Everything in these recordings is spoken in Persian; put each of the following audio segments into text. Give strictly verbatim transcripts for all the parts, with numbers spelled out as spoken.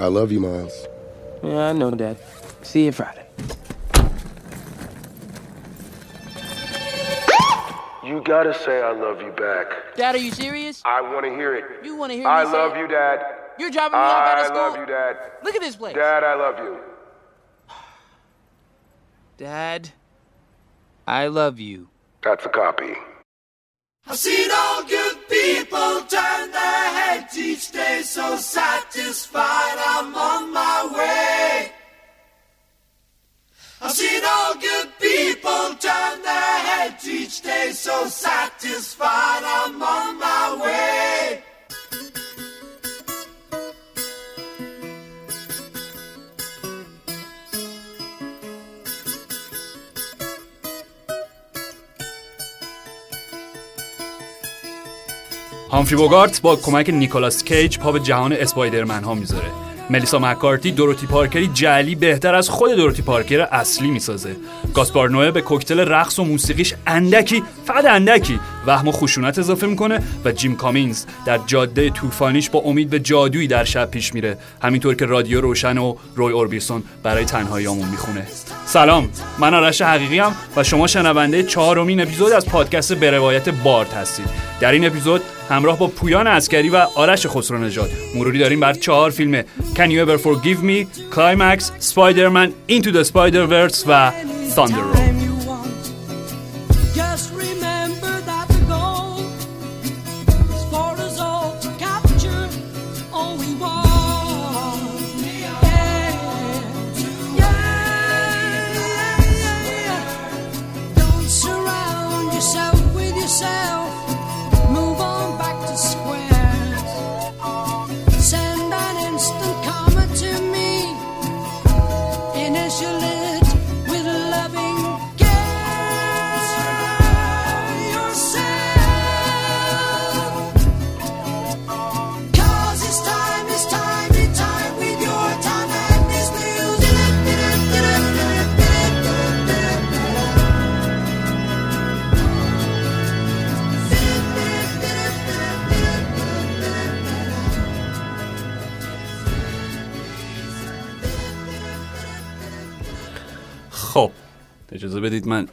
I love you, Miles. Yeah, I know, Dad. See you Friday. You gotta say I love you back. Dad, are you serious? I wanna hear it. You wanna hear me I say love it? You, Dad. You're dropping me off out of school? I love you, Dad. Look at this place. Dad, I love you. Dad, I love you. That's a copy. I've seen all good people turn their heads each day, so satisfied I'm on my way. I've seen all good people turn their heads each day, so satisfied I'm on my way. هامفری بوگارت با کمک نیکولاس کیج پا به جهان اسپایدرمن ها میذاره. ملیسا مکارتی دوروتی پارکری جعلی بهتر از خود دوروتی پارکر اصلی میسازه. گاسپار نوئه به کوکتل رقص و موسیقیش اندکی، فقط اندکی، وهم و خشونت اضافه میکنه و جیم کامینز در جاده طوفانیش با امید به جادویی در شب پیش میره، همینطور که رادیو روشن و روی اوربیسون برای تنهاییامون میخونه. سلام، من آرش حقیقی‌ام و شما شنونده چهارمین اپیزود از پادکست به روایت بارت هستید. در این اپیزود همراه با پویان عسکری و آرش خسرونژاد مروری داریم بر چهار فیلم Can You Ever Forgive Me, Climax, Spider-Man Into the Spider-Verse و Thunder Road. خب اجازه بدید من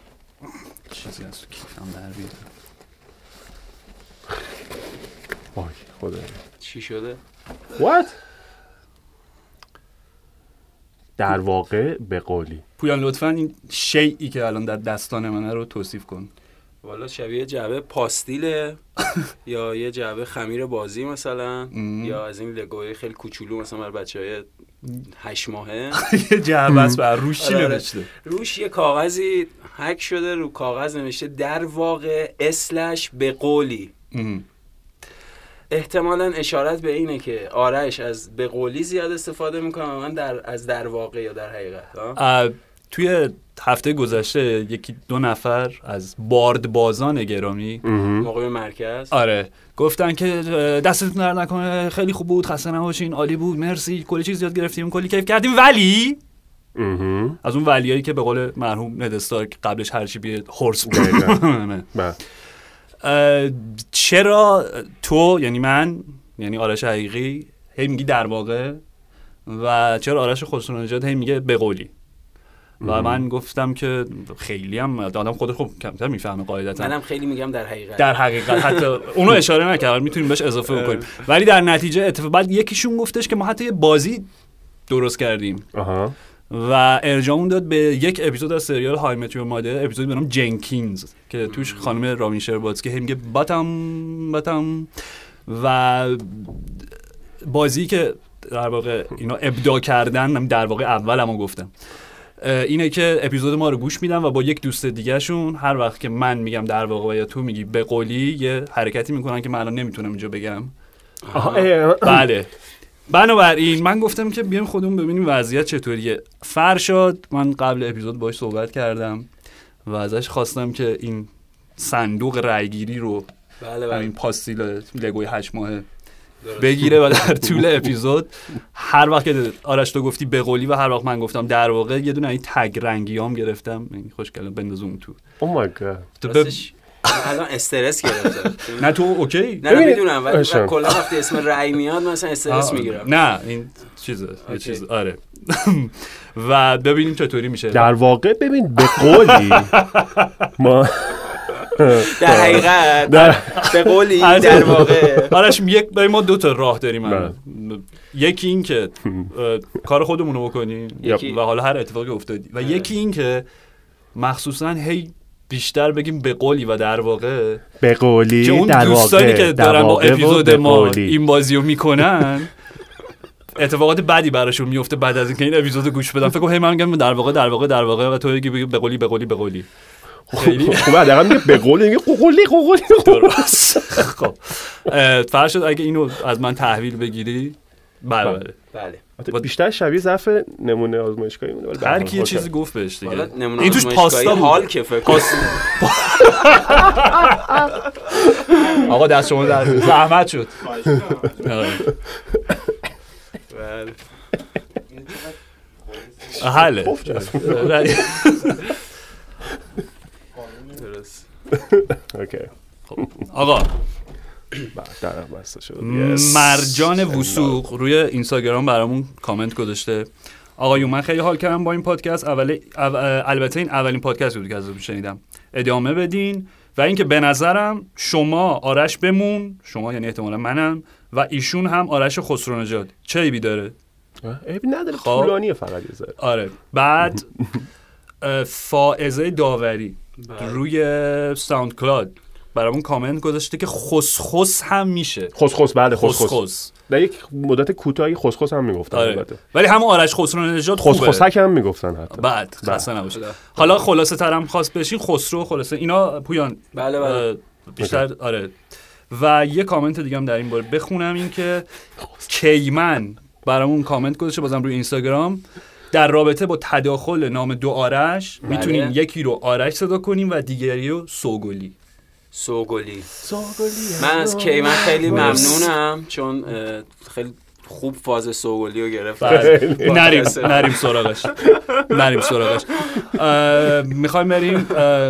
چیزی از تو کیفم در بیارم. وای خدا چی شده؟ What؟ در واقع به قولی پویان لطفاً این شیئی که الان در دستان منه رو توصیف کن. والا شبیه جعبه پاستیله یا یه جعبه خمیر بازی مثلا یا از این لگوی خیلی کوچولو مثلا برای بچه‌های هشت ماهه یه جعبه است بر روش چی نوشته؟ روش یه کاغذی هک شده، رو کاغذ نوشته در واقع اسلش به قولی. احتمالاً اشارت به اینه که آرش از به قولی زیاد استفاده میکنه و من در از در واقع یا در حقیقت. توی هفته گذشته یکی دو نفر از باردبازان گرامی موقع مرکز آره گفتن که دستتون درد نکنه، خیلی خوب بود، خسته نباشین، عالی بود، مرسی، کلی چیز یاد گرفتیم، کلی کیف کردیم. ولی از اون ولیایی که به قول مرحوم ند استارک قبلش هر چی بیه هورس بود. چرا تو یعنی من یعنی آرش حقیقی هی میگی در واقع و چرا آرش خسرونژاد هی میگه به قولی؟ و من گفتم که خیلی هم آدم خودش خب کمتر میفهمه قاعدتا، منم خیلی میگم در حقیقت در حقیقت حتی اونو اشاره نکردم، میتونیم بهش اضافه بکنیم. ولی در نتیجه اتفاق بعد یکیشون گفتش که ما حتی یه بازی درست کردیم آها. و ارجاعمون داد به یک اپیزود از سریال های متیور مادر، اپیزودی به نام جنکینز که توش خانم رامین شرباتسکی هم میگه باتم باتم و بازی که در واقع اینا ابداع کردن. در واقع اولمو گفتم اینه که اپیزود ما رو گوش میدن و با یک دوست دیگه شون هر وقت که من میگم در واقع یا تو میگی به قولی یه حرکتی میکنن که من الان نمیتونم اینجا بگم. بله بنابراین من گفتم که بیایم خودمون ببینیم وضعیت چطوریه. فرشاد من قبل اپیزود باهاش صحبت کردم و ازش خواستم که این صندوق رایگیری رو بله بله. این پاستیل لگوی هشت ماهه بگیره و در طول اپیزود هر وقت آرش تو گفتی به قولی و هر وقت من گفتم در واقع یه دونه این تگ رنگیام گرفتم این خوشگله بندازم تو. او مای گاد. الان استرس گرفتم. نه تو اوکی؟ نه میدونم ولی کلا وقتی اسم رأی میاد من اصلا استرس میگیرم. نه این چیزه، یه چیز آره. و ببینیم چطوری میشه. در واقع ببین به قولی ما در حقیقت به قولی در واقع آرش یک برای ما دو تا راه داریم. یکی این که کار خودمون رو بکنیم و حالا هر اتفاقی افتادی، و یکی این که مخصوصا هی بیشتر بگیم به قولی و در واقع به قولی که اون دوستانی که دارن با اپیزود ما این بازیو میکنن اتفاقات بدی براشون میفته بعد از اینکه این اپیزود گوش بدن. فکر کنم هی من میگم در واقع در واقع در واقع و تو میگی به قولی به قولی به قولی. خیلی خب بعداً میگه به قولی میگه قولی قولی. خب فرض شد اگه اینو از من تحویل بگیری بله بله بیشتر شبیه ضعف نمونه آزمایشگاهی مونه. هر کی یه چیزی گفت بهش دیگه. این توش پاستا حال که فکر آقا دست شما در زحمت شد. بله حاله اوکی. آقا مرجان وسوق روی اینستاگرام برامون کامنت گذاشته آقایون من خیلی حال کردم با این پادکست. اولی... او... البته این اولین پادکست بود که از رو شنیدم. ادامه بدین و اینکه به نظرم شما آرش بمون، شما یعنی احتمالا منم و ایشون هم آرش خسرونژاد. چه عیبی داره؟ عیبی نداره، طولانیه فقط یه ذره. آره بعد فائزه داوری روی ساوند کلاد برامون کامنت گذاشته که خسخس هم میشه. خسخس بله خسخس. در یک مدت کوتاهی خسخس هم میگفتن البته. ولی هم آرش خسرونژاد خسخسک هم میگفتن حتی. بعد خسته نباشه. حالا خلاصه ترم خواست بشین خسرو خلاصه اینا پویان. بله بله. بیشتر آره. و یه کامنت دیگه هم در این باره بخونم، این که کیمن برامون کامنت گذاشته بازم روی اینستاگرام در رابطه با تداخل نام دو آرش. میتونین یکی رو آرش صدا کنیم و دیگری رو سوگلی. سوگلی من از کیمن خیلی ممنونم چون خیلی خوب فاز سوگلی رو گرفت. نریم نریم سراغش نریم سراغش میخوایم بریم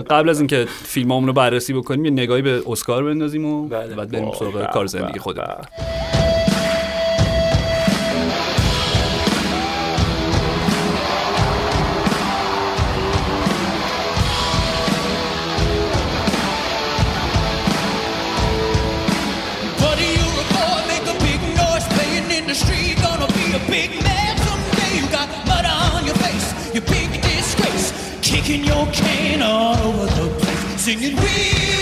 قبل از اینکه فیلمامون رو بررسی بکنیم یه نگاهی به اسکار بندازیم و بعد بریم سراغ کار زندگی خودمون. Kicking your cane all over the place, singing we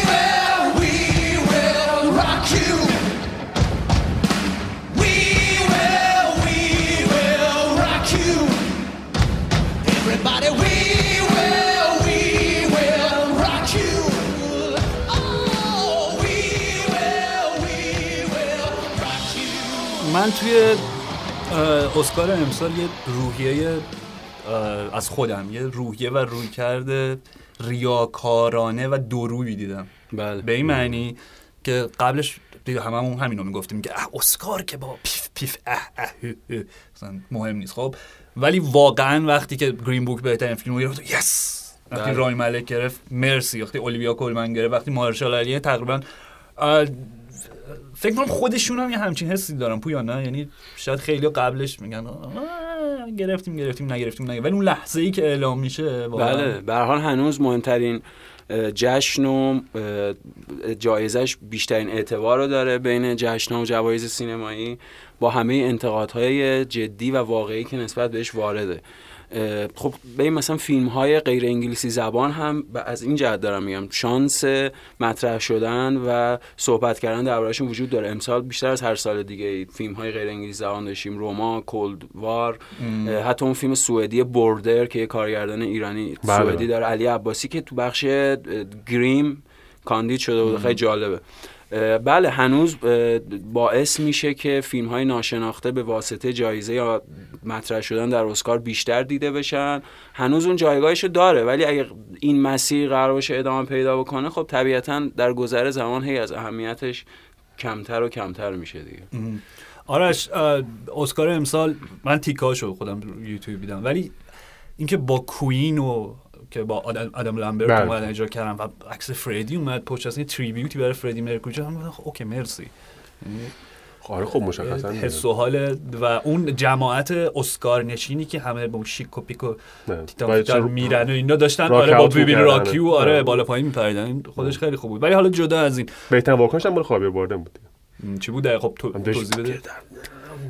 will, we will rock you. We will, we will rock you. Everybody, we will, we will rock you. Oh, we will, we will rock you. من توی اسکار امسال یه روحیه از خودم یه روحیه و روی کرده ریاکارانه و دورویی دیدم. بله. به این معنی که قبلش هممون همینو میگفتیم که اسکار که با پیف پیف اه اه مثلا مهم نیست خب، ولی واقعا وقتی که گرین بوک بهترین فیلمو گرفت یس، وقتی رای ملک گرفت مرسی، وقتی اولیویا کولمن گرفت، وقتی مارشال علی تقریبا فکر کنم خودشون هم یه همچین حسی دارن پویان. نه یعنی شاید خیلی قبلش میگن گرفتیم گرفتیم نگرفتیم نگرفتیم، ولی اون لحظه ای که اعلام میشه واقعا بله به هر حال هنوز مهمترین جشن و جایزش بیشترین اعتبار رو داره بین جشن‌ها و جوایز سینمایی با همه انتقادهای جدی و واقعی که نسبت بهش وارده. خب ببین مثلا فیلم‌های غیر انگلیسی زبان هم از این جهت دارم میگم شانس مطرح شدن و صحبت کردن درباره‌شون وجود داره. امسال بیشتر از هر سال دیگه فیلم‌های غیر انگلیسی زبان داشتیم، روما، کولد وار، حتی اون فیلم سوئدی بوردر که کارگردان ایرانی سوئدی داره، علی عباسی که تو بخش گریم کاندید شده بود، خیلی جالبه. بله هنوز باعث میشه که فیلم‌های ناشناخته به واسطه جایزه یا مطرح شدن در اسکار بیشتر دیده بشن. هنوز اون جایگاهشو داره، ولی اگه این مسیر قرار باشه ادامه پیدا بکنه خب طبیعتاً در گذر زمان هی از اهمیتش کمتر و کمتر میشه دیگه. آرش اسکار امسال من تیکاشو خودم یوتیوب دیدم، ولی اینکه با کوین و که با آدم, آدم لامبرت اومد اجرا کردن و عکس فردی اومد پشت از این تریبیوتی برای فردی مرکوری. من گفتم اوکی مرسی. آره خب مشخصا حس و حال و اون جماعت اسکار نشینی که همه با شیک و پیک و تیتان میرن و اینا داشتن، آره با بیبین راکی و آره بالا پایین میپریدن، خودش خیلی خوب بود. ولی حالا جدا از این بهترین واکنش هم برای خوابی بردن بود. چی بود دقیقاً؟ خب توضیح بده.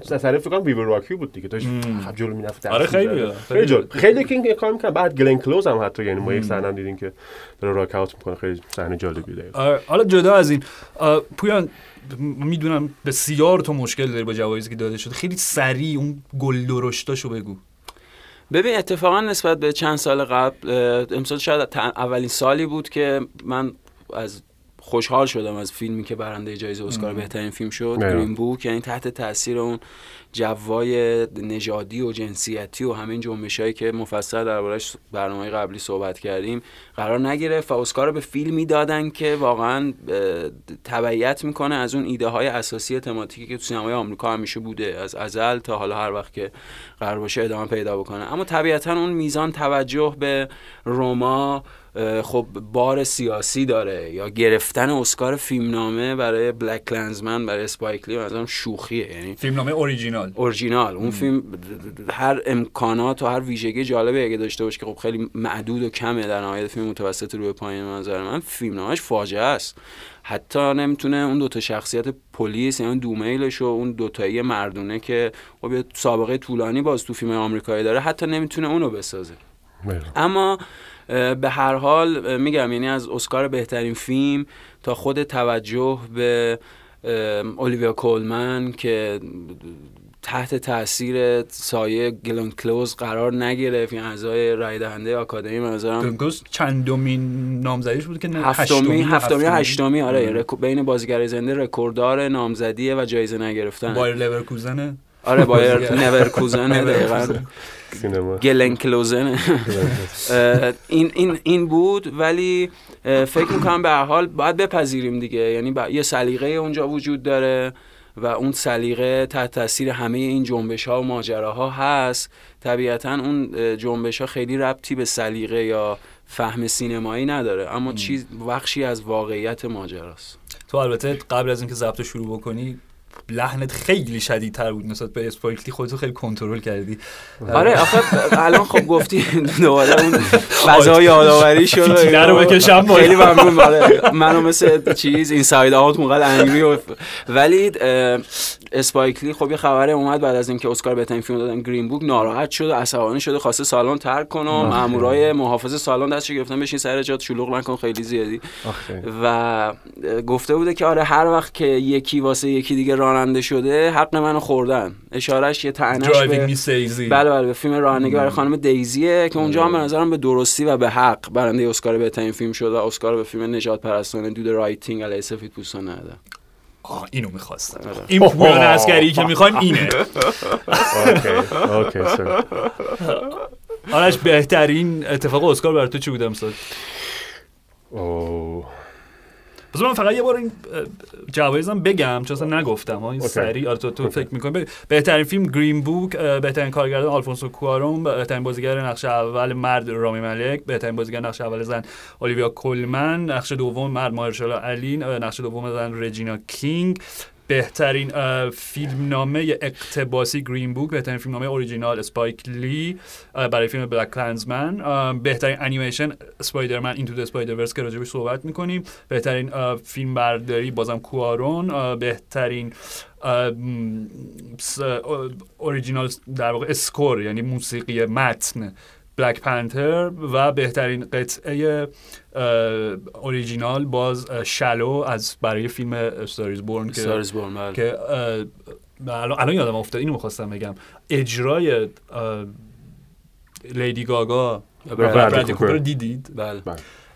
سر فکر کنم بیبین راکی بود دیگه، داشت جلو میرفت. آره خیلی خیلی خیلی که این کار میکنه. بعد گلن کلوز هم حتی، یعنی ما یک صحنه دیدیم که داره راک اوت میکنه، خیلی صحنه جالبی داره. حالا جدا از این پویان، میدونم بسیار تو مشکل داری با جوایزی که داده شده، خیلی سریع اون گل درشتاشو بگو. ببین اتفاقا نسبت به چند سال قبل امسال شاید اولین سالی بود که من از خوشحال شدم از فیلمی که برنده جایزه اسکار بهترین فیلم شد، گرین بوک. یعنی تحت تاثیر اون جوای نژادی و جنسیتی و همین جنبشایی که مفصل دربارش برنامه قبلی صحبت کردیم قرار نگرفت و اسکار به فیلمی دادن که واقعا تبعیت میکنه از اون ایده های اساسی تماتیکی که تو سینمای آمریکا همیشه بوده از ازل تا حالا، هر وقت که قرار باشه ادامه پیدا بکنه. اما طبیعتا اون میزان توجه به روما خب بار سیاسی داره، یا گرفتن اسکار فیلمنامه برای بلک کلنزمن برای اسپایکلی مثلا شوخیه. یعنی فیلمنامه اوریجینال اوریجینال اون ام. فیلم هر امکانات و هر ویژگی جالبی اگه داشته باشه که خب خیلی معدود و کمه، در نهایت فیلم متوسط رو به پایین منظر من فیلمنامه‌اش فاجعه است. حتی نمیتونه اون دوتا شخصیت پلیس، یعنی دومیلش و اون دوتایی مردونه که خب یه سابقه طولانی باز تو فیلم آمریکایی داره، حتی نمیتونه اونو بسازه. بله. اما به هر حال میگم، یعنی از اسکار بهترین فیلم تا خود توجه به اولیویا کولمن که تحت تاثیر سایه گلن کلوز قرار نگرفت، یعنی اعضای رای دهنده آکادمی به نظرم گلن کلوز چندمین نامزدیش بود که هفتمی هفتمی هشتمی آره رکو... بین بازیگرای زنده رکورددار نامزدیه و جایزه نگرفتن. بایر لورکوزنه آره بایر لورکوزنه دقیقاً سینما گلن کلوزن این این این بود. ولی فکر میکنم به هر حال باید بپذیریم دیگه، یعنی یه سلیقه اونجا وجود داره و اون سلیقه تحت تاثیر همه این جنبش‌ها و ماجراها هست. طبیعتاً اون جنبش‌ها خیلی ربطی به سلیقه یا فهم سینمایی نداره، اما چیز بخشی از واقعیت ماجراست. تو البته قبل از اینکه ضبط شروع بکنی لحنت خیلی شدیدتر بود نسبت به اسپایکلی، خودتو خیلی کنترل کردی. آره آخه الان خب گفتی دوباره اون فضا یادآوری شد. فیتیله رو بکشم باید. خیلی ممنون. آره منو مثل چیز اینساید آوت موقع انگری. ولی اسپایکلی خب یه خبر اومد بعد از اینکه اسکار بهترین فیلم دادن، گرین بوک ناراحت شد و عصبانی شد، خواسته سالن ترک کنه. مامورای محافظ سالن دستش گرفتن بشین سر جات، شلوغ نکن خیلی زیادی. و گفته بوده که آره هر وقت که یکی واسه یکی دیگه راننده شده حق منو خوردن. اشارهش یه طعنه‌اش به بله بله به فیلم رانندگی برای خانم دیزیه که اونجا هم به نظرم به درستی و به حق برنده اسکار بهترین فیلم شد و اسکار به فیلم نجات پرستانه دود رایتینگ علیه سفیدپوستان نده. آه اینو می‌خواستم. این پویان عسکری که می‌خوایم اینه. اوکی اوکی سر. آرش بهترین اتفاق اسکار برای تو چی بود امسال؟ اوه بذار من فقط یه بار این جوایزم بگم چون اصلا نگفتم ها این okay. سری آره تو, تو okay. فکر می‌کنی بهترین فیلم گرین بوک، بهترین کارگردان آلفونسو کوارون، بهترین بازیگر نقش اول مرد رامی مالک، بهترین بازیگر نقش اول زن اولیویا کولمن، نقش دوم مرد ماهرشالا علی، نقش دوم زن رجینا کینگ، بهترین فیلمنامه اقتباسی گرین بوک، بهترین فیلمنامه اوریجینال اسپایک لی برای فیلم بلک کلنزمن، بهترین انیمیشن اسپایدرمن اینتو د اسپایدرورس که راجبش صحبت میکنیم، بهترین فیلم برداری بازم کوارون، بهترین اوریجینال در واقع اسکور یعنی موسیقی متن بلک پنتر، و بهترین قطعه اوریجینال باز شالو از برای فیلم استاریز بورن که که الان یادم افتاد اینو می‌خواستم بگم، اجرای لیدی گاگا برادلی کوپر دیدید؟ بله.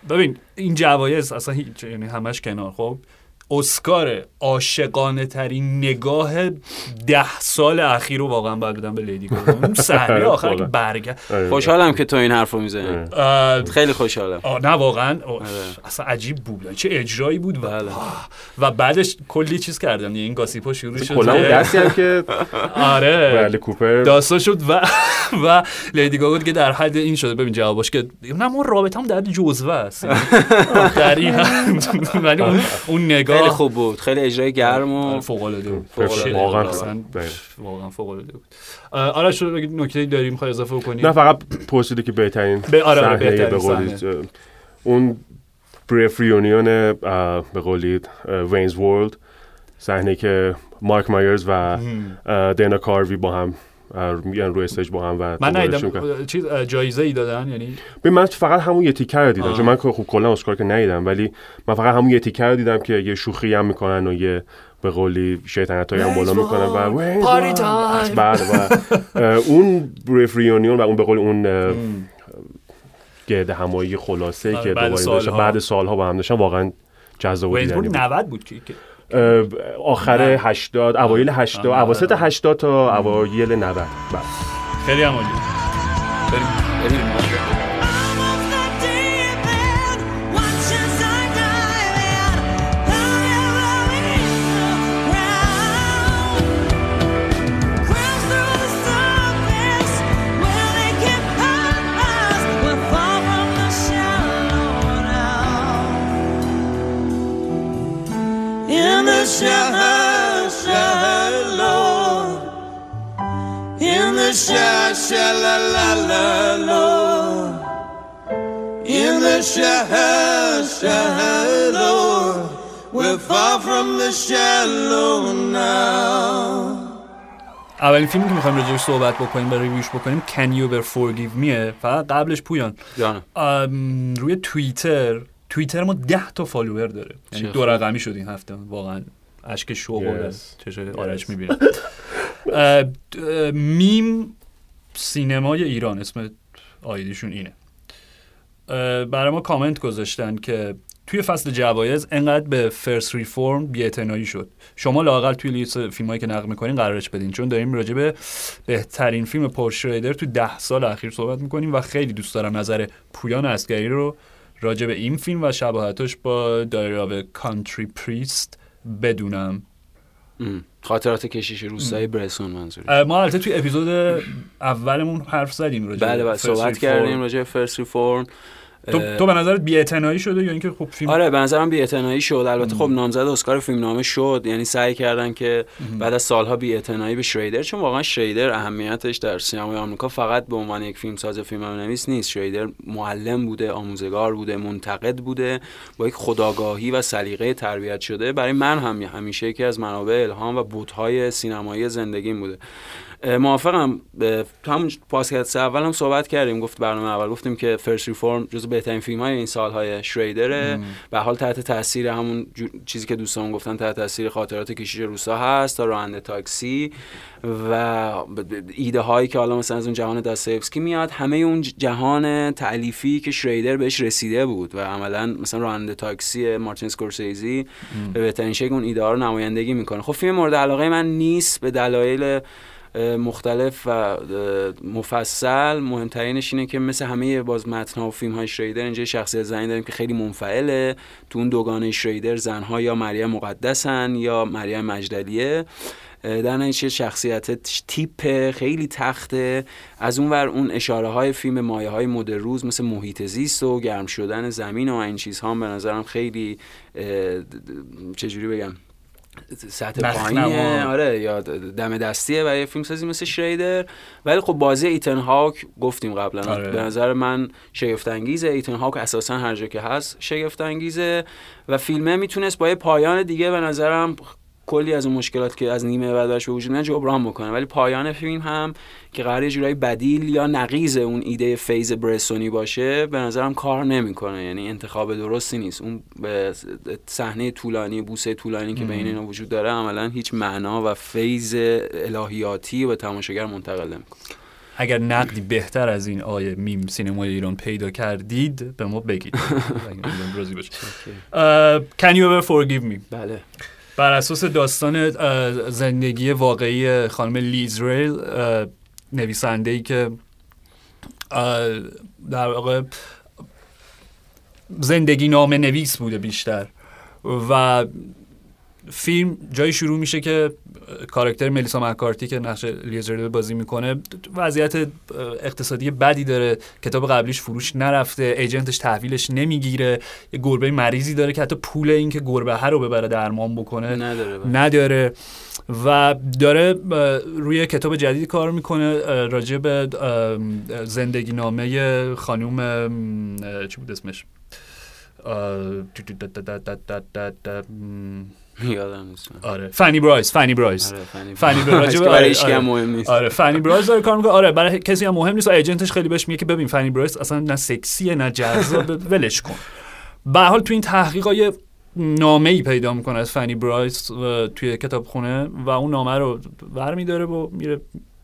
ببین این جوایز اصلا هیچ، یعنی همش کنار. خب اسکار عاشقانه ترین نگاه ده سال اخیر رو واقعا باید بدم به لیدی گاگا. اون صحنه آخر که برگرد. خوشحالم که تو این حرفو میزنی. خیلی خوشحالم. نه واقعا اصلا عجیب بود. چه اجرایی بود. بله. و بعدش کلی چیز کردن. این گاسیپا شروع شد. کلا اون دستی هم که آره. بله کوپر. داستان شد و و لیدی گاگا که در حد این شده ببین جوابش که نه ما رابطه‌ام در جزوه است. در این ولی اون اون نگاه خیلی خوب بود، خیلی اجرای گرم و فوق العاده بود، واقعا واقعا فوق العاده بود. آره شو نکته‌ای داریم می‌خوای اضافه کنی؟ نه فقط پرسیدی که بهترین آره بهترین صحنه اون بریف ریونیون به قول وینز ورلد، صحنه که مارک مایرز و دینا کاروی با هم میان روی استیج با هم و من ندیدم چیز جایزه ای دادن، یعنی ببین من فقط همون یه تیکر رو دیدم چون من خب کلا اسکار که ندیدم، ولی من فقط همون یه تیکر رو دیدم که یه شوخی هم میکنن و یه به قولی شیطنتایی هم بالا میکنن و پارتی تایم بعد و اون بریف ریونیون و اون به قول اون گرد همایی خلاصه که دوباره بعد سالها با هم داشتن واقعا جذاب بود. وینزبورگ نود بود که آخره هشتاد اوایل هشتاد اواسط هشتاد تا اوایل نود. خیلی عالی. بریم شهر شهر لو in the شهر شلا لا لا لو in the شهر شهر لو we're far from the shallow now. اولین فیلمی که میخوایم راجعش صحبت بکنیم برای ریویوش بکنیم Can You Ever Forgive Me. فقط قبلش پویان روی توییتر توییتر ما ده تا فالوور داره، یعنی دو رقمی شد این هفته، واقعا اشک شوق از چشای آرش میبینه. میم سینمای ایران اسم آیدیشون اینه. برای ما کامنت گذاشتن که توی فصل جوایز انقدر به فرست ریفورم بی‌اعتنایی شد، شما لااقل توی لیست فیلمایی که نقد می‌کنین قرارش بدین، چون داریم راجع به بهترین فیلم پورشریدر تو ده سال اخیر صحبت می‌کنیم و خیلی دوست دارم نظر پویان اسکری رو راجع به این فیلم و شباهتش با دایری آف کانتری پریست بدونم. ام. خاطرات کشیش روستایی برسون منظوری. ما البته توی اپیزود اولمون حرف زدیم راجع بله بله صحبت کردیم راجع به فرست ریفورم. تو تو به نظرت بی‌اعتنایی شده یا اینکه خب فیلم آره به نظرم بی‌اعتنایی شد. البته خب نامزد اسکار فیلمنامه شد، یعنی سعی کردن که ام. بعد از سالها بی‌اعتنایی به شریدر، چون واقعا شریدر اهمیتش در سینمای آمریکا فقط به عنوان یک فیلمساز فیلمنامه‌نویس نیست، شریدر معلم بوده، آموزگار بوده، منتقد بوده، با یک خودآگاهی و سلیقه تربیت شده. برای من هم همیشه یکی از منابع الهام و بوت‌های سینمایی زندگیم بوده. موافقم. همون پادکست اول هم صحبت کردیم، گفت برنامه اول گفتیم که فرست ریفورم جزو بهترین فیلم‌های این سال‌های شریدره. به حال تحت تاثیر همون جو... چیزی که دوستان گفتن تحت تاثیر خاطرات کشیش روسا هست تا راننده تاکسی و ایده هایی که حالا مثلا از اون جهان داستایوفسکی میاد، همه اون جهان تألیفی که شریدر بهش رسیده بود و عملاً مثلا راننده تاکسی مارتین اسکورسیزی به بهترین شکل اون ایده ها رو نمایندگی میکنه. خب فیلم مورد علاقه من نیست به دلایل مختلف و مفصل. مهمترینش اینه که مثل همه باز متن‌ها و فیلم‌های شریدر اینجا شخصیت زنی داریم که خیلی منفعله. تو اون دوگانه شریدر زنها یا مریم مقدسن یا مریم مجدلیه، در نتیجه شخصیت تیپ خیلی تخته. از اون ور اون اشاره های فیلم مایه های مدر روز مثل محیط زیست و گرم شدن زمین و این چیزها به نظرم خیلی چجوری بگم سطح پایینه، آره یا دم دستیه برای فیلم سازی مثل شریدر. ولی خب بازی ایتن هاک گفتیم قبلا، آره. به نظر من شگفت انگیزه. ایتن هاک اساسا هر جا که هست شگفت انگیزه و فیلمه میتونست با یه پایان دیگه به نظرم کلی از اون مشکلات که از نیمه بعدش به وجود میاد جبران بکنه. ولی پایان فیلم هم که قراره جورایی بدیل یا نقیض اون ایده فیز برسونی باشه به نظرم کار نمیکنه، یعنی انتخاب درستی نیست. اون صحنه طولانی بوسه طولانی که بین اینا وجود داره عملا هیچ معنا و فیز الهیاتی و تماشاگر منتقل نمیکنه. اگر نقدی بهتر از این آیه میم سینمای ایران پیدا کردید به ما بگید. Can you ever forgive me؟ بله. بر اساس داستان زندگی واقعی خانم لیزریل، نویسنده‌ای که در واقع زندگی نامه نویس بوده بیشتر، و فیلم جایی شروع میشه که کاراکتر ملیسا مکارتی که نقش لیزریل بازی میکنه وضعیت اقتصادی بدی داره، کتاب قبلیش فروش نرفته، ایجنتش تحویلش نمیگیره، یه گربه مریضی داره که حتی پول این که گربه ها رو ببره درمان بکنه نداره, نداره و داره روی کتاب جدید کار میکنه راجع به زندگی نامه خانوم چی بود اسمش یادم نیست. آره فنی برایس فنی برایس فنی برایس که برای هیچ کی مهم نیست. آره فنی برایس داره کار میکنه. آره برای کسی هم مهم نیست. ایجنتش خیلی بهش میگه که ببین فنی برایس اصلا نه سکسیه نه جذاب، ولش کن. به هر حال تو این تحقیقای نامه‌ای پیدا میکنه از فنی برایس توی کتابخونه و اون نامه رو برمی‌داره و میره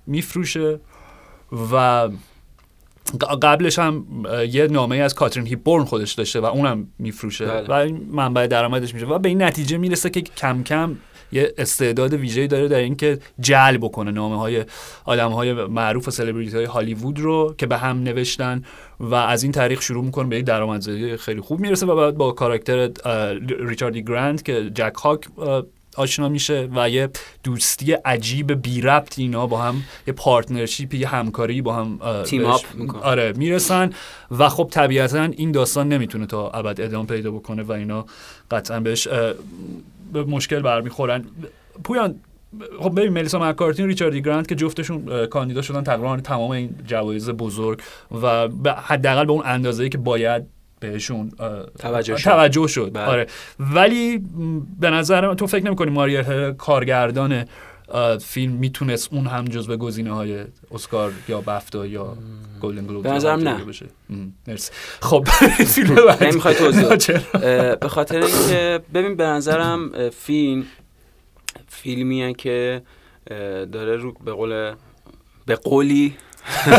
میفروشه. و قبلش هم یه نامه‌ای از کاترین هیپبورن خودش داشته و اونم میفروشه و این منبع درآمدش میشه و به این نتیجه میرسه که کم کم یه استعداد ویژه‌ای داره در اینکه جلب کنه نامه‌های آدم‌های معروف و سلبریتی‌های هالیوود رو که به هم نوشتن و از این طریق شروع می‌کنه به یک درآمدزایی خیلی خوب میرسه و بعد با کاراکتر ریچارد دی گرانت که جک هاک آشنا میشه و یه دوستی عجیب بی ربط اینا با هم، یه پارتنرشیپ، یه همکاری با هم تیم اپ میکنن. آره میرسن و خب طبیعتاً این داستان نمیتونه تا ابد ادامه پیدا بکنه و اینا قطعاً بهش به مشکل برمیخورن. پویان خب ببین ملیسا مکارتی و ریچارد دی گرانت که جفتشون کاندیدا شدن تقریباً تمام این جوایز بزرگ و حداقل به اون اندازه‌ای که باید بهشون توجه شد, توجه شد. آره. ولی به نظر من تو فکر نمی‌کنی ماریا هر کارگردان فیلم میتونست اون هم جزو به گزینه‌های اسکار یا بفتا یا گلدن گلوب به نظرم نه بشه. مرسی. خب فیلم نمی‌خواد توضیح به خاطر اینکه ببین به نظرم فیلم فیلمیه که داره رو به قول به قولی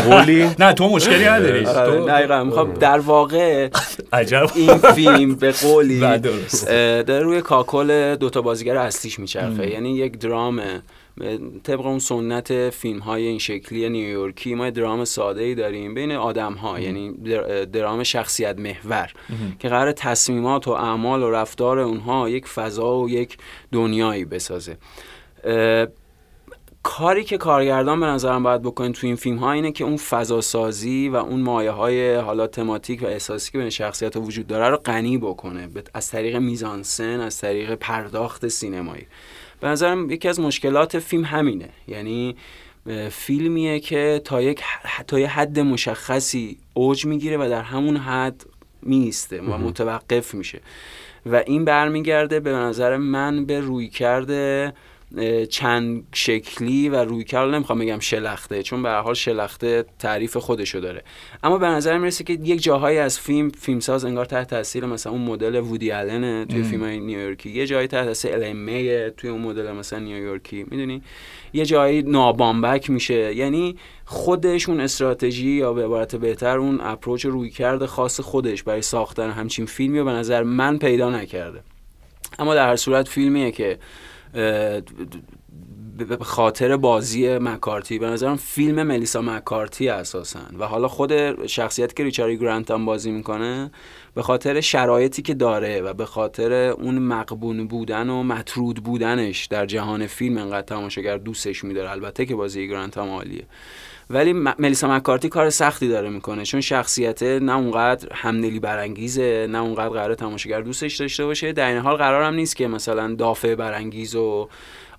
قولی نه تو مشکلی نداری دقیقاً میخوام در واقع عجب این فیلم به قولی در روی کاکل دوتا بازیگر اصلیش میچرخه، یعنی یک درامه طبق اون سنت فیلم های این شکلی نیویورکی. ما درام ساده ای داریم بین آدم ها، یعنی درام شخصیت محور که قرار تصمیمات و اعمال و رفتار اونها یک فضا و یک دنیایی بسازه. کاری که کارگردان به نظرم باید بکنه تو این فیلم ها اینه که اون فضا سازی و اون مایه های حالا تماتیک و احساسی که بین شخصیت ها وجود داره رو غنی بکنه از طریق میزانسن، از طریق پرداخت سینمایی. به نظرم یکی از مشکلات فیلم همینه، یعنی فیلمیه که تا یک تا یه حد مشخصی اوج میگیره و در همون حد میسته و متوقف میشه و این برمیگرده به نظر من به رویکرد چند شکلی و رویکرد نمیخوام بگم شلخته، چون به هر حال شلخته تعریف خودشو داره، اما به نظر میرسه که یک جاهایی از فیلم فیلمساز انگار تحت تاثیر مثلا اون مدل وودی آلن توی فیلم‌های نیویورکی، یه جایی تحت تاثیر ال ام ای توی اون مدل مثلا نیویورکی، میدونی یه جایی نابامبک میشه، یعنی خودشون استراتژی یا به عبارت بهتر اون اپروچ رویکرد خاص خودش برای ساختن همچین فیلمی رو به نظر من پیدا نکرده. اما در هر صورت فیلمیه که به خاطر بازی مکارتی به نظرم فیلم ملیسا مکارتی اساساً و حالا خود شخصیت که ریچارد گرانت هم بازی میکنه به خاطر شرایطی که داره و به خاطر اون مقبون بودن و مطرود بودنش در جهان فیلم انقدر تماشاگر دوستش میداره. البته که بازی گرانت هم عالیه ولی ملیسا مکارتی کار سختی داره میکنه چون شخصیت نه اونقدر همدلی برانگیزه نه اونقدر قراره تماشاگر دوستش داشته باشه، در این حال قرارم نیست که مثلا دافع برانگیز و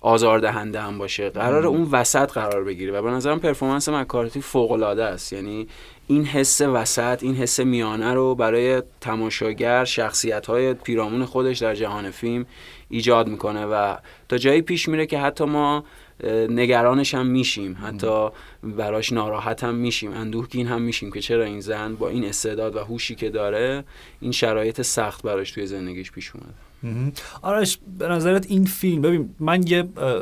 آزاردهنده هم باشه، قرار اون وسط قرار بگیره و به نظرم پرفورمنس مکارتی فوق العاده است، یعنی این حس وسط، این حس میانه رو برای تماشاگر شخصیت‌های پیرامون خودش در جهان فیلم ایجاد میکنه و تا جایی پیش میره که حتی ما نگرانش هم میشیم، حتی براش ناراحت هم میشیم، اندوهگین هم میشیم که چرا این زن با این استعداد و هوشی که داره این شرایط سخت براش توی زندگیش پیش اومده. آرش به نظرت این فیلم، ببین من یه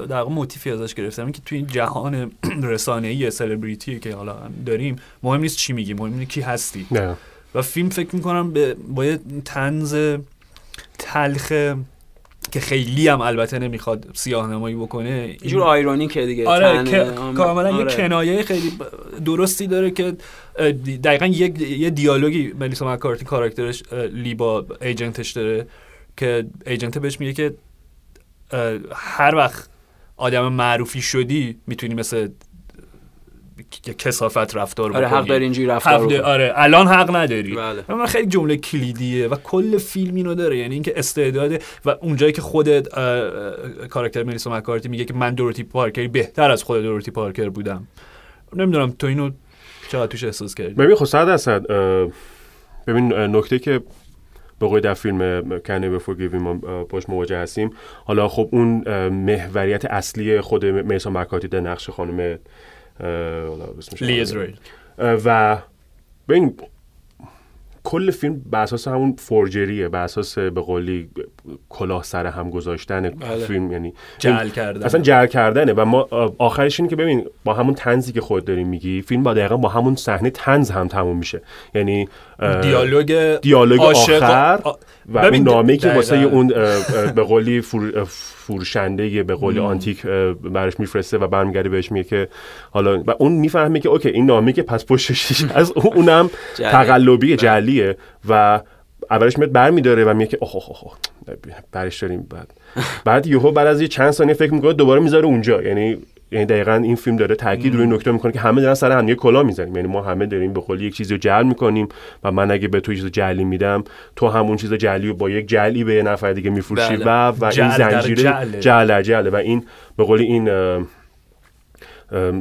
در واقع موتیفی ازش گرفتم، این که توی این جهان رسانه‌ای سلبریتی که حالا داریم مهم نیست چی میگی، مهم اینه کی هستی. نه. و فیلم فکر میکنم به با یه طنز تلخ که خیلی هم البته نمیخواد سیاه‌نمایی بکنه، یه جور آیرونیکه دیگه. آره که کاملا آره. یه کنایه خیلی درستی داره که دقیقاً یک یه دیالوگی ملیسا مکارتی کاراکترش لیبا ایجنتش داره که ایجنت بهش میگه که هر وقت آدم معروفی شدی میتونی مثل کسافت رفتار بکنی. آره حق داری اینجوری رفتار بکنی. آره الان حق نداری. بله. من خیلی جمله کلیدیه و کل فیلم اینو داره، یعنی اینکه استعداد و اونجایی که خود کاراکتر ملیسا مکارتی میگه که من دوروتی پارکر بهتر از خود دوروتی پارکر بودم. نمیدونم تو اینو چقدر توش احساس کردی. ببین خب صد درصد. ببین نکته که بقید در فیلم کنه به فورگیوی ما باش مواجه هستیم، حالا خب اون محوریت اصلی خود ملیسا مکارتی در نقش خانم لی اسرائیل و ببین کل فیلم بر اساس همون فورجریه، بر اساس به قولی کلاه سر هم گذاشتن فیلم، یعنی جعل کردن، اصلا جعل کردنه. و ما آخرش اینه که ببین با همون طنزی که خود داری میگی فیلم با دقیقاً با همون صحنه طنز هم تموم میشه، یعنی دیالوگ دیالوگ آخر آ... و اون نامه‌ای که واسه اون به قولی فور... فروشنده به قولی آنتیک برش میفرسته و برمیگرده بهش میگه که حالا و اون میفهمه که اوکی این نامه‌ای که پس پشتش از اونم تقلبی جعلی و اولش میاد برمیداره و میگه که اوه اوه اوه برش داریم، بعد بعد یهو بعد از یه چند ثانیه فکر میکنه دوباره میذاره اونجا، یعنی یعنی دقیقاً این فیلم داره تاکید روی نکته میکنه که همه دارن سر هم یه کلا میزنیم، یعنی ما همه داریم به قول یک چیزی رو جعل میکنیم و من اگه به تو چیزو جعلی میدم تو همون چیزو جعلی رو با یک جعلی به یه نفر دیگه میفروشی و و این زنجیره جعل جعل و این به قول این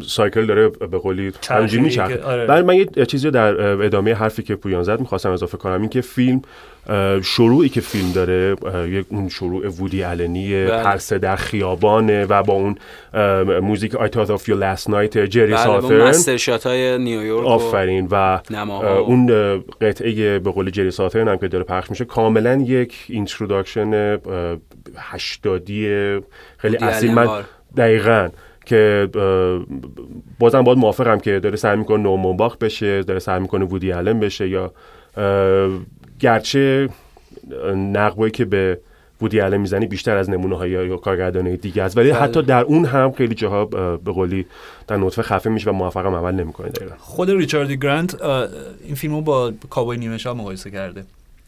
سایکل داره به قولی همینجوری میچرخه. بعد من یه چیزی در ادامه حرفی که پویان زد می‌خواستم اضافه کنم، این که فیلم شروعی که فیلم داره یک اون شروع وودی آلنی پرسه در خیابانه و با اون موزیک I thought of you last night جری ساترن، اون مستر شات‌های نیویورک آفرین و اون قطعه به قول جری ساترن هم که داره پخش میشه کاملا یک اینتروداکشن هشتادی خیلی اصیل من دقیقاً که بازم باید موافقم که داره سعی میکنه نورمان باخ بشه، داره سعی میکنه وودی آلن بشه، یا گرچه نقبایی که به وودی آلن میزنی بیشتر از نمونه های یا کارگردانه دیگه است، ولی بله. حتی در اون هم خیلی جاها به قولی در نطفه خفه میشه و موافقم عمل نمیکنه. دقیقا خود ریچارد گرانت این فیلمو با کابوی نیمه شب مقایسه کرده،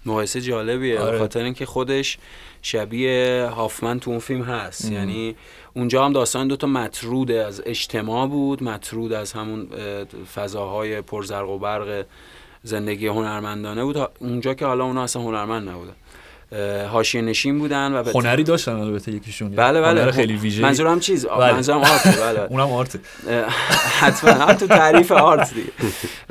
مقایسه جالبیه به آره. خاطر اینکه خودش شبیه هافمن تو اون فیلم هست ام. یعنی اونجا هم داستان دوتا مطرود از اجتماع بود، مطرود از همون فضاهای پرزرق و برق زندگی هنرمندانه بود، اونجا که حالا اونا اصلا هنرمند نبودن، حاشیه نشین بودن و هنری داشتن البته یکیشون. بله بله خیلی ویژه، منظورم چیز بله. منظورم آرت. بله اونم آرت حتما هم تو تعریف آرت دیگه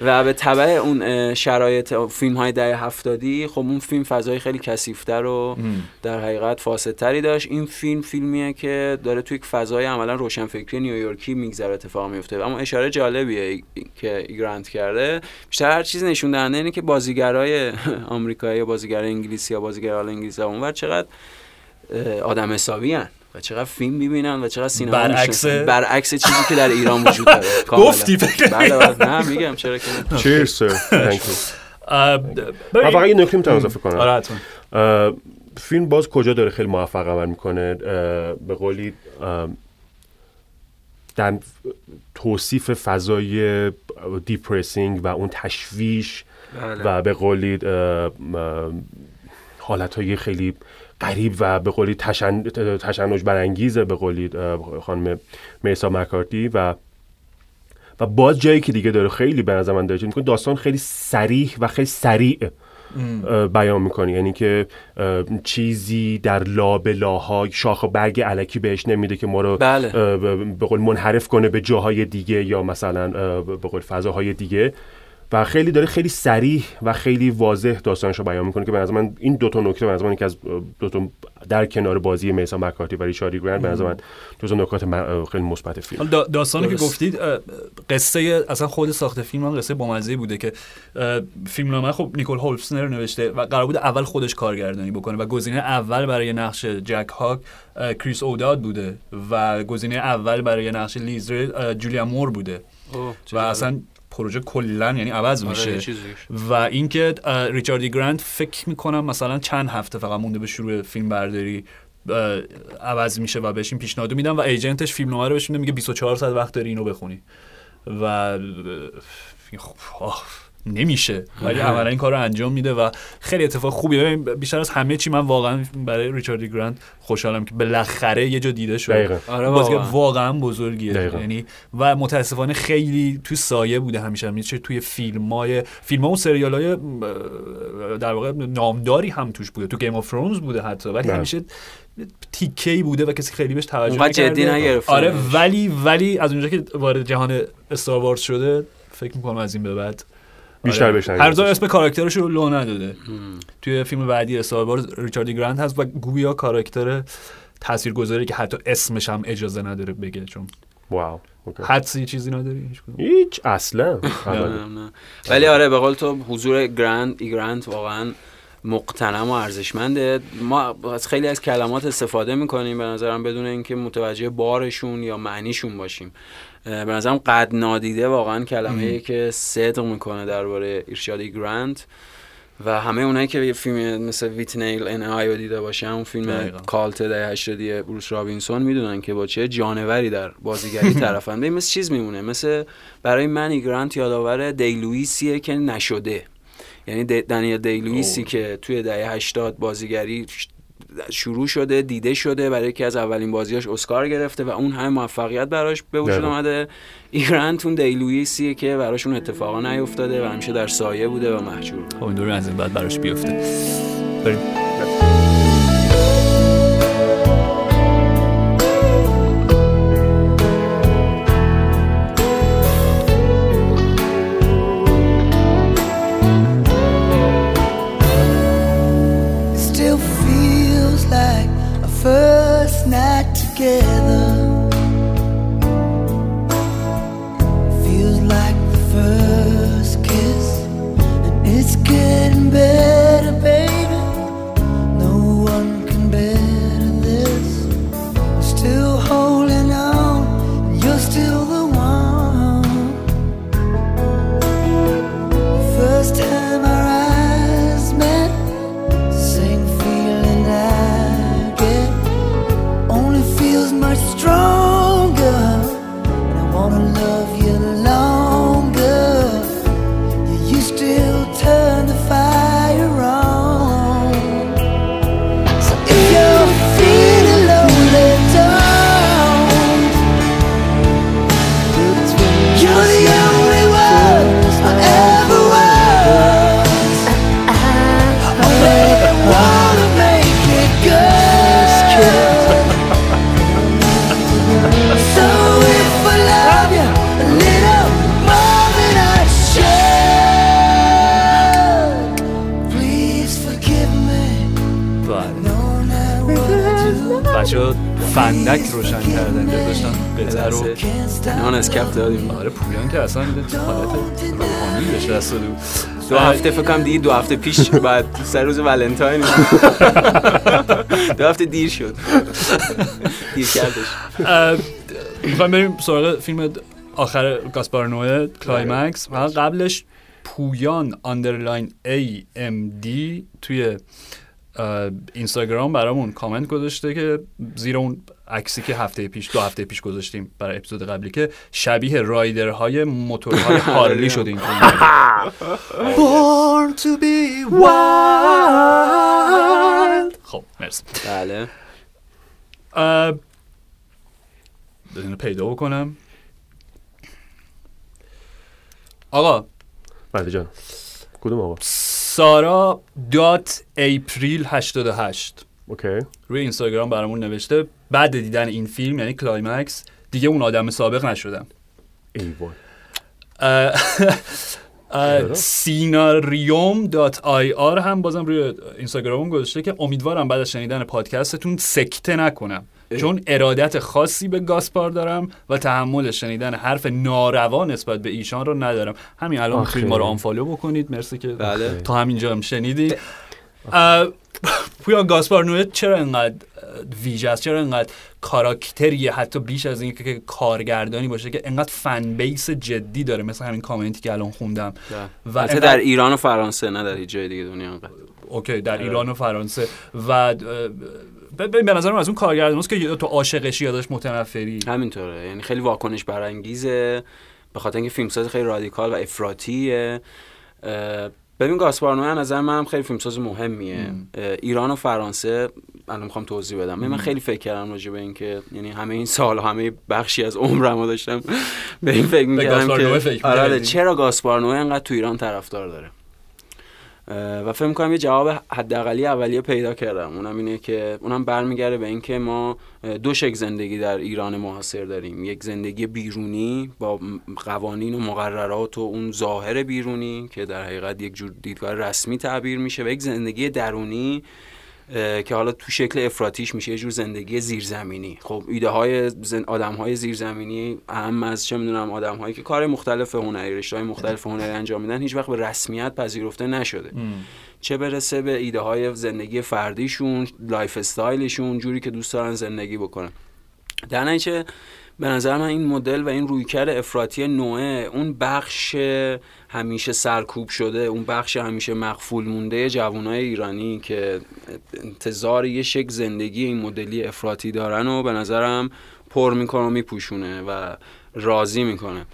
و به تبع اون شرایط فیلم های دهه هفتادی خب اون فیلم فضای خیلی کثیف‌تر و در حقیقت فاسدتری داشت. این فیلم فیلمیه که داره توی یک فضای عملا روشنفکری نیویورکی میگذره، اتفاق میفته. اما اشاره جالبیه که گرانت کرده، بیشتر هر چیز نشون دهنده اینه که بازیگرای آمریکایی، بازیگر انگلیسی یا بازیگر انگلیس اونور چقدر آدم حسابی هن و چقدر فیلم میبینن و چقدر سینما برعکس برعکس چیزی که در ایران وجود داره. گفتی بله نه میگم چرا که نه. چیرز تانک یو. من واقعا نکته میتونم اضافه کنم. آره حتما. فیلم باز کجا داره خیلی موفق عمل میکنه به قولی در توصیف فضای دیپرسینگ و اون تشویش و به قولی حالت‌های خیلی غریب و به قولی تشن... تشنج برانگیز به قولی خانم ملیسا مکارتی و و باز جایی که دیگه داره خیلی به نظر من داره میکنه داستان خیلی صریح و خیلی سریع بیان میکنه، یعنی که چیزی در لابلاها شاخ و برگ الکی بهش نمیده که ما رو بله. به قول منحرف کنه به جاهای دیگه یا مثلا به قول فضاهای دیگه، و خیلی داره خیلی صریح و خیلی واضح داستانشو بیان میکنه که به نظر من این دو تا نکته به نظر من یکی از دو تا در کنار بازی میسان مکارتی و ریچاردی گرند به نظر من دو تا نکات خیلی مثبت فیلم. حالا داستانی که گفتید، قصه اصلا خود ساخت فیلم هم قصه بامزه بوده که فیلمنامه خب نیکول هولبسنر نوشته و قرار بود اول خودش کارگردانی بکنه و گزینه اول برای نقش جک هاک کریس اوداد بوده و گزینه اول برای نقش لیزر جولیا مور بوده و اصلا پروژه کلا یعنی عوض میشه. و اینکه ریچارد دی گرانت فکر میکنم مثلا چند هفته فقط مونده به شروع فیلم برداری عوض میشه و بهش این پیشنهادو میدن و ایجنتش فیلمنامه رو بهش میده، میگه بیست و چهار ساعت وقت داری اینو بخونی و خب نمیشه، ولی عملا این کارو انجام میده و خیلی اتفاق خوبیه. بیشتر از همه چی من واقعا برای ریچارد دی گرانت خوشحالم که بالاخره یه جا دیده شد. آره بازیگر واقعا بزرگیه، یعنی و متاسفانه خیلی توی سایه بوده، همیشه میشه توی فیلمای فیلم‌ها و سریال‌های در واقع نامداری هم توش بوده، تو گیم آف ترونز بوده حتی، ولی همیشه تیکه‌ای بوده و کسی خیلی بهش توجه نکرده. آره ولی ولی از اونجا که وارد جهان استار وارز شده فکر می‌کنم از این به بعد بیشتر بشه. هرزا اسم کاراکترش رو لو نداده. توی فیلم بعدی استار وارز ریچارد دی گرانت هست و گویا کاراکتر تاثیرگذاری که حتی اسمش هم اجازه نداره بگه، چون واو حدسی چیزی نداری هیچ کدوم هیچ اصلا. ولی آره به قول تو حضور گرانت گرانت واقعا مقتنم و ارزشمنده. ما از خیلی از کلمات استفاده میکنیم به نظرم بدون اینکه متوجه بارشون یا معنیشون باشیم. به نظرم قد نادیده واقعا کلمه‌ای که صدق میکنه درباره ریچارد دی گرانت و همه اونایی که یه فیلم مثل ویتنیل ان آیو دیده باشن، اون فیلم کالت دهه هشتاد بروس رابینسون، میدونن که با چه جانوری در بازیگری طرفن. به مثل چیز میمونه، مثل برای من گرانت یادآور دیلویسیه که نشده، یعنی دنیل دیلویسی که توی دهه هشتاد بازیگری شروع شده، دیده شده، برای یکی از اولین بازیاش اسکار گرفته و اون همه موفقیت براش به وجود اومده. ایرانتون دیلویسیه که براشون اتفاقا نیفتاده و همیشه در سایه بوده و محجور. خب این دور از این بعد براش بیفته. بریم. فندک روشن کردن داشتن بهتر رو نان اسکپ دادیم. آره پویان که اصلا حالت روحانی بشه دست دو دو هفته فکرم دیگه دو هفته پیش بعد سر روز ولنتاین دو هفته دیر شد دیر کردش. میخوایم بریم سراغ فیلم آخر گاسپار نوه کلایمکس. قبلش پویان اندرلاین ای ام دی توی اینستاگرام برامون کامنت گذاشته که زیر اون عکسی که هفته پیش دو هفته پیش گذاشتیم برای اپیزود قبلی که شبیه رایدرهای موتورهای هارلی شده این فیلم. Born to be wild. خب مرسی. بله. اینو پیدا بکنم. آقا. بله جان. کدوم آقا؟ سارا دات اپریل هشتاد و هشت اوکی روی اینستاگرام برامون نوشته بعد دیدن این فیلم یعنی کلایمکس دیگه اون آدم سابق نشدم. ایوان سیناریوم دات آی آر هم بازم روی اینستاگرامم گذاشته که امیدوارم بعد از شنیدن پادکستتون سکته نکنم، چون ارادت خاصی به گاسپار دارم و تحمل شنیدن حرف ناروا نسبت به ایشان رو ندارم. همین الان می‌خواید ما رو آنفالو بکنید، مرسی که بله. تا همینجا هم شنیدید. پویان گاسپار نوه چرا انقدر ویژه است، چرا انقدر کاراکتریه، حتی بیش از این که کارگردانی باشه، که انقدر فن بیس جدی داره، مثل همین کامنتی که الان خوندم و انقدر... در ایران و فرانسه، نه در هیچ جای دیگه دنیا انقدر. اوکی در ایران و فرانسه و به نظرم از اون کارگردانی است که تو عاشقشی یا داشت متنفری، همینطوره، یعنی خیلی واکنش برانگیزه، به خاطر اینکه فیلمساز خیلی رادیکال و افراطیه. ببین گاسپار نوه نظر من خیلی فیلمساز مهمیه. ایران و فرانسه الان میخوام توضیح بدم. من خیلی فکر کردم راجع به این که یعنی همه این سال همه بخشی از عمرمو داشتم به این فکر می‌کردم که فکر آره چرا گاسپار نوه انقدر تو ایران طرفدار داره و فکر می‌کنم یه جواب حداقلی اولیه پیدا کردم. اونم اینه که اونم برمیگره به این که ما دو شکل زندگی در ایران معاصر داریم، یک زندگی بیرونی با قوانین و مقررات و اون ظاهر بیرونی که در حقیقت یک جور دیدگاه رسمی تعبیر میشه، و یک زندگی درونی که حالا تو شکل افراطیش میشه یه جور زندگی زیرزمینی. خب ایده های زن... آدم های زیرزمینی، اهم از چه میدونم آدم هایی که کار مختلف هنری، رشته های مختلف هنری انجام میدن، هیچ وقت به رسمیت پذیرفته نشده. م. چه برسه به ایده های زندگی فردیشون، لایف استایلشون، جوری که دوست دارن زندگی بکنن. در نتیجه به نظر من این مدل و این رویکرد افراطی نوعه، اون بخش همیشه سرکوب شده، اون بخش همیشه مغفول مونده جوانای ایرانی که انتظار یه شکل زندگی این مدلی افراطی دارن و به نظرم پر میکنه و میپوشونه و راضی میکنه.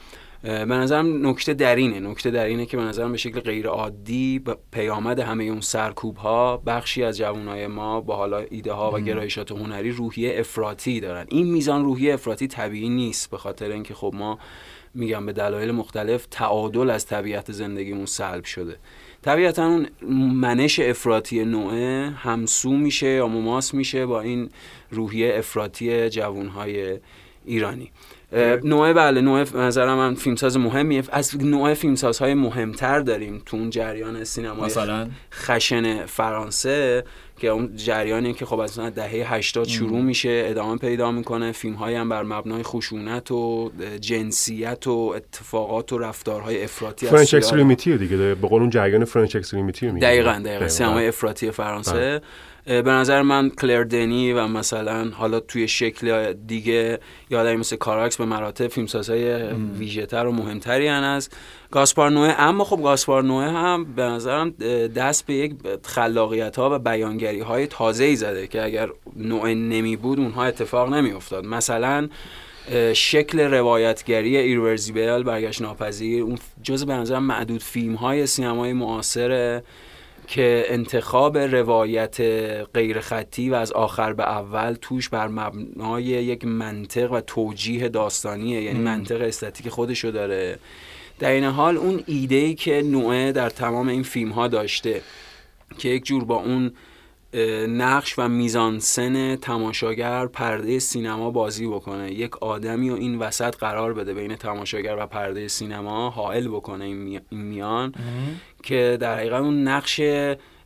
به نظرم نکته در اینه، نکته در اینه که به نظرم به شکل غیر عادی با پیامد همه اون سرکوب ها بخشی از جوانای ما با حالا ایده ها و گرایشات هنری روحیه افراطی دارن. این میزان روحیه افراطی طبیعی نیست، به خاطر اینکه خب ما میگم به دلایل مختلف تعادل از طبیعت زندگیمون سلب شده. طبیعتا اون منش افراطی نوعه همسو میشه یا مماس میشه با این روحیه افراطی جوانهای ایرانی. نوعه بله نوعه نظرم من فیلمساز مهمیه. از نوعه فیلمسازهای مهمتر داریم تو اون جریان سینمای خشن فرانسه که اون جریانی که خب از دهه هشتاد شروع میشه، ادامه پیدا میکنه، فیلم‌هایی هم بر مبنای خشونت و جنسیت و اتفاقات و رفتارهای افراطی فرنچ اکستریمیتی دیگه، به قول اون جریان فرنچ اکستریمیتی میگه. دقیقاً دقیقاً, دقیقاً. سینمای افراطی فرانسه. به نظر من کلر دنی و مثلا حالا توی شکل دیگه یادم مثل کاراکس به مراتب فیلمسازهای ویژه‌تر و مهمتری ان از گاسپار نوه. اما خب گاسپار نوه هم به نظرم دست به یک خلاقیت‌ها و بیانگری‌های تازه‌ای زده که اگر نوع نمی بود اونها اتفاق نمی افتاد. مثلا شکل روایتگری ایرورزیبل، برگشت ناپذیر، اون جزء به نظرم معدود فیلم‌های سینمای معاصره که انتخاب روایت غیر خطی و از آخر به اول توش بر مبنای یک منطق و توجیه داستانیه، یعنی منطق استاتیک خودشو داره. در این حال اون ایده‌ای که نوعه در تمام این فیلم‌ها داشته که یک جور با اون نقش و میزانسن تماشاگر پرده سینما بازی بکنه، یک آدمی رو این وسط قرار بده، بین تماشاگر و پرده سینما حائل بکنه این میان که در حقیقت اون نقش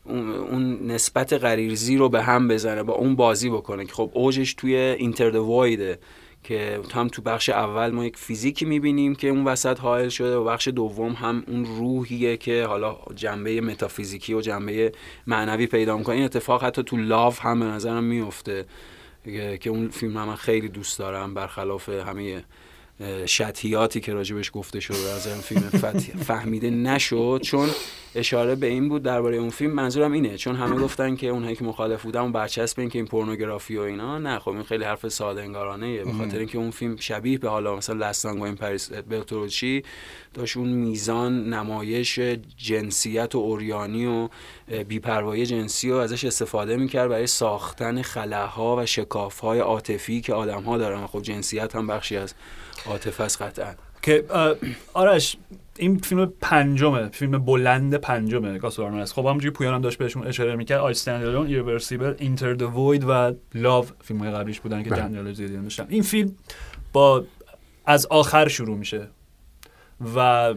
اون نسبت غریزی رو به هم بزنه، با اون بازی بکنه که خب اوجش توی اینتر دو وایده که هم تو بخش اول ما یک فیزیکی میبینیم که اون وسط حائل شده و بخش دوم هم اون روحیه که حالا جنبه متافیزیکی و جنبه معنوی پیدا میکنه. این اتفاق حتی تو لاف هم به نظرم میفته که اون فیلم هم من خیلی دوست دارم، برخلاف همه شطحیاتی که راجبش گفته شد از این فیلم فهمیده نشد، چون اشاره به این بود درباره اون فیلم، منظورم اینه، چون همه گفتن که اونهایی که مخالف بودن اون برچسب این که این پورنوگرافی و اینا، نه خب این خیلی حرف ساده انگارانه، به خاطر اینکه اون فیلم شبیه به حالا مثلا لستانگو این پاریس بلتروچی داشت اون میزان نمایش جنسیت و اوریانی و بی‌پروایی جنسی رو ازش استفاده می‌کرد برای ساختن خلاها و شکاف‌های عاطفی که آدم‌ها دارن. خب جنسیت هم بخشی از عاطفه است قطعاً. که آرش این فیلم پنجمه، فیلم بلند پنجمه گاسپار نوه. خب همونجوری پویان هم داشت بهشون اشاره میکرد، آی استند الون، ایرورسیبل، اینتر د وید و لاو فیلم‌های قبلیش بودن که جنرال زیدیان داشتن. این فیلم با از آخر شروع میشه و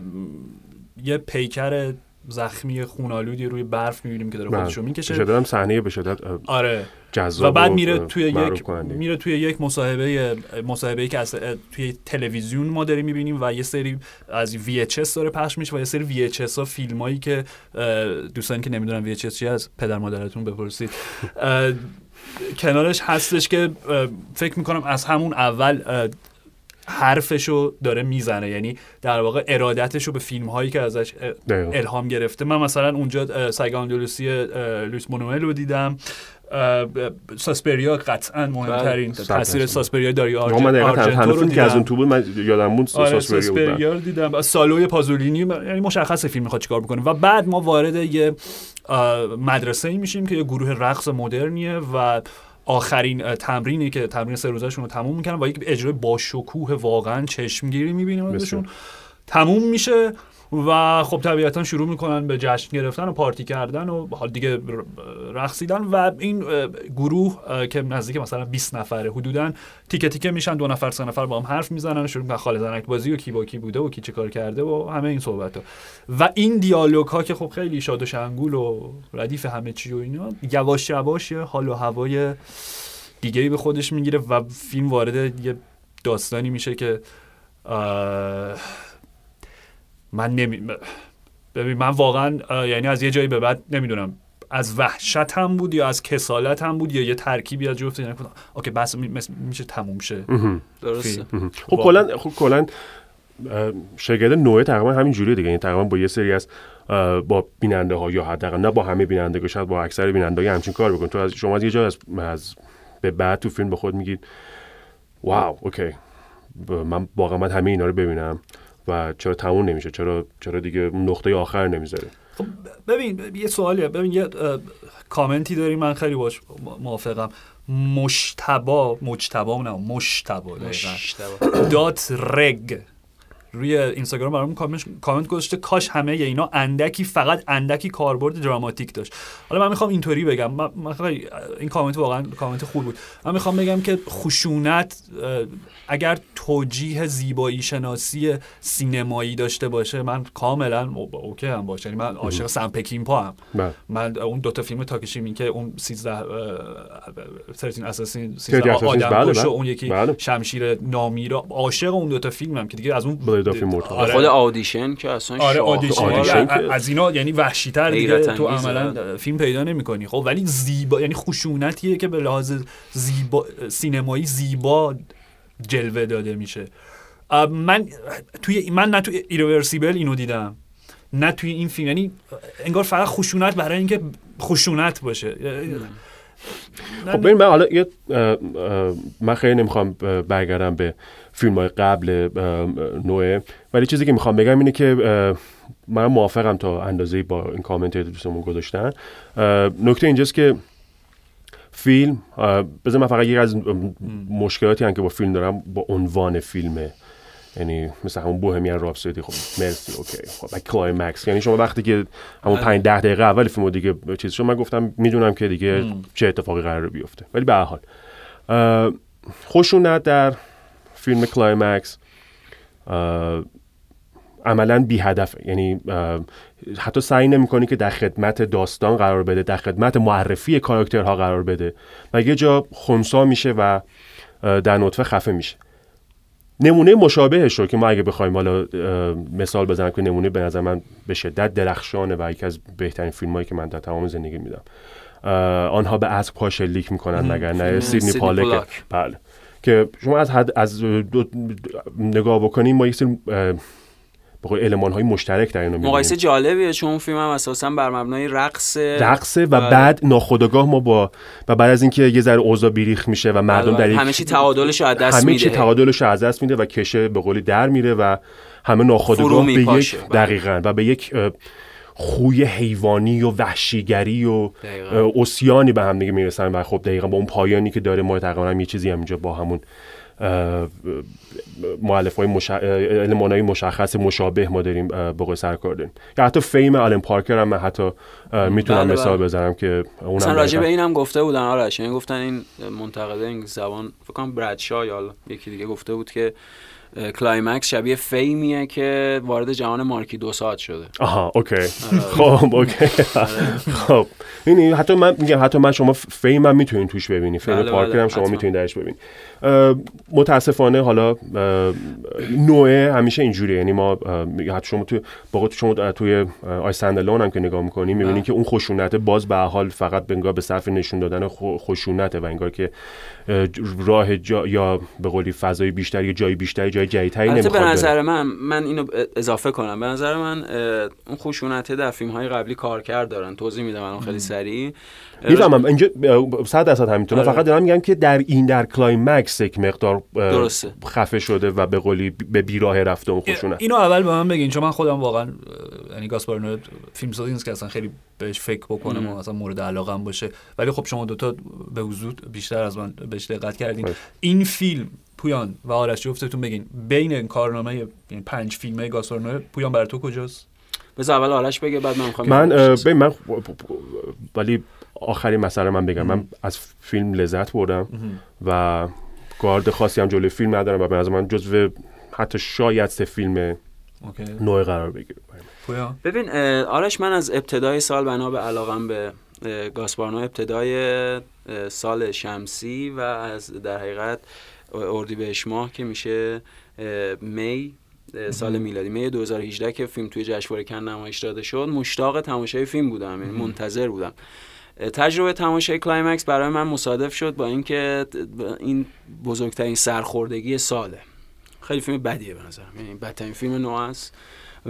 یه پیکر زخمی خونالودی روی برف می‌بینیم که داره خودشو می‌کشه. شده هم صحنه به شدت آره جذاب. و بعد میره توی یک کننده. میره توی یک مصاحبه مصاحبه‌ای که از توی تلویزیون ما داریم می‌بینیم و یه سری از وی اچ اس داره پخش میشه و یه سری وی اچ اس ها فیلمایی که دوستان که نمی‌دونن وی اچ اس چیه از پدر مادرتون بپرسید. کنارش هستش که فکر می‌کنم از همون اول حرفشو داره میزنه، یعنی در واقع ارادتشو به فیلم هایی که ازش الهام گرفته. من مثلا اونجا سایگان دولوسی لوئیس مانوئل رو دیدم، ساسپریا قطعا مهمترین تاثیر ساسپریا داری آرژنتو رو دیدم. من که از اون تو بود من یادم بود ساسپریا رو دیدم، سالوی پازولینی، یعنی مشخص فیلم میخواد چیکار بکنه. و بعد ما وارد یه مدرسه ای میشیم که یه گروه رقص مدرنیه و آخرین تمرینی که تمرین سه روزه‌شون رو تموم میکنن و یک اجرای با شکوه واقعا چشمگیری میبینیم ازشون. تموم میشه و خب طبیعتا شروع میکنن به جشن گرفتن و پارتی کردن و حال دیگه رقصیدن. و این گروه که نزدیک مثلا بیست نفره حدوداً تیکه تیکه میشن، دو نفر سه نفر با هم حرف میزنن، شروع میکنن خاله زنک بازی و کی با کی بوده و کی چه کار کرده و همه این صحبت ها و این دیالوگ ها که خب خیلی شاد و شنگول و ردیف همه چی و اینا یواش یواش حال و هوای دیگه‌ای به خودش میگیره و فیلم وارد یه داستانی میشه که من نمی ببین من واقعا یعنی از یه جایی به بعد نمیدونم از وحشت هم بود یا از کسالت هم بود یا یه ترکیبی از جفت اینا. اوکی بس میشه تموم شه. درسته. خب کلا خب کلا شگرد نوعه تقریبا همین جوریه دیگه، یعنی تقریبا با یه سری از با بیننده ها یا حداقل نه با همه بیننده شاید با اکثر بیننده ها همچین کار بکن. تو از شما از یه جایی از, از به بعد تو فیلم به خود میگید واو اوکی من واقعا همه اینا رو ببینم و چرا تموم نمیشه، چرا چرا دیگه نقطه آخر نمیذاره. خب ببین یه سوالیه، ببین یه کامنتی داری من خیلی باش موافقم، مشتبا مجتبا نه مشتبا دات رگ روی اینستاگرام برام کامنت گذاشته کاش همه اینا اندکی فقط اندکی کاربرد دراماتیک داشت. حالا من میخوام اینطوری بگم، من این کامنت واقعا کامنت خوب بود، من میخوام بگم که خشونت اگر توجیه زیبایی شناسی سینمایی داشته باشه من کاملا اوکی هم باشه، یعنی من عاشق سم پکینپا هم بب. من اون دوتا فیلم تاکشی میکه اون سیزده اساسین سیزده آدمکش و اون یکی بله. شمشیر نامیرا عاشق اون دوتا فیلمم که دیگه از اون آره. خود آدیشن که اصلا آره آدیشن, آدیشن از اینا یعنی وحشی‌تر دیگه تو عملا فیلم پیدا نمی‌کنی. خب ولی زیبا یعنی خشونتیه که به لحاظ زیبا سینمایی زیبا جلوه داده میشه. من توی من نه توی ایرورسیبل اینو دیدم نه توی این فیلم، یعنی انگار فقط خشونت برای اینکه خشونت باشه. خب ببین من حالا یه من خیلی نمیخوام برگردم به فیلم‌های قبل نوعه، ولی چیزی که میخوام بگم اینه که من موافقم تا اندازه‌ای با این کامنت دوستمون گذاشتن. نکته اینجاست که فیلم بذار من فقط یکی از مشکلاتی هم که با فیلم دارم با عنوان فیلمه، یعنی مثل همون بوهمیان راپسودی خب مرسی اوکی خب کلایمکس، یعنی شما وقتی که همون پنج ده دقیقه اول فیلمو دیگه چیز شد من گفتم میدونم که دیگه چه اتفاقی قراره بیفته. ولی به هر حال خشونت در فیلم کلایمکس عملاً بی هدف، یعنی حتی سعی نمی‌کنه که در خدمت داستان قرار بده، در خدمت معرفی کاراکترها قرار بده و یه جا خنثی میشه و در نطفه خفه میشه. نمونه مشابهش رو که ما اگه بخوایم حالا مثال بزنم که نمونه به نظر من به شدت درخشانه و یکی از بهترین فیلمایی که من در تمام زندگی میدم، آنها به اسب پا شلیک میکنن مگر نه سیدنی پالاک. بله که شما از حد از نگاه بکنیم ما یک سری بقیه المان‌های مشترک در اینو می‌بینیم. مقایسه جالبیه چون فیلم هم اساساً بر مبنای رقص رقصه و بعد ناخودآگاه ما با و بعد از اینکه یه ذره اوضاع بیریخ میشه و مردم در یک همه چی تعادلش از دست میده. همه چی تعادلش از دست میده و کشه به قولی در میره و همه ناخودآگاه به یک دقیقاً و به یک خوی حیوانی و وحشیگری و عصیانی به هم دیگه میرسن و خب دقیقاً با اون پایانی که داره ما تقریباً یه چیزی همینجا با همون مؤلفه‌های مش... المان‌های مشخص مشابه ما داریم بقیه سرکار داریم. یا حتی فیم آلن پارکر هم من حتی میتونم مثال بزنم که اونم مثلا راجع به اینم گفته بودن آرش، یعنی گفتن این منتقده این زبان فکر کنم برادشا یا یکی دیگه گفته بود که کلایمکس شبیه فیمیه که وارد جهان مارکی دو ساعت شده. آها اوکی. خب اوکی. خب ببین حتی من میگم حتی من شما فیم هم میتونین توش ببینی، فیم پارکر هم شما میتونین درش ببینی. متاسفانه حالا نوعه همیشه اینجوریه، یعنی ما حتی شما تو باقی تو شما توی آیسندلون هم که نگاه میکنی میبینی که اون خشونت باز به حال فقط بنگاه به صرف نشون دادن خشونته و انگار که راه جا یا به قولی فضای بیشتر یا جای بیشتر جای جایی‌تری نمیخواد. به نظر داره. من من اینو اضافه کنم، به نظر من اون خشونت در فیلم‌های قبلی کارکرد دارن، توضیح میدم الان خیلی سریع. میگم اینجا صد درصد همینطوره، فقط دارم میگم که در این در کلایمکس یک مقدار درسته. خفه شده و به قولی به بیراه رفته اون خشونت. اینو اول به من بگین چون من خودم واقعا یعنی گاسپارینو فیلمسازی نیست که اصلا خیلی بهش فکر بکنم و اصلا مورد علاقه ام باشه، ولی خب شما دوتا به حضور بیشتر از من بهش دقت کردین. این فیلم پویان و آرش جفتتون بگین بین این کارنامه یعنی پنج فیلمه گاسپارینو پویان برای تو کجاست؟ بذار اول آرش بگه بعد من میخوام من ببین من ولی آخرین مسئله من بگم. من از فیلم لذت بردم و گارد خاصی هم جلوی فیلم ندارم و به نظر من جزو حتی شاید سه فیلم نوع قرار بگیره. ببین آرش من از ابتدای سال بنا به علاقم به گاسپارینو ابتدای سال شمسی و از در حقیقت اردیبهشت ماه که میشه می سال میلادی می دو هزار و هجده که فیلم توی جشنواره کن نمایش داده شد مشتاق تماشای فیلم بودم، یعنی منتظر بودم. تجربه تماشای کلایمکس برای من مصادف شد با اینکه این بزرگترین سرخوردگی ساله. خیلی فیلم بدیه به نظرم، یعنی بدترین فیلم نوع است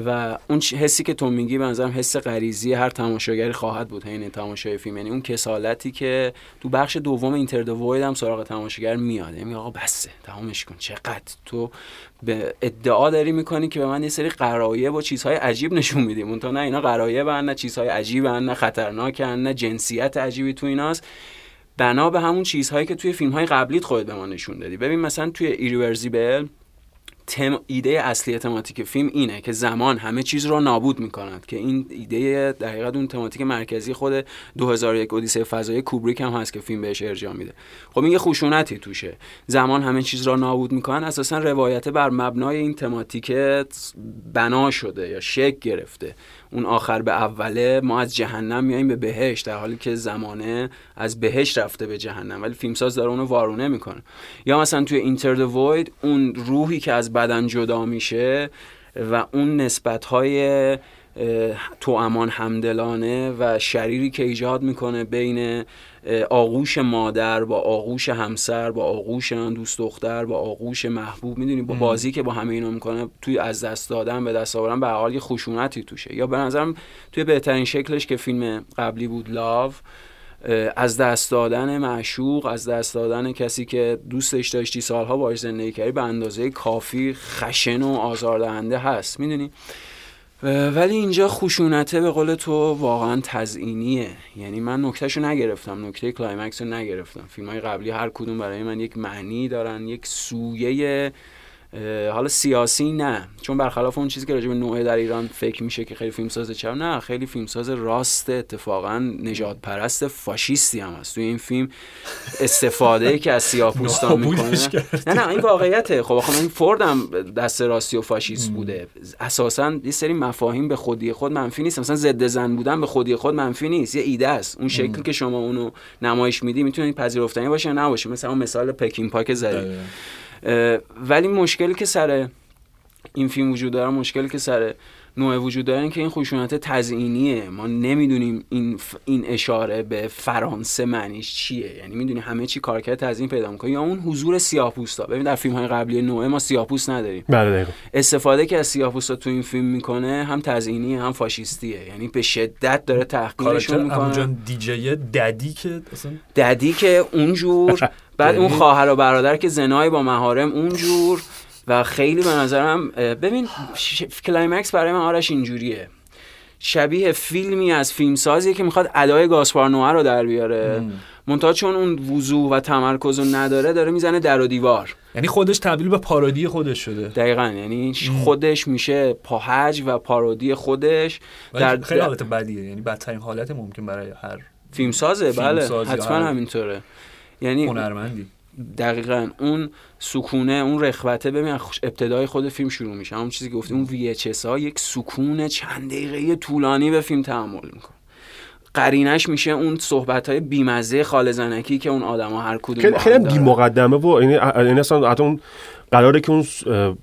و اون حسی که تو میگی به نظرم حس غریزی هر تماشاگری خواهد بود این تماشای فیلم، یعنی اون کسالتی که تو بخش دوم اینتر دو واید هم سراغ تماشاگر میاد، یعنی آقا بسه تمامش کن، چقدر تو به ادعا داری میکنی که به من یه سری قرایب و چیزهای عجیب نشون میدی، اون تا نه اینا قرایبن نه چیزهای عجیبن نه خطرناکن نه جنسیت عجیبی تو ایناست، بنا به همون چیزهایی که توی فیلم‌های قبلیت خودت به ما نشون دادی. ببین مثلا توی ایریورزیبل تم ایده اصلی تماتیک فیلم اینه که زمان همه چیز رو نابود می‌کند که این ایده در حقیقت اون تماتیک مرکزی خود دو هزار و یک اودیسه فضای کوبریک هم هست که فیلم بهش ارجاع میده. خب این یه خشونتی توشه، زمان همه چیز رو نابود می‌کند اساساً روایت بر مبنای این تماتیک بنا شده یا شکل گرفته. اون آخر به اوله ما از جهنم میایم به بهشت در حالی که زمانه از بهشت رفته به جهنم، ولی فیلمساز داره اونو وارونه میکنه. یا مثلا توی اینتر دی واید اون روحی که از بدن جدا میشه و اون نسبت‌های توامان همدلانه و شریری که ایجاد میکنه بین آغوش مادر با آغوش همسر با آغوش دوست دختر با آغوش محبوب، میدونی با بازی که با همه اینا میکنه توی از دست دادن به دست آوردن به هر حال یه خشونتی توشه. یا به نظرم توی بهترین شکلش که فیلم قبلی بود لاو، از دست دادن معشوق، از دست دادن کسی که دوستش داشتی سالها باهاش زندگی کردی به اندازه کافی خشن و آزاردهنده هست، میدونی. ولی اینجا خشونته به قول تو واقعا تزیینیه، یعنی من نکتهشو نگرفتم، نکته کلایمکسو نگرفتم. فیلم‌های قبلی هر کدوم برای من یک معنی دارن، یک سویه حالا سیاسی نه، چون برخلاف اون چیزی که راجع به نوع در ایران فکر میشه که خیلی فیلمساز چپ، نه خیلی فیلمساز راست اتفاقا نجات پرست فاشیستی هم هست توی این فیلم. استفاده که از سیاه‌پوستان میکنه نه نه این واقعیته. خب آخه این فورد هم دست راستی و فاشیست بوده اساسا. یه سری مفاهیم به خودی خود منفی نیست، مثلا ضد زن بودن به خودی خود منفی نیست، یه ایده است. اون شکلی که شما اونو نمایش میدی میتونه پذیرفتنی باشه نباشه، مثلا مثال پکین پاک زدی. ولی مشکلی که سر این فیلم وجود داره، مشکلی که سر نوع وجود داره، این که این خشونت تزیینیه. ما نمیدونیم این ف... این اشاره به فرانسه معنیش چیه، یعنی میدونی همه چی کارکرد تزیین پیدا میکنه. یا اون حضور سیاه‌پوستا، ببین در فیلم‌های قبلی نوع ما سیاه‌پوست نداریم. بله دقیقاً. استفاده که از سیاه‌پوستا تو این فیلم میکنه هم تزیینیه هم فاشیستیه، یعنی به شدت داره تحقیرشون میکنه. کارکتر همون دیجی ددی که اصلا ددی که اونجور بعد اون خواهر و برادر که زنای با محارم اونجور و خیلی به نظرم ببین ش... کلایمکس برای من آرش اینجوریه، شبیه فیلمی از فیلمسازی که میخواد ادای گاسپارینو رو در بیاره منتها چون اون وضوح و تمرکز رو نداره داره میزنه در و دیوار، یعنی خودش تبدیل به پارودی خودش شده. دقیقاً، یعنی خودش میشه پاهج و پارودی خودش در خیلی حالت بدیه، یعنی بدترین حالت ممکن برای هر فیلمسازه. بله حتما همینطوره، یعنی هنرمندی دقیقاً اون سکونه، اون رخوته ببین ابتدای خود فیلم شروع میشه. همون چیزی که گفتیم، اون وی اچ اس ها یک سکون چند دقیقه طولانی به فیلم تعامل میکنه. قرینش میشه اون صحبت‌های بیمزه خاله زنکی که اون آدما هر کدوم خیلی بی مقدمه و این این اصلا حتی اون قراره که اون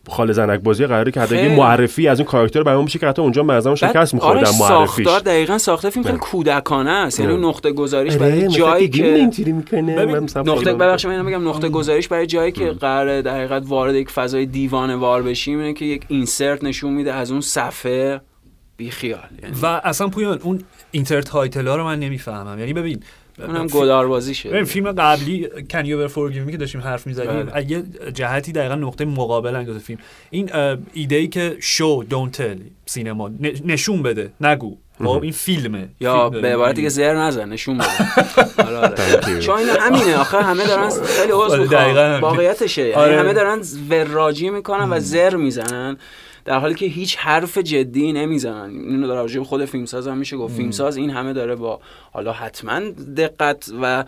خاله زنک بازی قراره که حتی یه معرفی از اون کاراکتر برام میشه که حتی اونجا معظم شکست می‌خوره در معرفیش. ساختار دقیقاً ساخته فیلم خیلی کودکانه است. یعنی نقطه گذاریش برای جایی که اینجوری می‌کنه، نقطه ببخشید من میگم نقطه گذاریش برای جایی که قراره در حقیقت وارد یک فضای دیوانه‌وار بشیم، اینه که یک اینسرت نشون میده از اون صفحه بیخیال. یعنی و اصلا پویان اون اینتر تایتل‌ها رو من نمیفهمم. یعنی ببین اونم گداربازی شده. ببین فیلم قبلی Can You Ever Forgive Me که داشتیم حرف می‌زدیم، یه جهتی دقیقاً نقطه مقابل انداز فیلم. این ایده‌ای که show don't tell سینما، نشون بده نگو. خب این فیلمه، یا به عبارتی که زهر نزن نشون بده. حالا چون همینه آخه همه دارن خیلی عذر واقعیتشه، همه دارن وراجی میکنن و زهر میزنن در حالی که هیچ حرف جدی نمیزنن. اینو در واقع خود فیلمساز هم میشه گفت، فیلمساز این همه داره با حالا حتما دقت و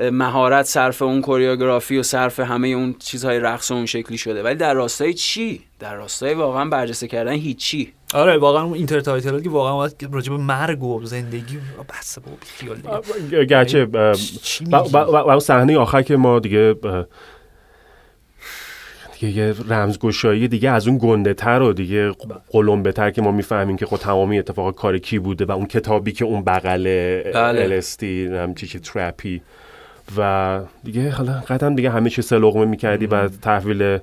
مهارت صرف اون کوریوگرافی و صرف همه اون چیزهای رقص و اون شکلی شده، ولی در راستای چی؟ در راستای واقعا برجسته کردن هیچی. آره واقعا اون اینتر تایتلاتی که واقعا واسه راجع به مرگ و زندگی بس با خیال. گرچه اون صحنه آخر که ما دیگه یه رمزگشایی دیگه از اون گنده تر و دیگه قلمبه تر که ما میفهمیم که خب تمامی اتفاق کار کی بوده و اون کتابی که اون بغله الستی همچی که ترپی و دیگه حالا قدم دیگه همه چی سه لقمه میکردی و تحویل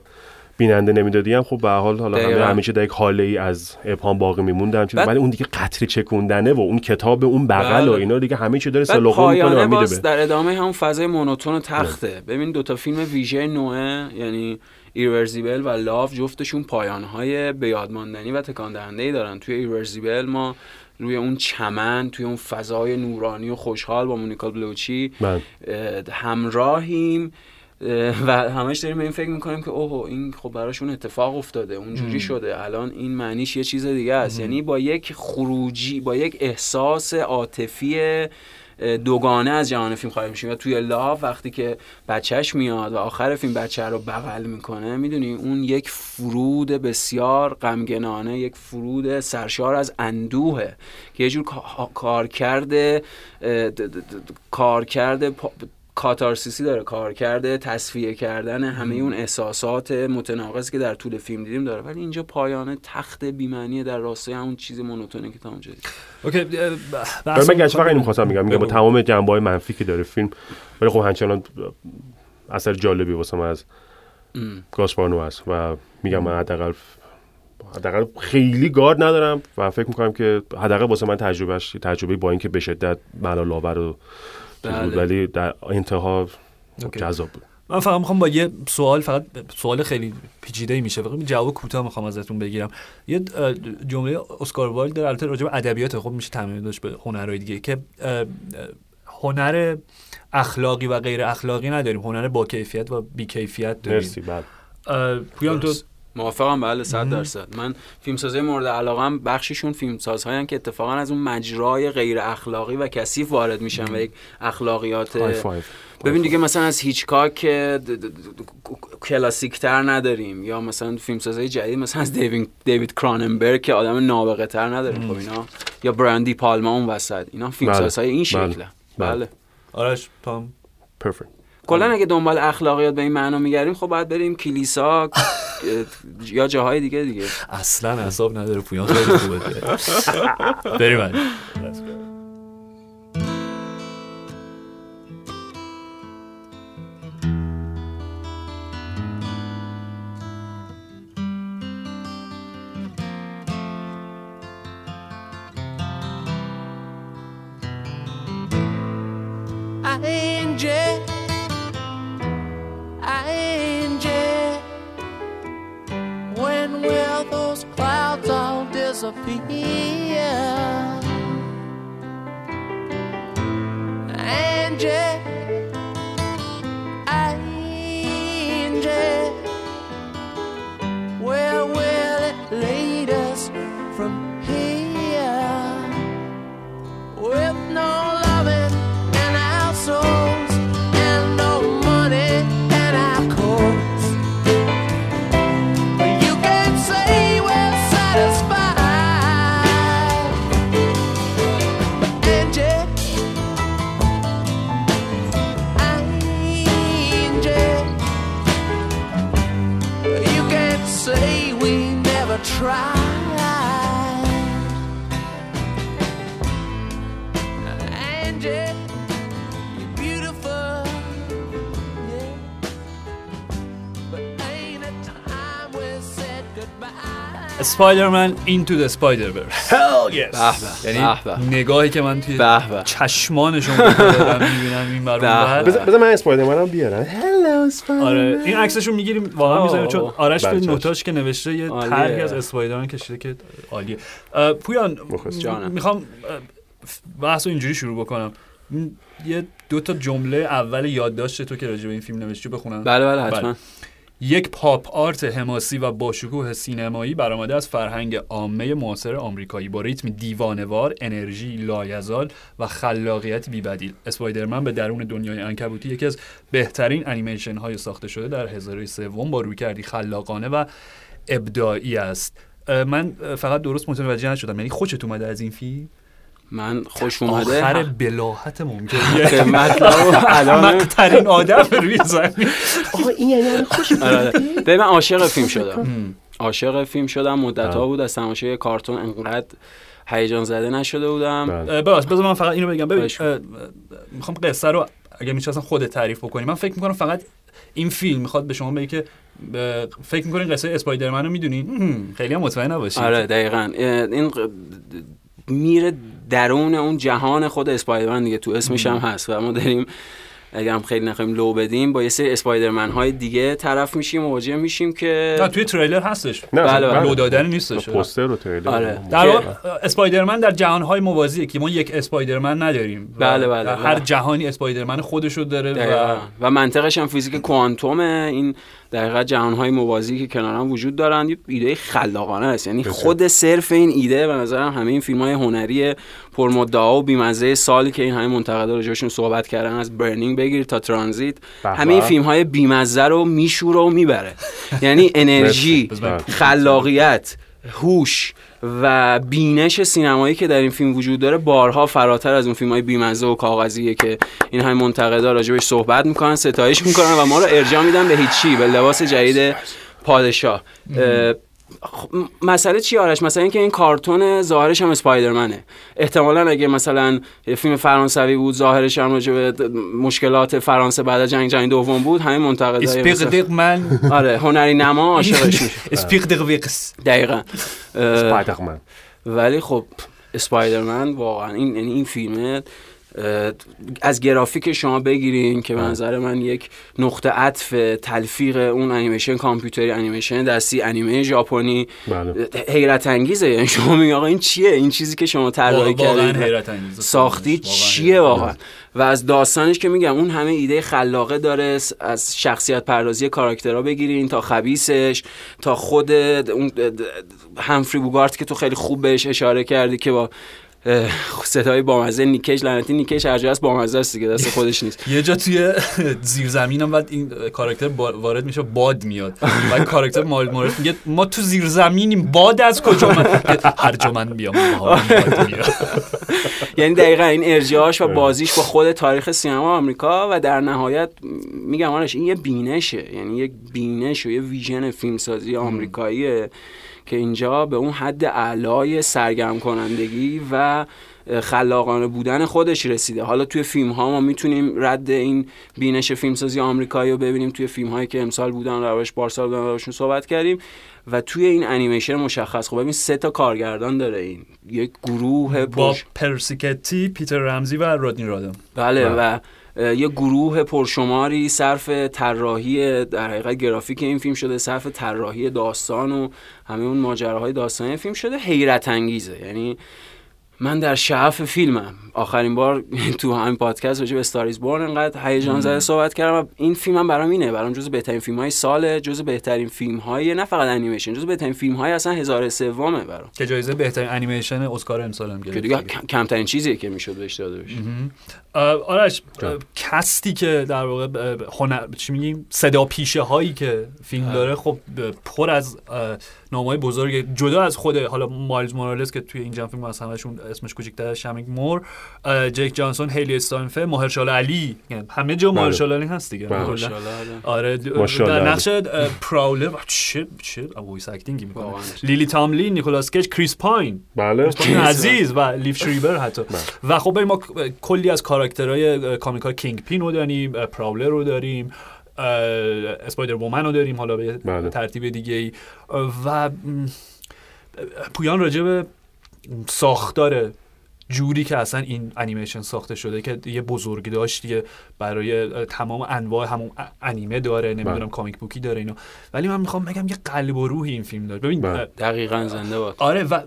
بیننده نمیدادی هم خب به حال حالا همه همیشه در یک حاله ای از ابهام باقی میموندم چون ولی اون دیگه قطری چکوندنه و اون کتاب اون بغل و اینا دیگه همه چی داره سه لقمه میکنه و میده. در ادامه همون فضای مونوتون تخته. ببین دو تا فیلم ویژه نوعه، یعنی ایرورزیبل و لاف، جفتشون پایان‌های بیادماندنی و تکان دهنده‌ای دارن. توی ایرورزیبل ما روی اون چمن توی اون فضای نورانی و خوشحال با مونیکا بلوچی همراهیم و همش داریم به این فکر میکنیم که اوه این خب براشون اتفاق افتاده، اونجوری شده، الان این معنیش یه چیز دیگه است. یعنی با یک خروجی، با یک احساس عاطفی دوگانه از جهان فیلم خارج میشیم. و توی لاف وقتی که بچهش میاد و آخر فیلم بچه رو بغل میکنه، میدونی اون یک فرود بسیار غمگنانه، یک فرود سرشار از اندوهه که یه جور کار کرده کار کرده کاتارسیسی داره، کار کرده تصفیه کردن همه اون احساسات متناقضی که در طول فیلم دیدیم داره، ولی اینجا پایانه تخت بی‌معنی در راستای همون چیز مونوتونی که تا اونجا دیدیم. اوکی من گاش فقط اینو خواستم میگم میگم با تمام جنبه‌های منفی که داره فیلم، ولی خب همچنان اثر جالبی واسه من از گاسپار نوآ است و میگم من حداقل حداقل خیلی گارد ندارم و فکر می‌کنم که حداقل واسه من تجربهش تجربه با اینکه به شدت ملال‌آور و ولی در انتها جذاب بود. من فقط میخوام با یه سوال، فقط سوال خیلی پیچیده میشه، فقط جواب کوتاه میخوام ازتون بگیرم. یه جمله اسکار وایلد در البته راجع به ادبیات خب میشه تمرین داشت به هنرهای دیگه که هنر اخلاقی و غیر اخلاقی نداریم، هنر با کیفیت و بی کیفیت داریم. مرسی. بعد پویان تو موافقم؟ بله صد درصد. من فیلمسازهای مورد علاقم بخششون فیلمسازهایی که اتفاقا از اون مجرای غیر اخلاقی و کثیف وارد میشن و یک اخلاقیات ببین دیگه مثلا از هیچکاک که کلاسیک تر نداریم، یا مثلا فیلمسازهای جدید مثلا از دیوید کراننبرگ که آدم نابغه تر نداریم خب اینا، یا براندی پالما اون وسط، اینا فیلمسازهای این شکله. بله آرش پام پرفکت. کلا اگه دنبال اخلاقیات به این معنا میگردیم خب باید بریم کلیسا یا جاهای دیگه دیگه. اصلا اعصاب نداره پویان، خیلی خوبه. بریم. No loving in our souls and no money اسپایدرمن اینتو د اسپایدرورس. هل یس. یعنی نگاهی که من توی چشمانشون میبینم این برون. بذار من اسپایدرمنم بیارم. هلو اسپایدرمن. آره این عکسشو میگیریم واقعا میذاریم، چون آرش به نوتاش که نوشته یه طرحی از اسپایدرمن کشیده که عالیه. پویان میخوام بحثو اینجوری شروع بکنم. یه دو تا جمله اول یادداشت تو که راجع به این فیلم نوشتی بخونم. بله بله حتما. یک پاپ آرت حماسی و باشکوه سینمایی برآمده از فرهنگ عامه معاصر آمریکایی با ریتم دیوانه‌وار، انرژی لایزال و خلاقیت بی‌بدیل. اسپایدرمن به درون دنیای عنکبوتی یکی از بهترین انیمیشن‌های ساخته شده در هزاره سوم با رویکردی خلاقانه و ابداعی است. من فقط درست متوجه نشدم، یعنی خوشت اومده از این فیلم؟ من خوش اومده آخر بلاهت ممکنیه که مطلب الان مقترین آدم روی زمین. آقا این یعنی خوش اومده. ببین من عاشق فیلم شدم عاشق فیلم شدم مدت‌ها بود از تماشای کارتون انقدر هیجان زده نشده بودم. ببخش بذار من فقط اینو بگم. ببین میخوام قصه رو اگه میشه اصلا خودت تعریف بکنی. من فکر میکنم فقط این فیلم میخواد به شما بگه که فکر میکنین قصه اسپایدرمن رو میدونین، خیلی هم مطمئن نباشید. آره دقیقاً این میره درون اون جهان خود اسپایدرمن دیگه، تو اسمش هم هست و ما داریم اگه هم خیلی نخواهیم لو بدیم با یه سری اسپایدرمن های دیگه طرف میشیم، مواجه میشیم که نه توی تریلر هستش. بله بله لو دادن نیستش، پوستر و تریلر. آره در اسپایدرمن در جهان های موازیه که ما یک اسپایدرمن نداریم. بله بله هر جهانی اسپایدرمن خودشو داره و و منطقش هم فیزیک کوانتومه. این دقیقاً جهان‌های موازی که کناراً وجود دارن یه ایده خلاقانه است. یعنی خود صرف این ایده به نظرم همه این فیلم‌های هنری پرمدعا و بی‌مزه سالی که این همه منتقدا راجعشون صحبت کردن، از برنینگ بگیر تا ترانزیت، همه این فیلم‌های بی‌مزه رو میشوره و میبره. یعنی انرژی، خلاقیت، هوش و بینش سینمایی که در این فیلم وجود داره بارها فراتر از اون فیلم‌های بی‌مزه و کاغذیه که این های منتقدا راجبش صحبت میکنن، ستایش میکنن و ما رو ارجاع میدن به هیچی، به لباس جدید پادشاه. مسئله چی آرش؟ مثلا اینکه این کارتون ظاهرش هم اسپایدرمنه. احتمالاً اگه مثلا فیلم فرانسوی بود ظاهرش هم راجع به مشکلات فرانسه بعد از جنگ جهانی دوم بود، همین منتقدای اسپیق من آره هنری نما عاشقش میشه اسپیق دقیقس دقیقاً اسپایدرمن. ولی خب اسپایدرمن واقعاً این یعنی این فیلمه از گرافیک شما بگیرین که به نظر من یک نقطه عطف تلفیق اون انیمیشن کامپیوتری، انیمیشن دستی، انیمه ژاپنی حیرت انگیزه. یعنی شما میگین آقا این چیه؟ این چیزی که شما طراحی کردید ساختی چیه واقعا؟ و از داستانش که میگم اون همه ایده خلاقه داره، از شخصیت پردازی کاراکترها بگیرین تا خبیثش تا خود اون همفری بوگارت که تو خیلی خوب بهش اشاره کردی که با صدای بامزه نیکش لعنتی نیکش هر جاست بامزه است دیگه، دست خودش نیست. یه جا توی زیرزمینم بعد این کاراکتر وارد میشه، باد میاد و کاراکتر مال مورد میگه ما تو زیرزمینیم، باد از کجا اومد؟ هر جا من بیام باد میاد. یعنی دقیقاً این ارجاعش و بازیش با خود تاریخ سینما آمریکا و در نهایت میگم آرش این یه بینشه، یعنی یک بینش و یه ویژن فیلمسازی آمریکاییه که اینجا به اون حد اعلای سرگرم کنندگی و خلاقانه بودن خودش رسیده. حالا توی فیلم ها ما میتونیم رد این بینش فیلمسازی آمریکایی رو ببینیم توی فیلم هایی که امسال بودن روش پارسال بودن روشون صحبت کردیم و توی این انیمیشن مشخص. خب ببین سه تا کارگردان داره این، یک گروه با پرسیکتی، پیتر رمزی و رودنی رادم. بله و یه گروه پرشماری صرف طراحی در حقیقت گرافیک این فیلم شده، صرف طراحی داستان و همه اون ماجراهای داستانی فیلم شده. حیرت انگیزه. یعنی من در شعف فیلمم. آخرین بار تو همین پادکست راجع به استاریز بورن انقدر هیجان زده صحبت کردم و این فیلمم برام اینه، برام جزو بهترین فیلم‌های ساله، جزو بهترین فیلم‌های نه فقط انیمیشن، جزو بهترین فیلم‌های اصلا هزاره سومه برام که جایزه بهترین انیمیشن اسکار امسال هم گرفت که کمترین چیزیه که میشد بهش داده بشه. آرش کاستی که در واقع هنر چی میگیم صدا پیشه هایی که فیلم داره خب پر از نام‌های بزرگ جدا از خود حالا مایلز مورالز که توی این جنب فیلم از همه‌شون اسمش کوچیک‌تره، شمیک مور، جک جانسون، هیلی استاینفه، ماهرشال علی، یعنی همه جا ماهرشال علی هست دیگه. ماهرشال آره در نقش پراولر چه چه وایس اکتینگ میکنه. لیلی تاملین، نیکولاس کیج، کریس پاین بله عزیز و لیف شریبر حتی. و خب ما کلی از کاراکترهای کامیک‌های کینگ پین رو داریم، پراولر رو داریم، اسپایدر وومن رو داریم حالا به بله. ترتیب دیگه ای و پویان راجع به ساختار جوری که اصلا این انیمیشن ساخته شده که یه بزرگی داشت دیگه برای تمام انواع همون انیمه داره، نمیدونم کامیک بوکی داره اینا، ولی من میخوام بگم یه قلب و روح این فیلم داره. ببین بره. دقیقاً زنده باد. آره و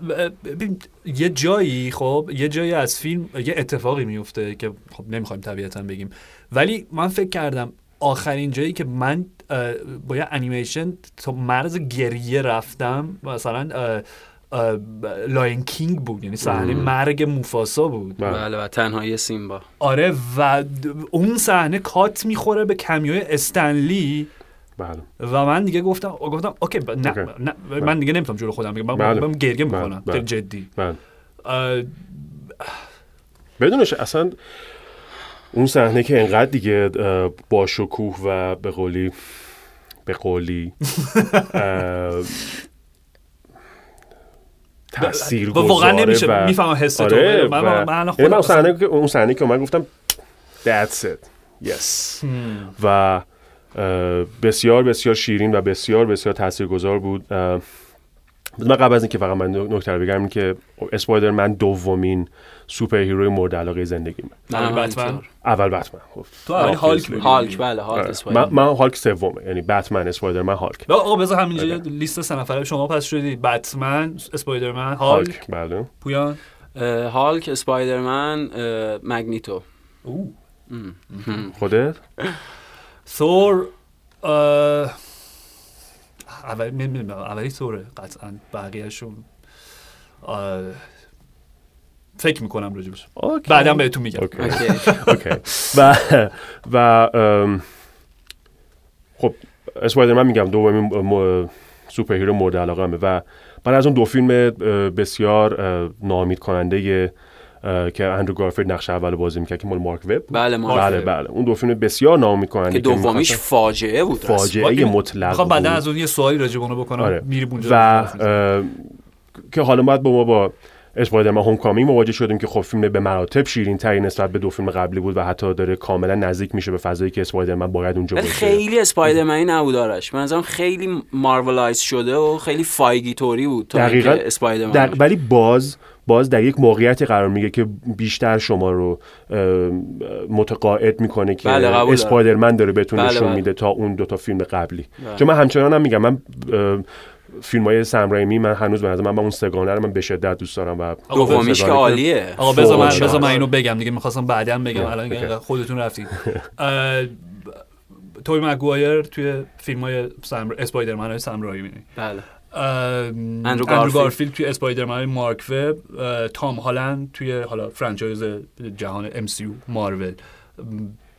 ببین یه جایی خب یه جایی از فیلم یه اتفاقی میفته که خب نمیخوایم طبیعتاً بگیم، ولی من فکر کردم آخرین جایی که من با یه انیمیشن تو مرز گریه رفتم مثلا لاین کینگ بود، یعنی صحنه مرگ موفاسا بود. بله و تنهایی سیمبا. آره و اون صحنه کات میخوره به کمیوی استنلی. بله. و من دیگه گفتم گفتم اوکی ب... نه. اوکی. نه من دیگه نمیتونم جلو خودم بگم، من من گریه میکنم خیلی جدی. بله. آ... بدونش اصلا اون صحنه که انقدر دیگه با شکوه و به قولی به قولی تاثیر گذاره واقعا نمیشه و... میفهمم حس تو. آره من و... من خودم صحنه که اون صحنه که من گفتم that's it yes hmm. و بسیار بسیار شیرین و بسیار بسیار تاثیرگذار بود. من قبل از اینکه فقط من نکته رو بگم که اسپایدرمن دومین سوپر هیروی مورد علاقه زندگیم. اول بتمن اول بتمن تو اول هالک هالک بله هالک اسپایدرمن. من هالک سوم، یعنی بتمن اسپایدرمن هالک. آقا بذار همینجا لیست سه نفره شما پس شدی، بتمن اسپایدرمن هالک. بله پویان هالک اسپایدرمن مگنیتو. او خودت ثور اول نمیدونم اولی طوره قطعا بقیهشون آه... فکر میکنم راجبش okay. بعدم بهتون میگم اوکی اوکی و و ام... خب اسپایدرمن میگم دومین م... سوپر هیرو مورد علاقه همه و من از اون دو فیلم بسیار ناامید کننده که اندرو گارفیلد نقش اول بازی میکرد که مال مارک وب. بله بله بله اون دو فیلم بسیار نامی کننده که دومیش فاجعه بود، فاجعه مطلق. میخوام بعدا از اون یه سوالی راجع به اون بکنم. آره. میریم اونجا و که حالا بعد با ما با اسپایدرمن هوم کامینگ مواجه شدیم که خب فیلم به مراتب شیرین ترین نسبت به دو فیلم قبلی بود و حتی داره کاملا نزدیک میشه به فضایی که اسپایدرمن باید اونجا باشه. خیلی اسپایدرمنی نبود آرش، منظورم خیلی مارولایز شده و خیلی فایگی توری بود تا اینکه اسپایدرمن، ولی باز باز در یک موقعیتی قرار میگه که بیشتر شما رو متقاعد میکنه که بله اسپایدرمن داره بهتون بله نشون بله. میده تا اون دوتا فیلم قبلی. بله. چون من همچنان هم میگم من فیلمای سم رایمی من هنوز به نظر من اون سگانه رو من به شدت دوست دارم و دومیش که عالیه. آقا بذار من بذار من اینو بگم دیگه، میخواستم بعداً بگم الان خودتون رفتید. توی مگوایر توی فیلمای سم اسپایدرمن های سم رایمی بله اندرو گارفیلد. گارفیلد توی اسپایدرمن مارک وب، تام هالند توی حالا فرانچایز جهان ام سی یو مارول،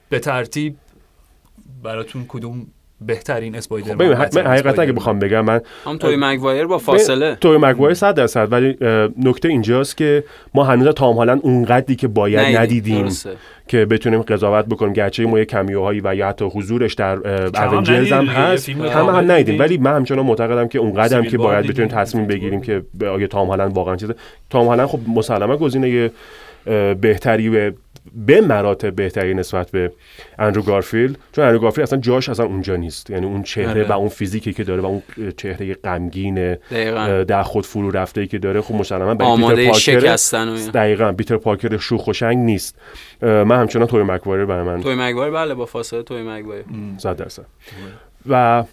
به ترتیب براتون کدوم بهترین اسپایدرمن؟ خب ببین من حقیقتا اگه بخوام بگم من هم توی مگوایر با فاصله توی مگوایر صد درصد، ولی نکته اینجاست که ما هنوز تام هالند اونقدری که باید ندیدیم که بتونیم قضاوت بکنیم، گرچه ما یه کمیوهایی و یا حتی حضورش در اونجرز هم هست همه هم ندیدیم، ولی من همچنان معتقدم که اونقدر هم که باید بتونیم تصمیم بگیریم که آگه تام هالند واقعا چیزه. تام هالند خب مسلماً گزینه بهتری و به مراتب بهتری نسبت به اندرو گارفیلد، چون اندرو گارفیلد اصلا جاش اصلا اونجا نیست، یعنی اون چهره آره. و اون فیزیکی که داره و اون چهره غمگین در خود فرو رفته‌ای که داره خب مسلماً برای پیتر پارکر دقیقاً پیتر پارکر شوخ و شنگ نیست. من همچنان توی مگوایر برای من توی مگوایر بله با فاصله توی مگوایر صد درصد. و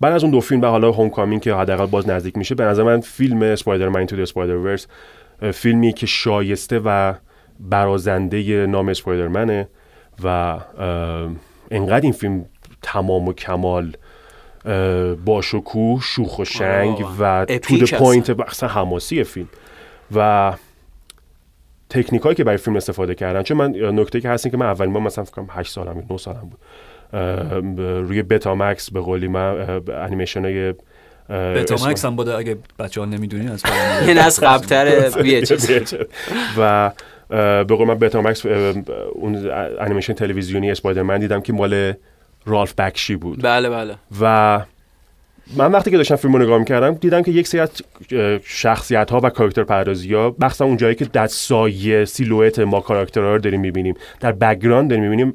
بعد از اون دو فیلم به حالا هوم کامینگ که حداقل باز نزدیک میشه، به نظر من فیلم اسپایدرمن تو دی اسپایدرورس فیلمی که شایسته و برازنده نام اسپایدرمنه و انقدر این فیلم تمام و کمال با شکوه، شوخ و شنگ و تو د پوینت اصلا حماسی فیلم و تکنیکایی که برای فیلم استفاده کردن. چون من نکته که هست این که من اولین بار مثلا فکر کنم هشت سالم نه سالم بود روی بتا مکس به قولی من انیمیشنای بتامکس هم بوده اگه بچه ها نمیدونین از این از قبل‌تر و به قول من بتامکس اون انیمیشن تلویزیونی اسپایدرمن دیدم که مال رالف بکشی بود. بله بله. و من وقتی که داشتم فیلمو نگاه می‌کردم دیدم که یک سری از شخصیت‌ها و کاراکتر پردازی‌ها مخصوصا اون جایی که در سایه سیلوئت ما کاراکترها رو داریم می‌بینیم، در بک‌گراند داریم می‌بینیم،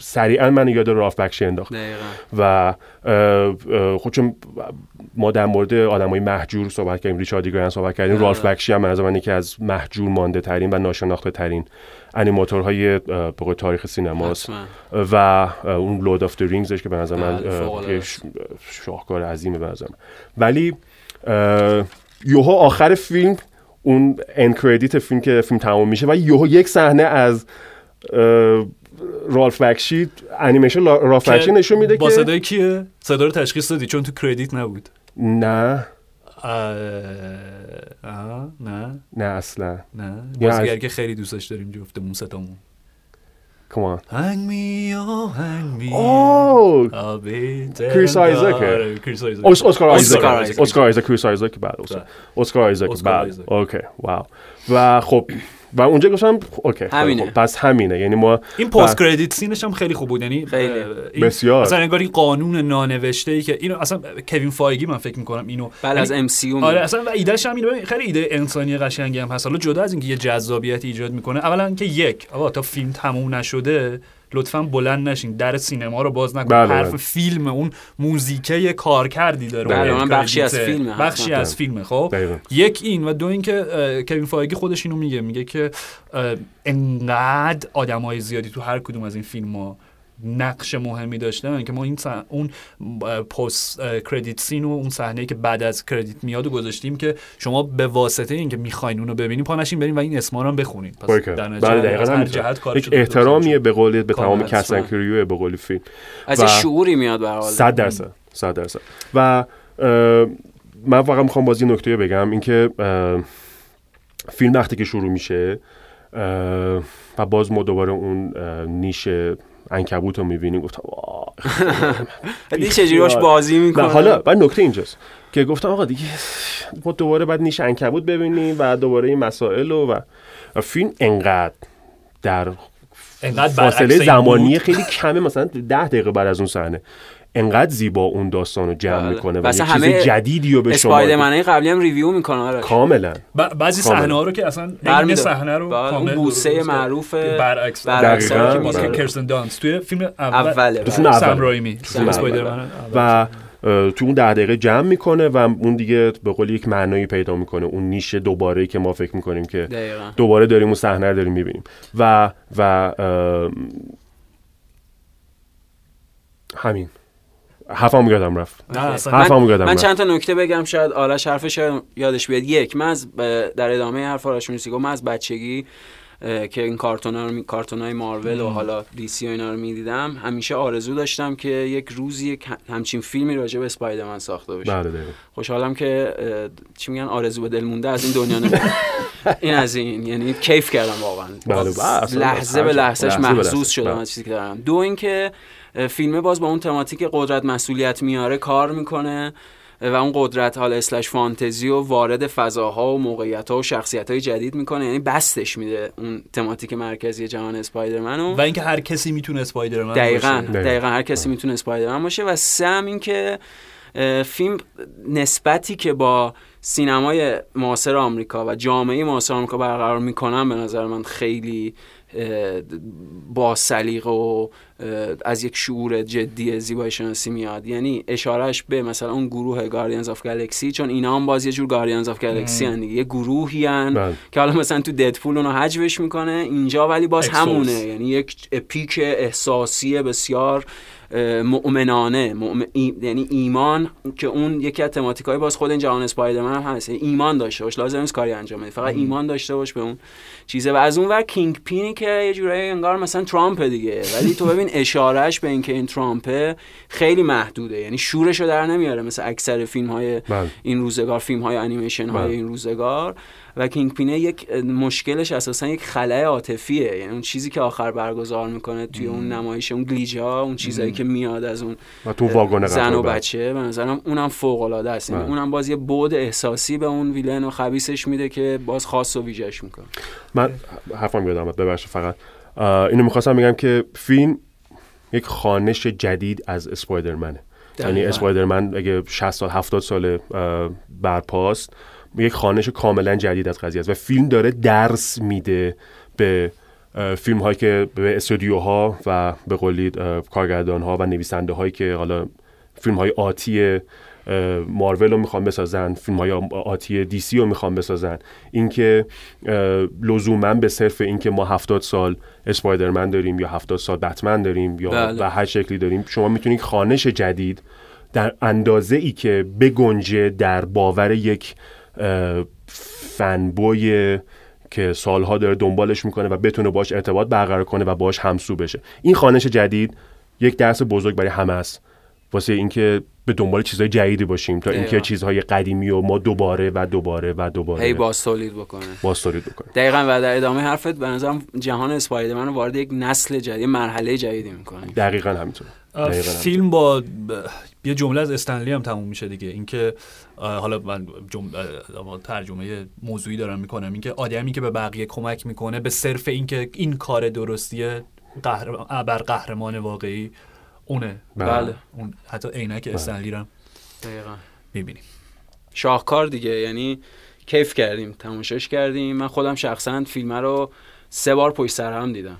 سریعا من یاد راف بخشی انداخت. و خودم ما در مورد آدمای محجور صحبت کردیم، ریچارد گرن صحبت کردیم، راف بخشی هم از من یکی از محجور مانده ترین و ناشناخته ترین انیماتورهای به تاریخ سینماست و اون لورد آف دی رینگزش که به نظر من شاهکار عظیمه به نظر من. ولی یوها آخر فیلم اون اند کردیت فیلم که فیلم تمام میشه و یوها یک صحنه از رالف بخشی انیمیشن رالف بخشی نشون میده که با صدای کیه؟ صدا رو تشخیص دادی چون تو کردیت نبود. نه آه... آه... نه نه اصلا نه بازیگر که خیلی دوستش داریم جفتمون ستامون. Come on. Hang me, oh hang me. Oh. I'll be Chris Isaac. Chris Isaac. Oscar Isaac. Oscar Isaac. Chris Isaac که بعد Oscar Isaac بعد. Okay. Wow. و خب و اونجا گفتم اوکی همینه. پس همینه، یعنی ما این پست کردیت سینش هم خیلی خوب بود، یعنی بسیار مثلا انگار این قانون نانوشته ای که اینو اصلا کوین فایگی من فکر می‌کنم اینو بله از ام سی او آره اصلا ایدهش هم اینه، خیلی ایده انسانی قشنگی هم هست. حالا جدا از اینکه یه جذابیت ایجاد میکنه، اولا که یک آقا تا فیلم تموم نشده لطفاً بلند نشین، در سینما رو باز نکن. بله حرف بله. فیلم اون موزیکه کارکردی داره. بله من بخشی از فیلمه. بخشی حتما. از فیلمه. خب دقیقا. یک این و دو این که کوین فایگی خودش اینو میگه، میگه که انقدر آدمای زیادی تو هر کدوم از این فیلم‌ها نقش مهمی داشتن که ما این سح... اون پست کردیت سین و اون صحنه‌ای که بعد از کردیت میاد و گذاشتیم که شما به واسطه اینکه می‌خواین اونو ببینین پانشین برین و این اسما رو هم بخونید. پس در نهایت یک احترامیه به قول به تمام کسن کریو به قول فیلم از و... شعوری میاد به حال صد درصد صد درصد. و من واقعا می‌خوام باز یه نکته بگم، اینکه فیلم وقتی که شروع میشه و باز ما دوباره اون نیش عنکبوت رو میبینیم، گفتم آه دیگه چجوری باش بازی میکنه. حالا بعد نکته اینجاست که گفتم آقا دیگه ما دوباره بعد نیش عنکبوت ببینیم و دوباره این مسائل و و فیلم انقدر در فاصله زمانی خیلی کمه، مثلا ده دقیقه بعد از اون صحنه انقدر زیبا اون داستانو جمع بله. میکنه و یه چیز جدیدیو به شما اسپایدرمنه قبلی هم ریویو میکنه آراش کاملا ب- بعضی صحنه ها رو که اصلا این صحنه رو کامل بوسه معروف برعکس دقیقاً مثل کرسن دانس توی فیلم اول سام رایمی اسپایدرمن و تو اون ده دقیقه جمع میکنه و اون دیگه به قول یک معنایی پیدا میکنه، اون نیشه دوباره که ما فکر میکنیم که دقیقاً. دوباره داریم اون صحنه رو داریم میبینیم و و همین حرفم یادم رفت. حرفم یادم رفت. من چند تا نکته بگم شاید آرش حرفش یادش بیاد. یک، من از در ادامه حرف آرش میگم، من از بچگی که این کارتونا رو کارتونای مارول و حالا دی سی و اینا رو می‌دیدم، همیشه آرزو داشتم که یک روزی یک همچین فیلمی راجع به اسپایدرمن ساخته بشه. بله دیگه. خوشحالم که چی میگن آرزو به دل مونده از این دنیا نمونده. این از این، یعنی کیف کردم واقعا. بله لحظه به لحظهش محسوس شدم از چیزی که دارم. دو اینکه فیلمه باز با اون تماتیک قدرت مسئولیت میاره کار میکنه و اون قدرت حالا اسلش فانتزی و وارد فضاها و موقعیت‌ها و شخصیت‌های جدید میکنه، یعنی بستش میده اون تماتیک مرکزی جهان اسپایدرمنو و اینکه هر کسی میتونه اسپایدرمن دقیقاً باشه. دقیقاً هر کسی میتونه اسپایدرمن باشه. و سم اینکه فیلم نسبتی که با سینمای معاصر آمریکا و جامعه معاصر آمریکا برقرار میکنن به نظر من خیلی با سلیقه و از یک شعور جدی زیبایی شناسی میاد، یعنی اشارهش به مثلا اون گروه گاردینز آف گالکسی، چون اینا هم باز یه جور گاردینز آف گالکسی ان دیگه، یه گروهی ان که حالا مثلا تو ددپول اونو حجبش میکنه اینجا، ولی باز اکسوس. همونه، یعنی یک اپیک احساسی بسیار مؤمنانه مؤمن... یعنی ایمان که اون یکی از تماتیکای باز خود این جهان اسپایدرمن هم هست، ایمان داشته باش، لازم نیست کاری انجام بدی، فقط ایمان داشته باش به اون چیزه. و از اون ور کینگ پینی که یه جورایی انگار مثلا ترامپ دیگه، ولی تو ببین اشارهش به این که این ترامپ خیلی محدوده، یعنی شورش رو در نمیاره مثل اکثر فیلم‌های این روزگار، فیلم‌های انیمیشن‌های این روزگار. و کینگ پینه یک مشکلش اساسا یک خلأ عاطفیه، یعنی اون چیزی که آخر برگزار میکنه توی اون نمایش، اون گلیجا، اون چیزایی که میاد از اون زن و بچه، به نظرم اونم فوق العاده است، یعنی اونم باز یه بعد احساسی به اون ویلن و خبیثش میده که باز خاص و ویژه‌ش میکنه. من حرفم یادم اومد ببخشید، فقط اینو میخواستم بگم که فیلم یک خوانش جدید از اسپایدرمنه، یعنی اسپایدرمن اگه شصت سال هفتاد سال برپاست، یک خوانش کاملا جدید از قضیه است و فیلم داره درس میده به فیلم هایی که به استودیوها و به قولی کارگردان ها و نویسنده هایی که حالا فیلم های آتی مارول رو میخوان بسازن، فیلم های آتی دی سی رو میخوان بسازن، اینکه لزوما به صرف اینکه ما هفتاد سال اسپایدرمن داریم یا هفتاد سال بتمن داریم یا بله. به هر شکلی داریم، شما میتونید خوانش جدید در اندازه ای که بگنجه در باور یک فنبوی که سالها داره دنبالش میکنه و بتونه باش ارتباط برقرار کنه و باش همسو بشه. این خوانش جدید یک درس بزرگ برای همه است، واسه اینکه به دنبال چیزهای جدیدی باشیم تا اینکه چیزهای قدیمی و ما دوباره و دوباره و دوباره هی باستولید بکنه باستولید بکنه. دقیقاً. و در ادامه حرفت به نظرم جهان اسپایدرمن وارد یک نسل جدید، مرحله جدیدی میکنه. دقیقاً همینطوره. فیلم با یه جمله از استنلی هم تموم میشه دیگه، اینکه حالا من جم... ترجمه موضوعی دارم میکنم، اینکه آدمی که به بقیه کمک میکنه به صرف اینکه این کار درستیه، قهر... بر قهرمان واقعی اونه. بله. اون حتی عینک استنلی رو دقیقاً میبینیم. شاهکار دیگه، یعنی کیف کردیم، تماشاش کردیم. من خودم شخصا فیلم رو سه بار پشت سر هم دیدم.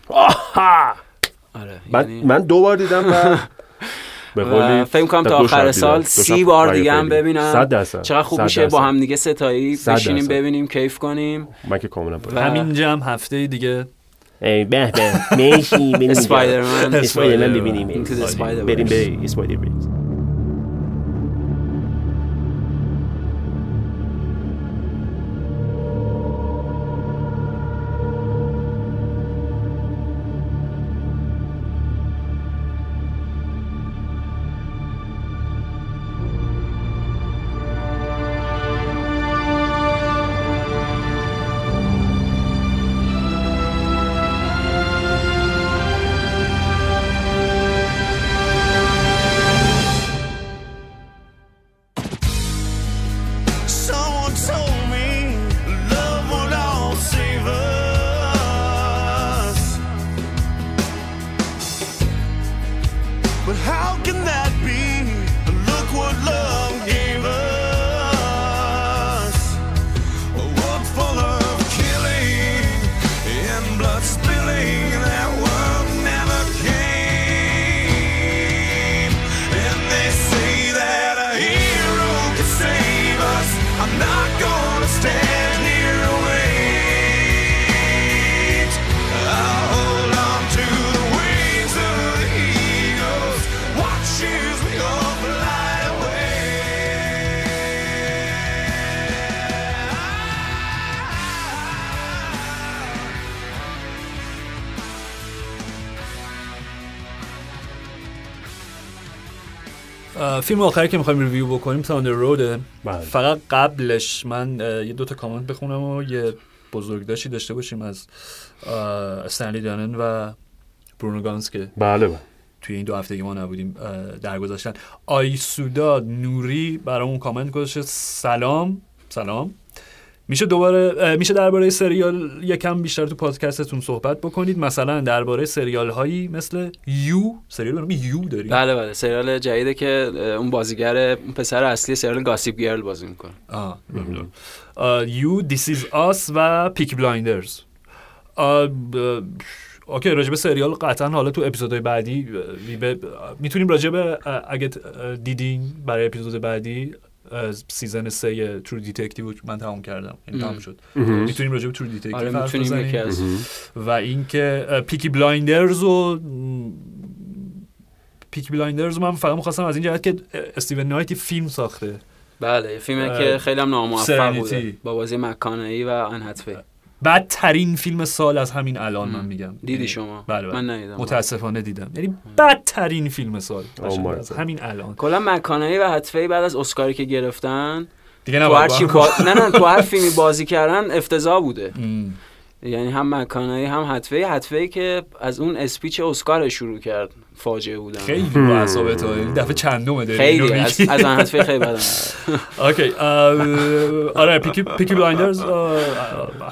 آره. من, یعنی... من دو بار دیدم و و فکر کنم تا آخر سال سی بار دیگه هم ببینم. چقدر خوب میشه با هم دیگه ستایی بشینیم ببینیم کیف کنیم. من که کاملا برم. همین جمع هفته دیگه ای به به میشی ببینیم اسپایدرمن اسپایدرمن ببینیم بریم به اسپایدرمن. فیلم آخری که می‌خوایم ریویو بکنیم ساندر رود. فقط قبلش من یه دو تا کامنت بخونم و یه بزرگداشتی داشته باشیم از استنلی دانن و برونو گانز که بله بله توی این دو هفته که ما نبودیم درگذاشتن. آیسودا نوری برامون کامنت گذاشته سلام سلام، میشه دوباره میشه درباره سریال یکم بیشتر تو پادکستتون صحبت بکنید، مثلا درباره سریال هایی مثل یو، سریال برنامه یو داریم. بله بله سریال جدیده که اون بازیگر پسر اصلی سریال گاسیپ گرل بازی میکنه. آه نمیدونم. یو، دیس ایز آس و پیک بلایندرز. اوکی راجب سریال قطعا حالا تو اپیزودهای بعدی میتونیم راجب اگه دیدین برای اپیزود بعدی از سیزن سه ترو دیتکتیو من تمام کردم، یعنی تمام شد. میتونیم راجع به ترو دیتکتیو آره حرف بزنیم و اینکه پیکی بلایندرز و پیکی بلایندرز من فقط می‌خواستم از این جهت که استیون نایتی فیلم ساخته. بله فیلمی که خیلی هم ناموفق بوده با بازی مکانه‌ای و آن هتفی. بدترین فیلم سال از همین الان من میگم. دیدی شما؟ بله بله. من ندیدم. متاسفانه دیدم. یعنی بدترین فیلم سال از همین الان. کلا مکانه‌ای و هتفی بعد از اسکاری که گرفتن دیگه نه هر چی با... نه نه تو هر فیلمی بازی کردن افتضاح بوده. ام. یعنی هم مکانه‌ای هم هتفی هتفی که از اون اسپیچ اسکار شروع کرد فاجعه بودن. خیلی با اعصاب تا دفعه چندم داریم خیلی از از اون هتفی خیلی بدم. اوکی آره پیکی پیکی بلایندرز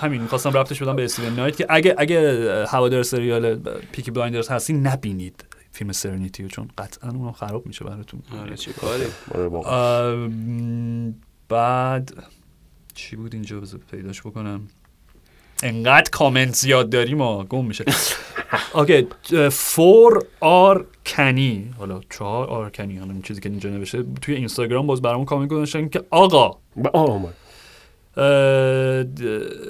همین می‌خواستم ربطش بدم به استیون نایت که اگه اگه هوادار سریال پیکی بلایندرز هستین نبینید فیلم سرنیتیو، چون قطعاً اونم خراب میشه براتون. آره چه کاری. بعد چی بود اینجا بذار پیداش بکنم. انقدر کامنت زیاد داریم ما گم میشه. اوکی فور آر کنی، حالا چهار آر کنی، حالا این چیزی که اینجا نوشته توی اینستاگرام باز برامون کامنت گذاشتن که آقا به آرمان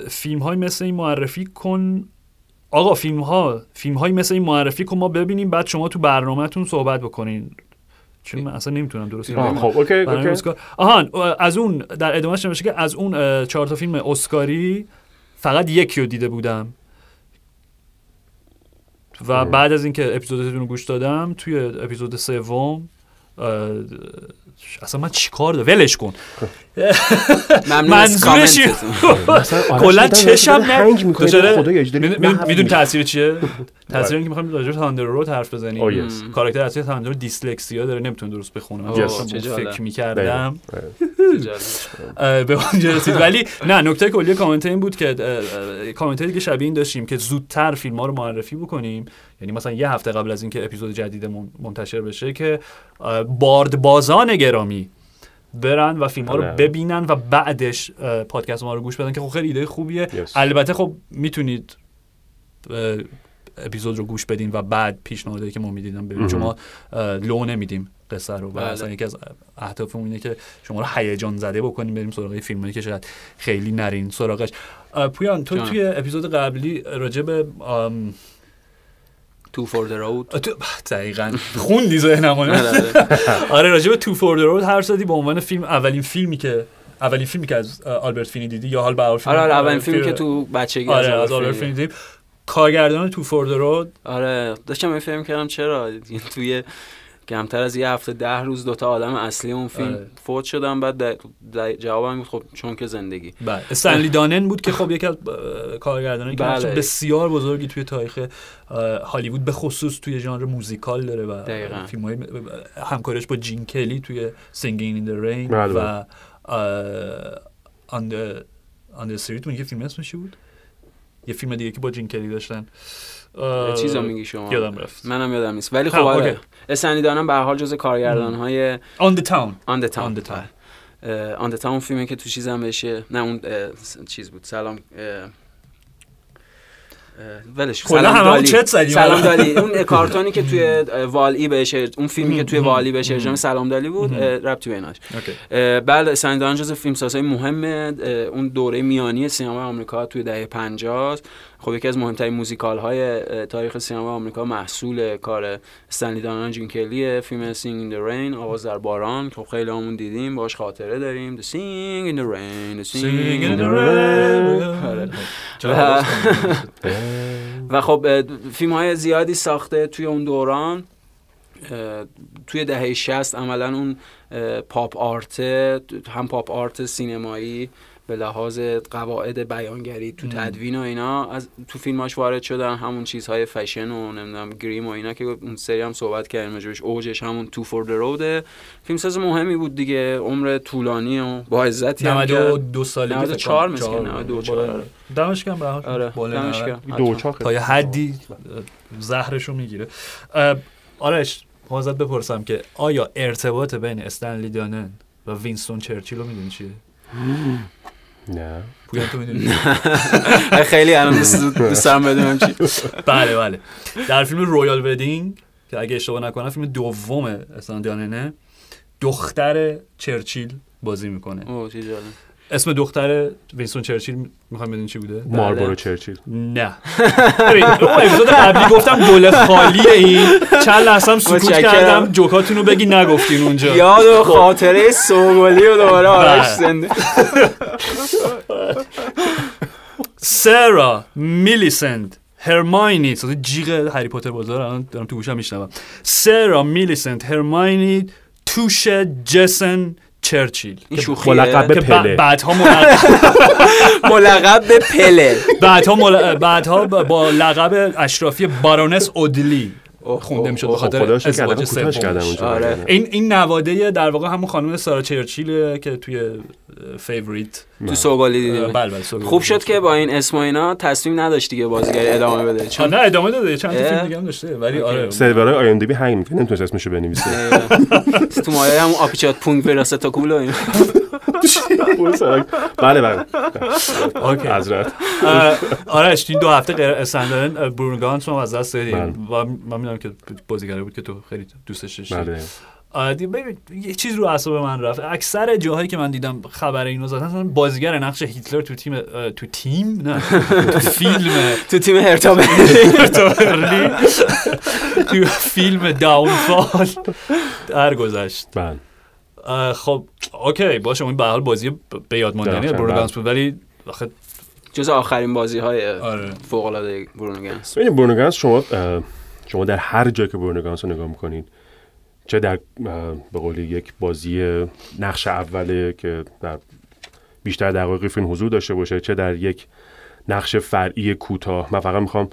فیلم های مثل این معرفی کن، آقا فیلم ها فیلم های مثل این معرفی کن ما ببینیم، بعد شما تو برنامه‌تون صحبت بکنین. چون من اصلا نمیتونم درست کنم. خب اوکی اوکی. آها از اون در ادامهش نمیشه که از اون چهار تا فیلم اسکاری فقط یکی رو دیده بودم و ام. بعد از اینکه اپیزودتون رو گوش دادم توی اپیزود سوم اصلا من چیکار دارم، ولش کن. منظورش کلا چشم هنگ میکنه. میدون تاثیر چیه؟ تاثیر اینکه میخوام راجع به تاندررود حرف بزنیم. کاراکتر اصلی تاندررود دیسلکسیا داره، نمیتونه درست بخونه. من فکر میکردم به اونجا رسید، ولی نه، نکته کلی کامنت این بود که کامنت دیگه شبیه این داشتیم که زودتر فیلم ها رو معرفی بکنیم، یعنی مثلا یه هفته قبل از اینکه اپیزود جدید منتشر بشه که باردبازان گرامی برن و فیلم‌ها رو ببینن و بعدش پادکست ما رو گوش بدن، که خب خیلی ایده خوبیه. yes. البته خب میتونید اپیزود رو گوش بدین و بعد پیشنهادایی که ما میدیدم ببینید، چون ما لو نمیدیم قصه رو. بله. و اصلا یکی از اهدافمون اینه که شما رو هیجان زده بکنیم، بریم سراغ فیلمایی که شاید خیلی نرین سراغش. پویان تو جان. توی اپیزود قبلی راجع به تو فور د رود دقیقاً خوندی ذهنمونه. آره راجع به تو فور د رود حرف زدی به عنوان فیلم، اولین فیلمی که اولین فیلمی که از آلبرت فینی دیدی یا حال به آره آره اولین فیلمی که تو بچگی از آلبرت فینی دیدی، کارگردان تو فور د رود. آره داشتم فکر کردم چرا توی کمتر از یه هفته ده روز دوتا آدم اصلی اون فیلم آره. فوت شدن. بعد جوابم بود خب چون که زندگی. بله استنلی دانن بود که خب یکی از کارگردانایی که بله. بسیار بزرگی توی تاریخ هالیوود به خصوص توی ژانر موزیکال داره و دقیقاً. فیلم‌های همکاریش با جین کلی توی سینگینگ این د رین و آن د آن د سریت اون یه فیلم اسمش بود، یه فیلم دیگه که با جین کلی داشتن چیزا میگی شما یادم رفت، منم یادم نیست. ولی خب آره اسنلی دانن به هر حال جزو کارگردان‌های آن د تاون آن د تاون آن د تاون فیلمی که تو چیزم بشه نه اون چیز بود. سلام ولش سلام دالی سلام دالی اون کارتونی که توی والی بهش، اون فیلمی که توی والی بهش ارجام سلام دالی بود ربطی بیناش. بله اسنلی دانن جزو فیلمسازهای مهم اون دوره میانی سینما آمریکا توی دهه پنجاه. خب یکی از مهمترین موزیکال های تاریخ سینما آمریکا محصول کار استنلی دانن و جین کلی، فیلم Singing in the Rain، آواز در باران، که خب خیلی همون دیدیم باش خاطره داریم. The Sing in the Rain The Sing in the Rain و... و خب فیلم های زیادی ساخته توی اون دوران. توی دهه شصت عملا اون پاپ آرت، هم پاپ آرت سینمایی به لحاظ قواعد بیانگری تو تدوین و اینا از تو فیلماش وارد شدن، همون چیزهای فشن و نمیدونم گریم و اینا که اون سری هم صحبت کردیم راجعش. اوجش همون تو فور د رود. فیلمساز مهمی بود دیگه، عمر طولانی و با عزتی. نود و دو سالگی بود، چهار مسکن نود و دو چهار دمش کم برام بالا نشه دو چهار تا حدی زهرشو میگیره. آرش حوزت بپرسم که آیا ارتباط بین استنلی دانن و وینستون چرچیل رو میدونی چیه؟ نه پویان تو میدونی؟ نه خیلی الان دوست دارم بدونم چی. بله بله در فیلم رویال ودینگ که اگه اشتباه نکنم فیلم دوم استنلی داننه، دختر چرچیل بازی میکنه. اوه چه جالب. اسم دختر وینستون چرچیل میخوام بدونم چی بوده؟ ماربرو چرچیل. نه ببین اون اپیزود قبلی گفتم گل خالیه این، چند لحظه هم سکوت کردم جوکاتونو بگی نگفتین اونجا. یاد و خاطره سومالی و دوباره آرش زنده. سارا میلیسند هرماینی، صدای جیغ هری پاتر بازار الان دارم تو گوشم میشنوم. سارا میلیسند هرماینی توشه جسن چرچیل، این شوخیه ملقب به پله. بعدها ملقب به پله بعدها بعدها با لقب اشرافی بارونس اودلی خونده میشد به خاطر ازدواج سومش. این این نواده در واقع همون خانم سارا چرچیل که توی فیوریت تو سوگالی دیدیم. خوب شد که با این اسم و اینا تصمیم نداشت دیگه بازیگری ادامه بده، چون نه ادامه داده چند تا فیلم دیگه هم داشته ولی آره سرورهای آی ام دی بی هنگ میکنه نمیتونست اسمشو بنویسه. تو مایه همون آپیچات پونگ پراستاکولو. بله بله اوکی حضرت آرش این دو هفته استاندارن برونگانس رو از دست دادیم و من میدونم که بازیگری بود که تو خیلی دوستش داشتی. آدی ببین یه چیز رو اعصاب من رفت. اکثر جاهایی که من دیدم خبر اینو زدن بازیگر نقش هیتلر تو تیم تو تیم نه تو فیلم تو تیم هرتا برلین تو فیلم داونفال درگذشت. خب اوکی باشه اون به حال بازی به یاد ماندنی برونگانس بود ولی آخه جز آخرین بازی‌های فوق العاده برونگانس. ببین برونگانس شما شما در هر جایی که برونگانس رو نگاه می‌کنید چه در به قول یک بازی نقش اوله که در بیشتر دقایق فیلم حضور داشته باشه چه در یک نقش فرعی کوتاه. من فقط میخوام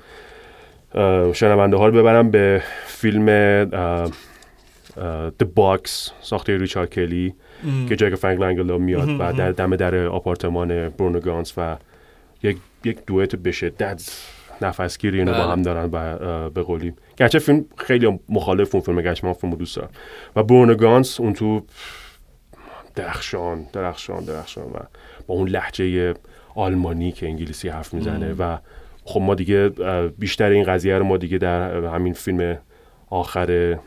شنونده ها رو ببرم به فیلم The Box ساخته ریچارد کلی ام. که جایی که فرانک لانگلا میاد ام. و در دم در آپارتمان برونو گانس و یک یک دوئت به شدت نفسگیری اینو با هم دارن و به قولی گرچه فیلم خیلی مخالف اون فیلمه گرچه من فیلمو دوست دارم و برونو گانس اون تو درخشان درخشان درخشان و با اون لهجه آلمانی که انگلیسی حرف میزنه و خب ما دیگه بیشتر این قضیه رو ما دیگه در همین فیلم آخر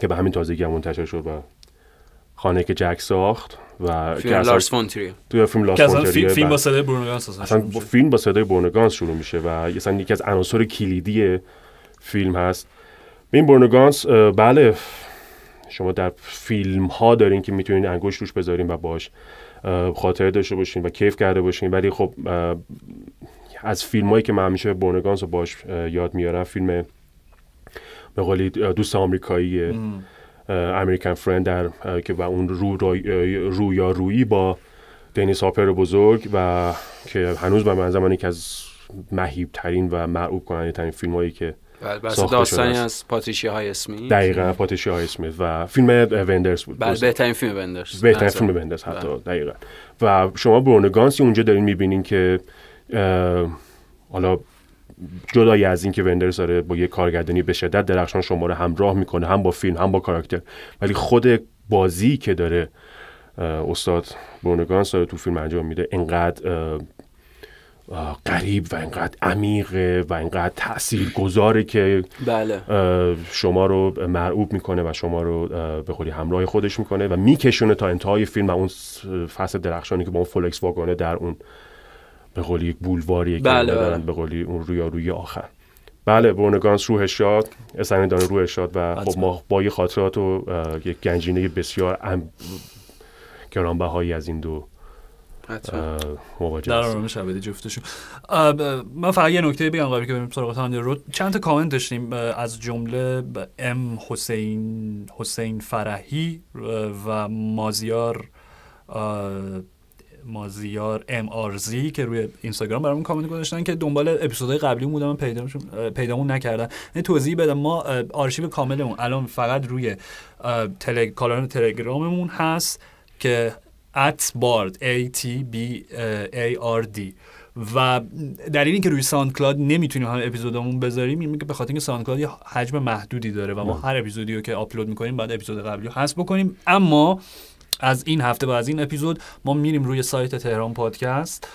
که به همین تازگی هم منتشر شد و خانه که جک ساخت و فیلم لارس فون تریه تو فیلم لارس فون تریه فیلم با صدای برونو گانس اصلا فیلم با صدای برونو گانس شروع میشه و اصلا یکی از عناصر کلیدی فیلم هست. این برونو گانس بله شما در فیلم ها دارین که میتونین انگشت روش بذارین و باش خاطره داشته باشین و کیف کرده باشین ولی خب از فیلمایی که من همیشه برونو گانس رو باش یاد میارم فیلم به قولی دوست آمریکاییه امریکن فرند در که و اون رو رو یا رویی با دنیس هاپر بزرگ و که هنوز به من زمانی که از مهیب ترین و مرعوب کننده ترین فیلم هایی که ساخته شده است. پاتیشی های اسمی دقیقاً پاتیشی های اسمی و فیلم وندرز بود بهترین فیلم وندرز بهترین فیلم وندرز حتی دقیقاً و شما برونو گانس اونجا دارین میبینین که حالا جدای از این که وندرز داره با یه کارگردانی به شدت درخشان شما رو همراه میکنه هم با فیلم هم با کاراکتر ولی خود بازی که داره استاد برونو گانس داره تو فیلم انجام میده انقدر غریب و انقدر عمیقه و انقدر تاثیرگذاره که بله. شما رو مرعوب میکنه و شما رو به قولی همراه خودش میکنه و میکشونه تا انتهای فیلم و اون فصل درخشانی که با اون فولکس واگنه در اون به قولی یک بولواریه که دارن به قولی اون رویارویی آخر بله برونو گانس روحش شاد استاندان روحش شاد و خب ما با یه خاطرات و یک گنجینه بسیار ام... گرانبهایی از این دو مواجه است در آرامش ابدی جفتشون. من فقط یه نکته بگم قبل که بریم سراغ تاندر رود چند تا کامنت داشتیم از جمله ام حسین حسین فرحی و مازیار مازیار ام آر زی که روی اینستاگرام برامون کامنت گذاشتن که دنبال اپیزودهای قبلی بودم پیدامون پیدامون نکردن. یعنی توضیح بدم ما آرشیو کاملمون الان فقط روی تلگ... کانال تلگراممون هست که ات بارد A T B A R D و دلیل اینکه روی ساوند کلاد نمیتونیم هم اپیزودامون بذاریم این میگه به خاطر اینکه ساوند کلاد یه حجم محدودی داره و ما هر اپیزودیو که آپلود میکنیم بعد اپیزود قبلیو حذف بکنیم اما از این هفته و از این اپیزود ما میریم روی سایت تهران پادکست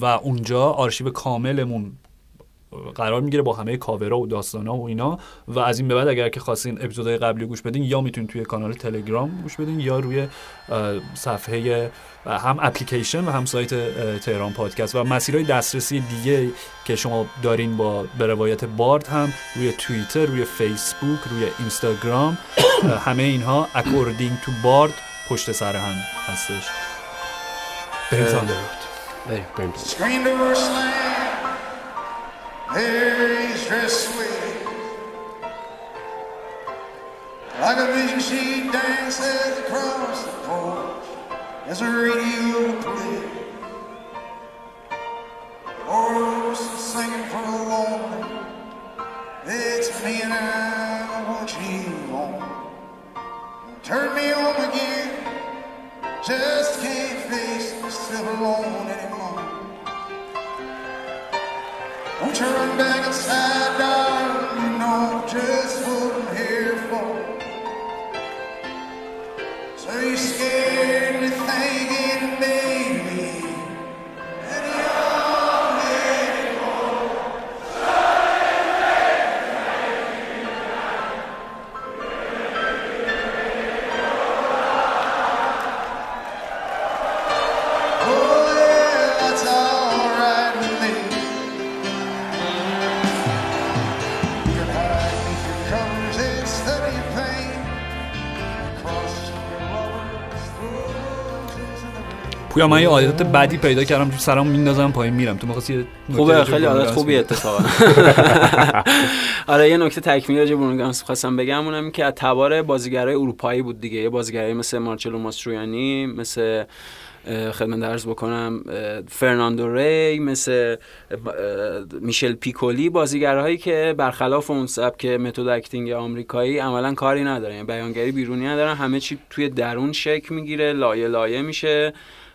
و اونجا آرشیو کاملمون قرار میگیره با همه کاورا و داستانا و اینا و از این به بعد اگر که خواستین اپیزودهای قبلی گوش بدین یا میتونین توی کانال تلگرام گوش بدین یا روی صفحه هم اپلیکیشن و هم سایت تهران پادکست و مسیرهای دسترسی دیگه که شما دارین با به روایت بارد هم روی توییتر روی فیسبوک روی اینستاگرام همه اینها اکوردینگ تو بارد پشت سر هم هستش. بریم ساندر بریم There he's dressed sweet Like a vision she dances across the porch As a radio plays Chorus is singing for a woman It's me and I, what you want Turn me on again Just can't face myself alone anymore Won't you run back inside, darling, you know just what I'm here for. So you're scared پویا من یه عادت بدی پیدا کردم، تو سرم میندازم پایین میرم. تو می‌خواستی خوبه، خیلی عادت خوبیه اتفاقا. آره یه نکته تکمیلی راجع به برونگانس می‌خواستم بگم، اونم که از تبار بازیگرای اروپایی بود دیگه. یه بازیگرایی مثل مارچلو ماسترویانی، مثل خدمت عرض بکنم فرناندو ری، مثل میشل پیکولی، بازیگرهایی که برخلاف اون سبک متد اکتینگ آمریکایی عملا کاری ندارن، یعنی بیانگری بیرونی ندارن، همه چی توی درون شکل میگیره، لایه لایه میشه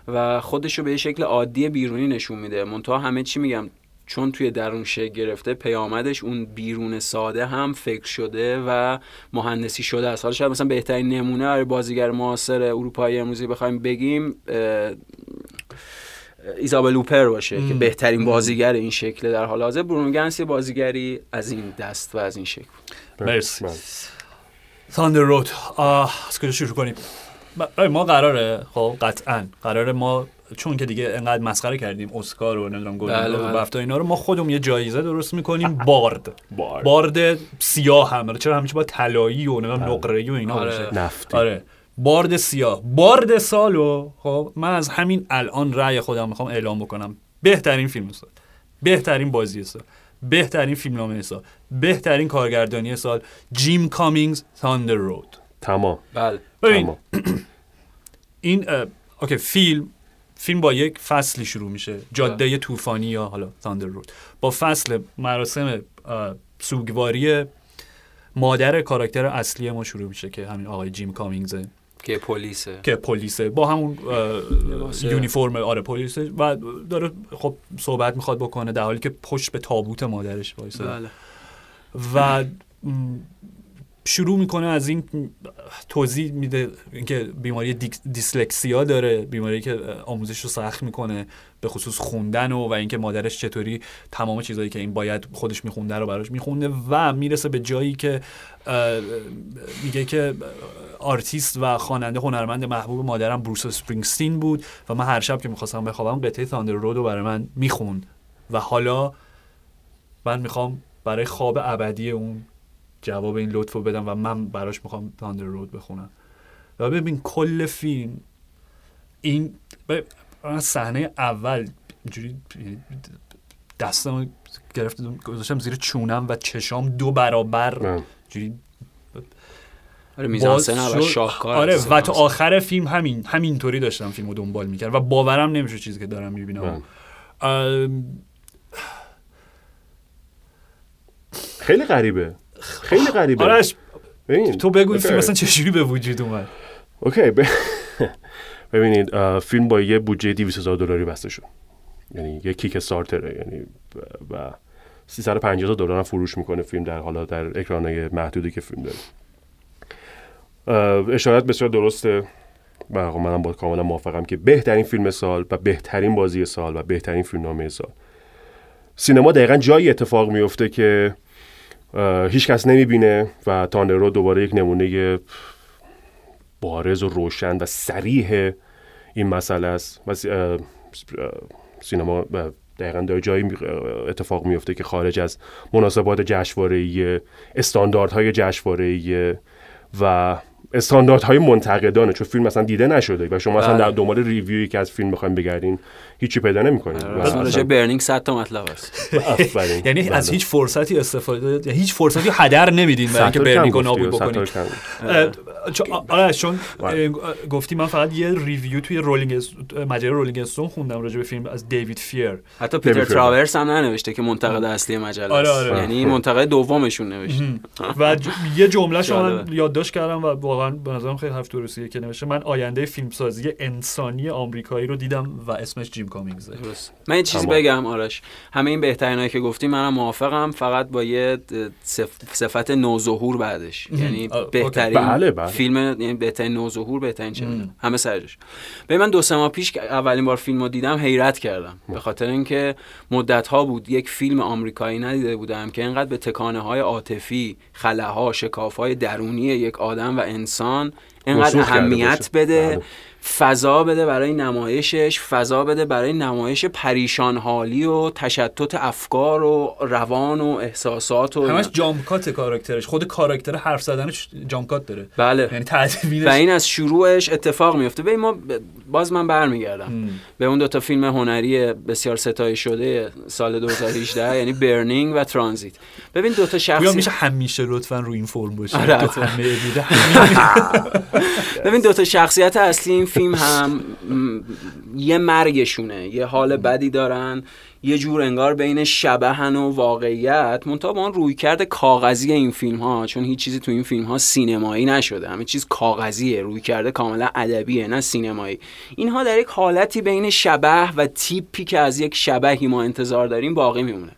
و خودشو به شکل عادی بیرونی نشون میده. منتها همه چی میگم چون توی درون شکل گرفته، پیامدش اون بیرون ساده هم فکر شده و مهندسی شده است. حالا شاید مثلا بهترین نمونه برای بازیگر معاصر اروپایی امروزی بخوایم بگیم ایزابل اوپر باشه که بهترین بازیگر این شکل در حال حاضر. برونگانس بازیگری از این دست و از این شکل. مرسی. ساندر رود از کجا شروع کنیم؟ ما قراره خب قطعاً قراره ما چون که دیگه انقدر مسخره کردیم اسکار رو نمیدونم گلدن گلوب و بافتا اینا رو، ما خودمون یه جایزه درست میکنیم بارد بارد, بارد سیاه. هم چرا همیشه با طلایی و نمیدونم نقره‌ای و اینا باشه؟ نفتی. آره بارد سیاه، بارد سالو. خب من از همین الان رأی خودم میخوام اعلام بکنم. بهترین فیلم سال، بهترین بازی سال، بهترین فیلمنامه سال، بهترین کارگردانی سال، جیم کامینگز، تاندر رود. تمام. بله ببین این اوکی فیلم فیلم با یک فصلی شروع میشه، جاده طوفانی یا حالا تاندر رود، با فصل مراسم سوگواری مادر کاراکتر اصلی ما شروع میشه که همین آقای جیم کامینگزه که پلیسه که پلیسه با همون یونیفرم آره پلیسه و داره خب صحبت میخواد بکنه در حالی که پشت به تابوت مادرش وایسه. بله. و شروع میکنه از این توضیح میده اینکه بیماری دیسلکسیا داره، بیماری که آموزش رو سخت میکنه به خصوص خوندن و و اینکه مادرش چطوری تمام چیزایی که این باید خودش میخونده رو براش میخونده و میرسه به جایی که میگه که آرتیست و خواننده هنرمند محبوب مادرم بروس اسپرینگستین بود و من هر شب که میخواستم بخوابم قطعه تاندر رود رو برای من میخوند و حالا من میخوام برای خواب ابدی اون جواب این لطفو بدم و من براش میخوام تاندر رود بخونم. و ببین کل فیلم این صحنه اول اینجوری دستمو گرفتم گذاشتم زیر چونم و چشام دو برابر اینجوری آره میزانسن شاهکار. آره و تا آخر فیلم همین همینطوری داشتم فیلمو دنبال میکردم و باورم نمیشه چیزی که دارم میبینم. خیلی غریبه، خیلی غریبه. آرش تو بگو این فیلم مثلا چجوری به وجود اومد. اوکی ب... ببینید فیلم با یه بودجه دویست هزار دلاری بسته شد، یعنی یه کیک استارتره، یعنی و سیصد و پنجاه هزار دلار هم فروش میکنه فیلم در حالا در اکرانای محدودی که فیلم داره. اشارت بسیار درسته و منم با کاملا موافقم که بهترین فیلم سال و بهترین بازی سال و بهترین فیلمنامه سال. سینما دقیقاً جایی اتفاق میفته که هیچ کس نمیبینه و تاندر رود دوباره یک نمونه بارز و روشن و صریح این مسئله است و سینما دقیقاً در جایی اتفاق میفته که خارج از مناسبات جشنواره‌ای، استانداردهای جشنواره‌ای و استانداردهای منتقدانه، چون فیلم مثلا دیده نشده و شما مثلا در دنبال ریویویی که از فیلم بخواید بگردین هیچی پیدا نمی‌کنید. راجع برنینگ صد تا مطلب است، یعنی از هیچ فرصتی استفاده، هیچ فرصتی هدر نمیدین برای اینکه برنینگ رو نابود بکنید. آره چون گفتی من فقط یه ریویو توی رولینگ مجله رولینگ استون خوندم راجع به فیلم از دیوید فیر، حتی پیتر تراورس هم ننوشته که منتقد اصلی مجله است، یعنی منتقد دومشون نوشته و یه جمله‌شو من یادداشت کردم و واقعا به نظرم خیلی حرف درستیه که نوشته من آینده فیلمسازی انسانی آمریکایی رو دیدم و اسمش جیم کامینگزه. من یه چیزی بگم آرش، همه این بهترینایی که گفتی منم موافقم، فقط با یه صفت نوظهور بعدش، یعنی بهترین بله بله. فیلم، یعنی بهترین نوظهور، بهترین چه میدونم همه سرجاش. ببین من دو سه ماه پیش اولین بار فیلمو دیدم حیرت کردم به خاطر اینکه مدت‌ها بود یک فیلم آمریکایی ندیده بودم که اینقدر به تکانه‌های عاطفی، خلاها، شکاف‌های درونی یک آدم و انسان اینقدر اهمیت بده فضا بده برای نمایشش، فضا بده برای نمایش پریشان حالی و تشتت افکار و روان و احساسات و همش جامکات کاراکترش، خود کاراکتر حرف زدنش جامکات داره. بله، یعنی تعبیرش و این از شروعش اتفاق میفته. ببین ما باز من برمیگردم به اون دو تا فیلم هنری بسیار ستایش شده سال دو هزار و هجده یعنی برنینگ و ترانزیت. ببین دو تا شخصیت میشه همیشه لطفاً رو این فرم باشه. ببین دو تا شخصیت اصلی این فیلم هم یه مرگشونه، یه حال بدی دارن، یه جور انگار بین شبهن و واقعیت، منتها با اون رویکرد کاغذی این فیلم ها، چون هیچ چیزی تو این فیلم ها سینمایی نشده، همه چیز کاغذیه، رویکرد کاملا ادبیه نه سینمایی. اینها در یک حالتی بین شبح و تیپی که از یک شبحی ما انتظار داریم باقی میمونه.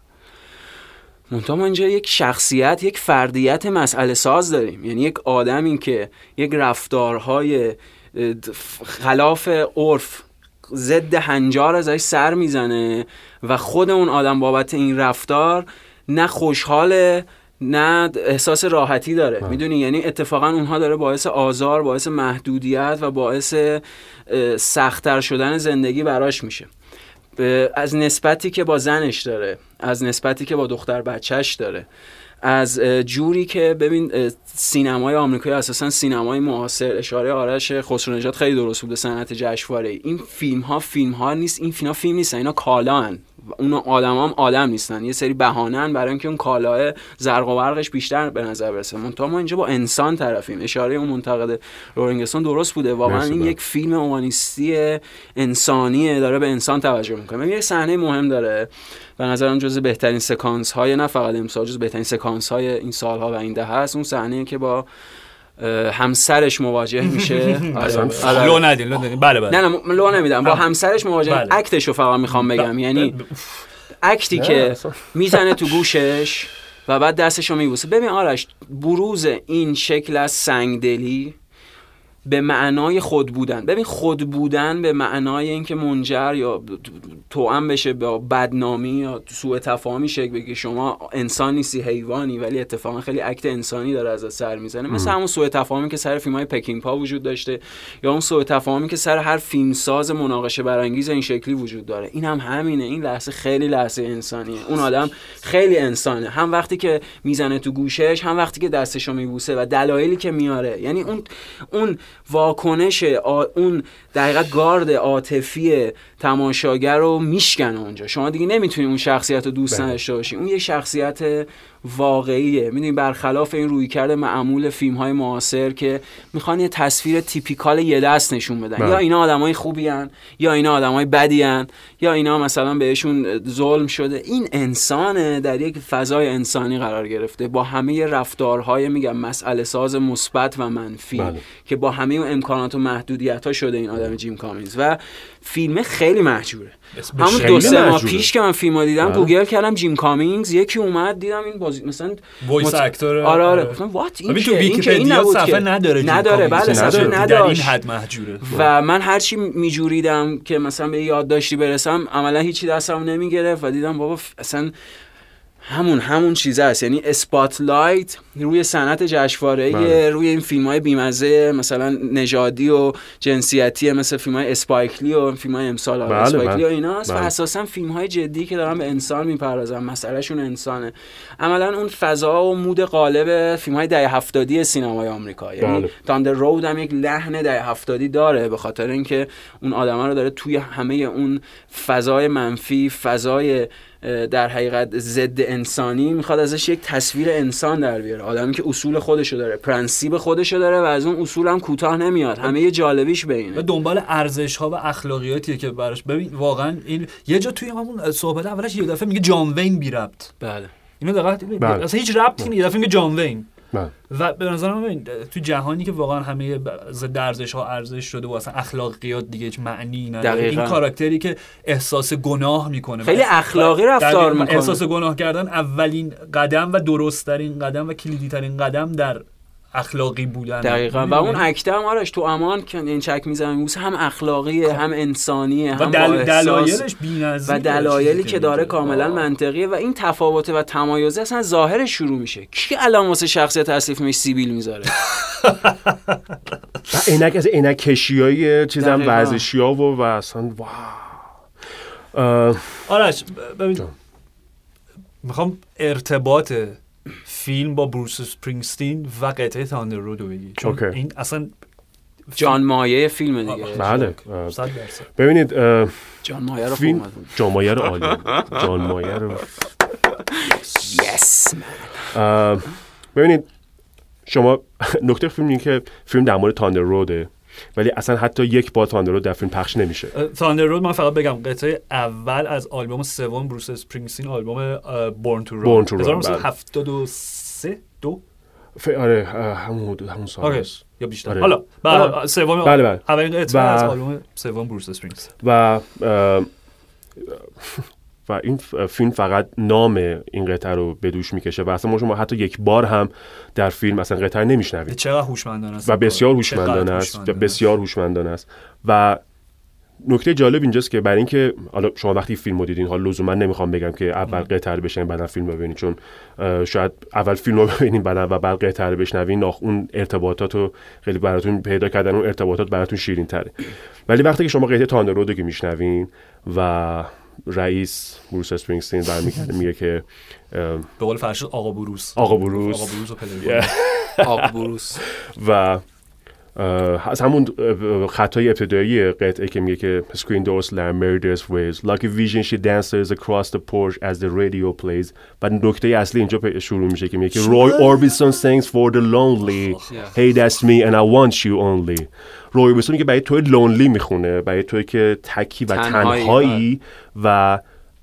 منتها ما اینجا یک شخصیت، یک فردیت مسئله ساز داریم، یعنی یک آدمی که یک رفتارهای خلاف عرف ضد هنجار ازش سر میزنه و خود اون آدم بابت این رفتار نه خوشحاله نه احساس راحتی داره. میدونی یعنی اتفاقا اونها داره باعث آزار، باعث محدودیت و باعث سخت‌تر شدن زندگی براش میشه، از نسبتی که با زنش داره، از نسبتی که با دختر بچهش داره، از جوری که ببین سینمای آمریکایی اساسا سینمای معاصر، اشاره آرش خسرونژاد خیلی درست بود، صنعت جشنواره. این فیلم ها فیلم ها نیست، این فیلم ها فیلم نیستن، اینا کالاهن، اون آدما هم آدم نیستن، یه سری بهانه‌ان برای اینکه اون کالاه زرق و برقش بیشتر به نظر برسه. منتها ما اینجا با انسان طرفیم. اشاره اون منتقد رولینگستون درست بوده، واقعا این یک فیلم اومانیستی انسانیه، داره به انسان توجه میکنه. یه صحنه مهم داره به نظرم، جز بهترین سکانس های نه فقط امسال، جز بهترین سکانس های این سالها و این دهه است، اون صحنه که با همسرش مواجه میشه. آره لو ندین لو ندین بله بله نه نه لو نمیدم، با همسرش مواجه. اکتشو فقط میخوام بگم، یعنی اکتی که میزنه تو گوشش و بعد دستشو میبوسه. ببین آرش، بروز این شکل از سنگدلی به معنای خود بودن. ببین خود بودن به معنای اینکه منجر یا توأم بشه با بدنامی یا سوء تفاهمی شکل بگیره، شما انسان نیستی حیوانی، ولی اتفاقا خیلی اکت انسانی داره از سر میزنه. مثلا همون سوء تفاهمی که سر فیلم‌های پکینپا وجود داشته، یا اون سوء تفاهمی که سر هر فیلمساز مناقشه برانگیز این شکلی وجود داره. این هم همینه، این لحظه خیلی لحظه انسانیه، اون آدم خیلی انسانه، هم وقتی که میزنه تو گوشش، هم وقتی که دستشو میبوسه و دلایلی که میاره. یعنی اون اون واکنش آ... اون دقیقاً گارد عاطفی تماشاگر رو میشکنه اونجا. شما دیگه نمیتونی اون شخصیت رو دوست نداشته باشی، اون یه شخصیت واقعیه. میدونی برخلاف این رویکرد معمول فیلم‌های معاصر که میخوان یه تصویر تیپیکال یه دست نشون بدن، یا اینا آدمای خوبین یا اینا آدمای بدین یا اینا مثلا بهشون ظلم شده، این انسانه، در یک فضای انسانی قرار گرفته با همه رفتارهای میگم مسئله ساز مثبت و منفی بله. که با همه امکانات و محدودیت‌ها شده این آدم جیم کامینز و فیلم خیلی محجوره. همون دو سه ماه پیش که من فیلمو دیدم آه. گوگل کردم جیم کامینگز، یکی اومد دیدم این بازی مثلا وایس اکتور. آره آره گفتم وات این تو ویکی‌پدیا صفحه نداره نداره بله صفحه نداره، این حد محجوره. و من هر چی میجوریدم که مثلا به یادداشتی برسم عملا هیچی دستم نمیگرفت و دیدم بابا اصلا همون همون چیزه است. یعنی اسپاتلایت روی صنعت جشنواره‌ای، روی این فیلم‌های بیمزه مثلا نژادی و جنسیتی مثل فیلم‌های اسپایکلی و فیلم‌های امسال اسپایکلی و ایناست، و اساساً فیلم‌های جدی که دارن به انسان میپردازن، مسئله‌شون انسانه. عملاً اون فضا و مود قالب فیلم‌های دهه هفتادی سینمای آمریکا، یعنی تاندر رود هم یک لحن دهه هفتادی داره، به خاطر اینکه اون آدما رو داره توی همه اون فضای منفی، فضای در حقیقت ضد انسانی، میخواد ازش یک تصویر انسان در بیاره، آدمی که اصول خودشو داره، پرنسیب خودشو داره و از اون اصول هم کوتاه نمیاد. همه یه جالبیش به اینه و دنبال ارزش‌ها و اخلاقیاتیه که براش. ببین واقعا این یه جا توی همون صحبت اولش یه دفعه میگه جان وین بی ربط، بله اینو دقیقاً اصلا هیچ ربطی نیست، یه دفعه میگه جان وین. بله. و به نظر من تو جهانی که واقعا همه ضد ارزش‌ها ارزش شده و اصلا اخلاقیات دیگه هیچ معنی نداره، این کاراکتری که احساس گناه میکنه، خیلی اخلاقی رفتار میکنه. احساس گناه کردن اولین قدم و درست‌ترین قدم و کلیدی‌ترین قدم در اخلاقی بودن. دقیقاً. و اون اکتر هم آرش تو امان این چک میزنم موسی هم اخلاقیه، هم انسانیه، هم دل... دلایلش بی‌نظیره و دلایلی که داره کاملا منطقیه و این تفاوت و تمایز اصلا ظاهر شروع میشه. کی الان واسه شخصیت اصلیش میش سیبیل میذاره؟ عینک از عینک کشیای چیزام ورزشیا و و اصلا واو. آرش ببین میخوام ارتباط فیلم با بروس اسپرینگستین و قطعه تاندر رود رو بگی چون okay. این اصلا جان مایه فیلم دیگه. بله ببینید جان مایه رو فیلم جان مایه رو عالی جان مایه رو یس مان. ببینید شما نکته فیلم این که فیلم در مورد تاندر روده ولی اصلا حتی یک بار تاندر رود در فیلم پخش نمیشه. تاندر رود من فقط بگم قطعه اول از آلبوم سوم بروس اسپرینگستین آلبوم بورن تو ران هزار و نهصد و هفتاد و سه دو ف... آره همون همون سال آره. یا بیشتر آره. حالا بله سوم اولین قطعه از آلبوم سوم بروس اسپرینگستین و و این فیلم فقط نام این قطعه رو به دوش میکشه و اصلا ما شما حتی یک بار هم در فیلم اصلا قطعه نمیشنوید. چقدر هوشمندانه است و بسیار هوشمندانه است و بسیار هوشمندانه است و نکته جالب اینجاست که برای اینکه حالا شما وقتی فیلم رو دیدین، حالا لزوما نمیخوام بگم که اول قطعه رو بشنوین بعد فیلم رو ببینید چون شاید اول فیلم رو ببینید بعد و بعد قطعه رو بشنوین اون ارتباطات رو خیلی براتون پیدا کردن اون ارتباطات براتون شیرین تره. ولی وقتی که شما قطعه تاندر رود رو میشنوین و رئیس بروس اسپرینگستین برمیگرده میگه که به قول فرشید آقا بروس آقا بروس آقا بروس و پلیر آقا بروس و از همون خطای ابتدایی قطعه که میگه که screen doors slam murderous waves like a vision she dances across the porch as the radio plays و نکته اصلی اینجا شروع میشه که میگه که Roy Orbison sings for the lonely hey that's me and I want you only. روی بسونی که برای توی لونلی میخونه، برای توی که تکی و تنهایی, تنهایی و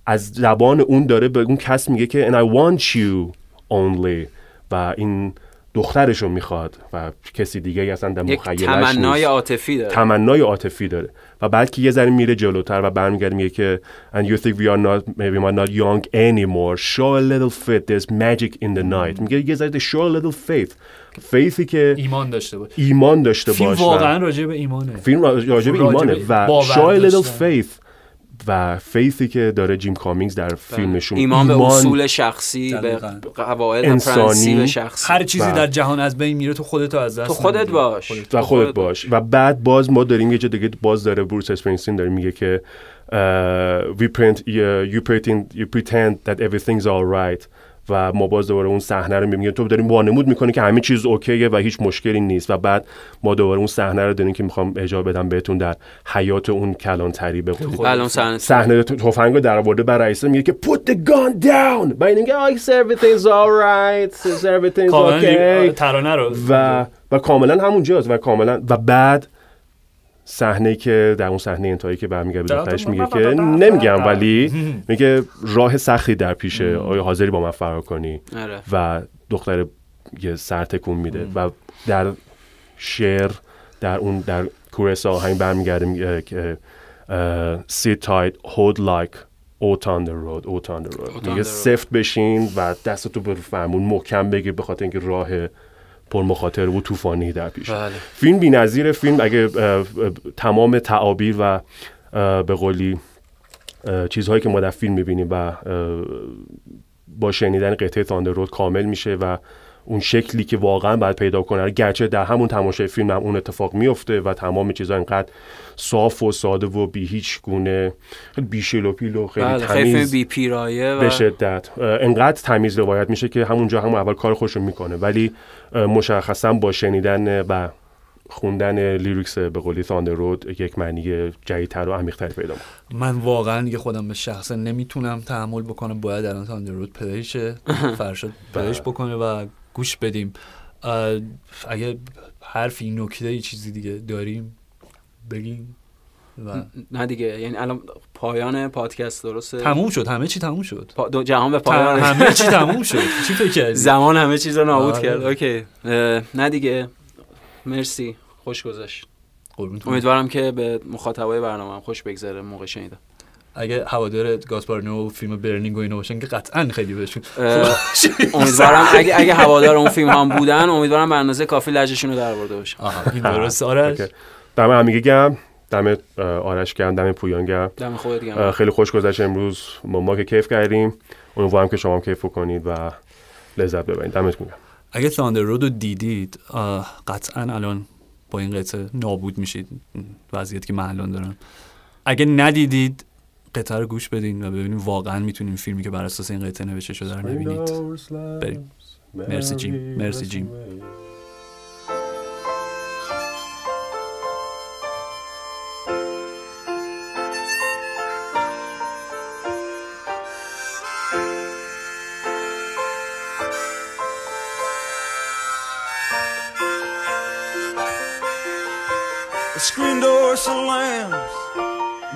از زبان اون داره به اون کس میگه که and I want you only و این دخترشو میخواد و کسی دیگه اصلا در مخیلش نیست. تمنای عاطفی داره تمنای عاطفی داره و بعد که یه ذره میره جلوتر و برمیگرده میگه که and you think we are not maybe we are not young anymore show a little faith there's magic in the night. میگه یه ذره show a little faith فیثی که ایمان داشته باشه ایمان داشته باشه. فیلم واقعا راجع به ایمانه فیلم راجع به ایمانه و show a little faith و فیثی که داره جیم کامینگز در فیلمشون ایمان, ایمان به اصول شخصی دلوقتي. به قواعد انسانی شخصی هر چیزی و... در جهان از بین میره تو خودت از دست تو خودت باش خودت. و خودت باش و بعد باز ما داریم یه جا دیگه باز داره بروس اسپرینگستین داره میگه که uh, we print, uh, you pretend you pretend that everything's all right و ما باز دوباره اون صحنه رو میبینیم تو داریم وانمود میکنی که همه چیز اوکیه و هیچ مشکلی نیست و بعد ما دوباره اون صحنه رو داریم که میخوام اجازه بدم بهتون در حیات اون کلانتری بخونید. الان صحنه صحنه تفنگ رو درآورده بر رئیس میگه که put the gun down. بعد میگه oh everything's all right. everything's okay. ترانه رو و و کاملا همونجاست و کاملا و بعد صحنه که در اون صحنه انتهایی که برمیگرده به دخترش میگه که نمیگم ولی میگه راه سختی در پیشه آیا حاضری با من فرار کنی و دختر یه سر تکون میده و در شعر در اون در کورس آهنگ برمیگرده که sit tight hold like out on the road out on the road میگه سفت بشین و دستتو به فرمون محکم بگیر به خاطر اینکه راه پر مخاطره و طوفانی در پیش. بله. فیلم بی‌نظیره. فیلم اگه تمام تعابیر و به قولی چیزهایی که ما در فیلم می‌بینیم و با شنیدن قطعه تاندر رود کامل میشه و اون شکلی که واقعا باید پیدا کنه گرچه در همون تماشای فیلم هم اون اتفاق میفته و تمام چیزا اینقدر صاف و ساده و بی هیچ گونه بیشل و پیل و خیلی بله، تمیز بی پیرایه و به شدت اینقدر تمیز روایت میشه که همونجا هم اول کار خودش رو میکنه ولی مشخصا با شنیدن و خوندن لیریکس به قولی تاندر رود یک معنی جدیدتر و عمیق‌تر پیدا می‌کنه. من واقعا دیگه خودم به شخصه نمیتونم تحمل بکنم باید الان تاندر رود پلیش فرشاد پلیش بکنه و گوش بدیم. اگه حرفی نکته ای چیزی دیگه داریم بگیم و نه دیگه یعنی الان پایان پادکست درسته تموم شد همه چی تموم شد پا... جهان به پایان همه چی تموم شد چی فکر کردی زمان همه چیز رو نابود کرد. اوکی نه دیگه مرسی خوش گذشت امیدوارم که به مخاطبای برنامه هم خوش بگذره موقع شنیدن. اگه هوادار گاسپارینو فیلم برنینگ و اینا باشن که قطعاً خیلی بهشون امیدوارم اگه اگه هوادار اون فیلم هم بودن امیدوارم به اندازه کافی لجشون رو درآورده باشن. آها این درست آرش. دم همگی گم، دم آرش گم، دم پویان گم، دم خودت گم. خیلی خوش گذشت امروز، ما ما که کیف کردیم، امیدوارم که شما هم کیف کنید و لذت ببرید. دمتون گم. اگه ساندر رود رو دیدید قطعاً الان با این قطعه نابود میشید، وضعیتی که ما الان دارن. اگه ندیدید قطعه رو گوش بدین و ببینیم واقعا میتونیم فیلمی که بر اساس این قطعه نوشته شده رو ببینید. بریم. مرسی جیم. مرسی جیم. The screen door slams,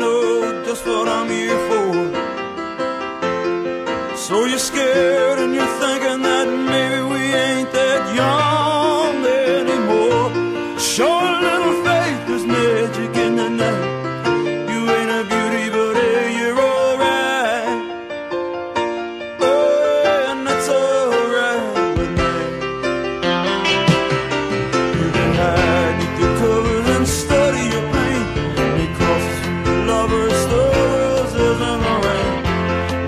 know just what I'm here for. So you're scared and you're thinking that maybe we ain't that young anymore. Show a little faith, there's magic in the night. You ain't a beauty, but hey, you're alright. Oh, and that's alright with me. You can hide with your covers and study your pain. Because the lovers, the world isn't alright.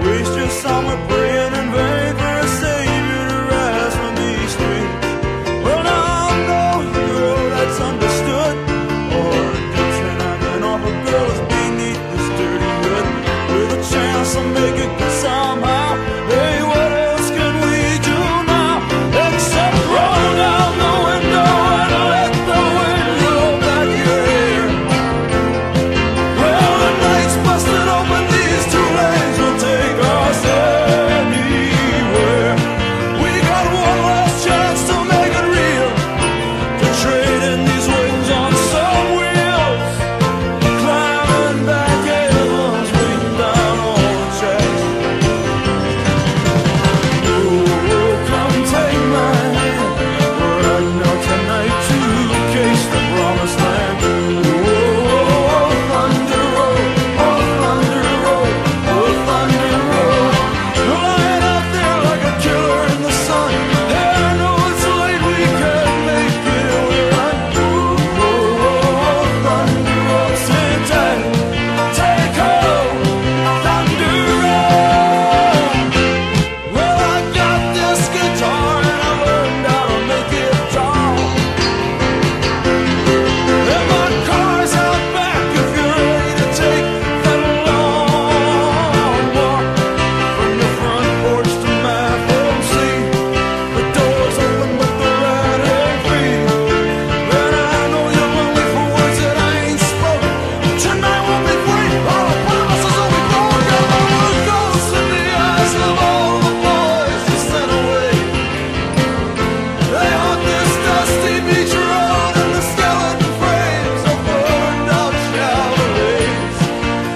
Waste your summer praying in vain for a savior to rise from these streets. Well, now I know a girl that's understood. Or a redemption I can offer, girl, is beneath this dirty hood. With a chance to make it good somehow. Hey, what else can we do now? Except roll down the window and let the wind blow back your hair. Well, the night's busted open, these two lanes will take us anywhere. We got one last chance to make it real, to trade in these wings on some wheels, climbing back heaven's wing down on the tracks. Oh, come take my hand, right now tonight to case the promised land. Oh, thunder roll, oh thunder roll, oh thunder roll. Lying out there like a killer in the sun. There, I know it's late, we can't make it. We're on oh, oh, thunder roll, sit tight, take hold, thunder roll. Well, I got this guitar and I learned how to make it tall. And my car's out back if you're ready to take that long walk. From the front porch to my home seat, the door's open but the ride ain't free. And I know you're lonely for words that I ain't spoken. Tonight we'll be free, all the promises will be gone. Got the look goes in the eyes of all the boys you sent away. They haunt this dusty beach road and the skeleton frames of burned out Chevrolets.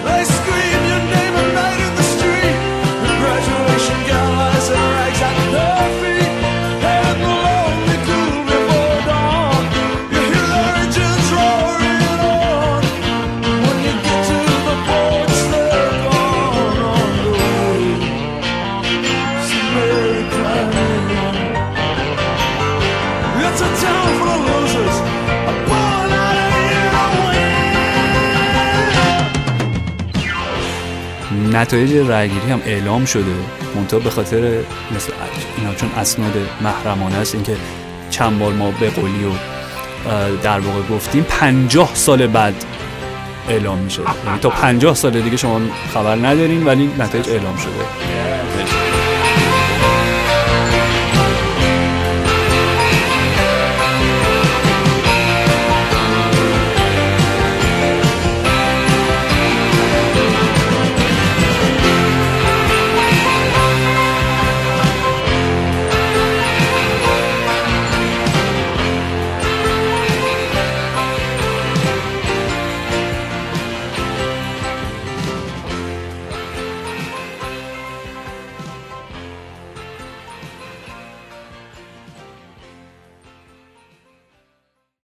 They scream your name at night in the street. The graduation gown lies in rags at their feet. And the lonely cool before dawn. You hear their engines roaring on. When you get to the porch, they're gone on the way. So Mary climbed on. It's a town full of losers, a born out of here to win. نتایج رأی‌گیری هم اعلام شده، منتها به خاطر مثل اینا چون اسناد محرمانه است، اینکه چند بار ما به قولی و اه، در واقع گفتیم پنجاه سال بعد اعلام میشه، یعنی تا پنجاه سال دیگه شما خبر ندارین ولی نتایج اعلام شده.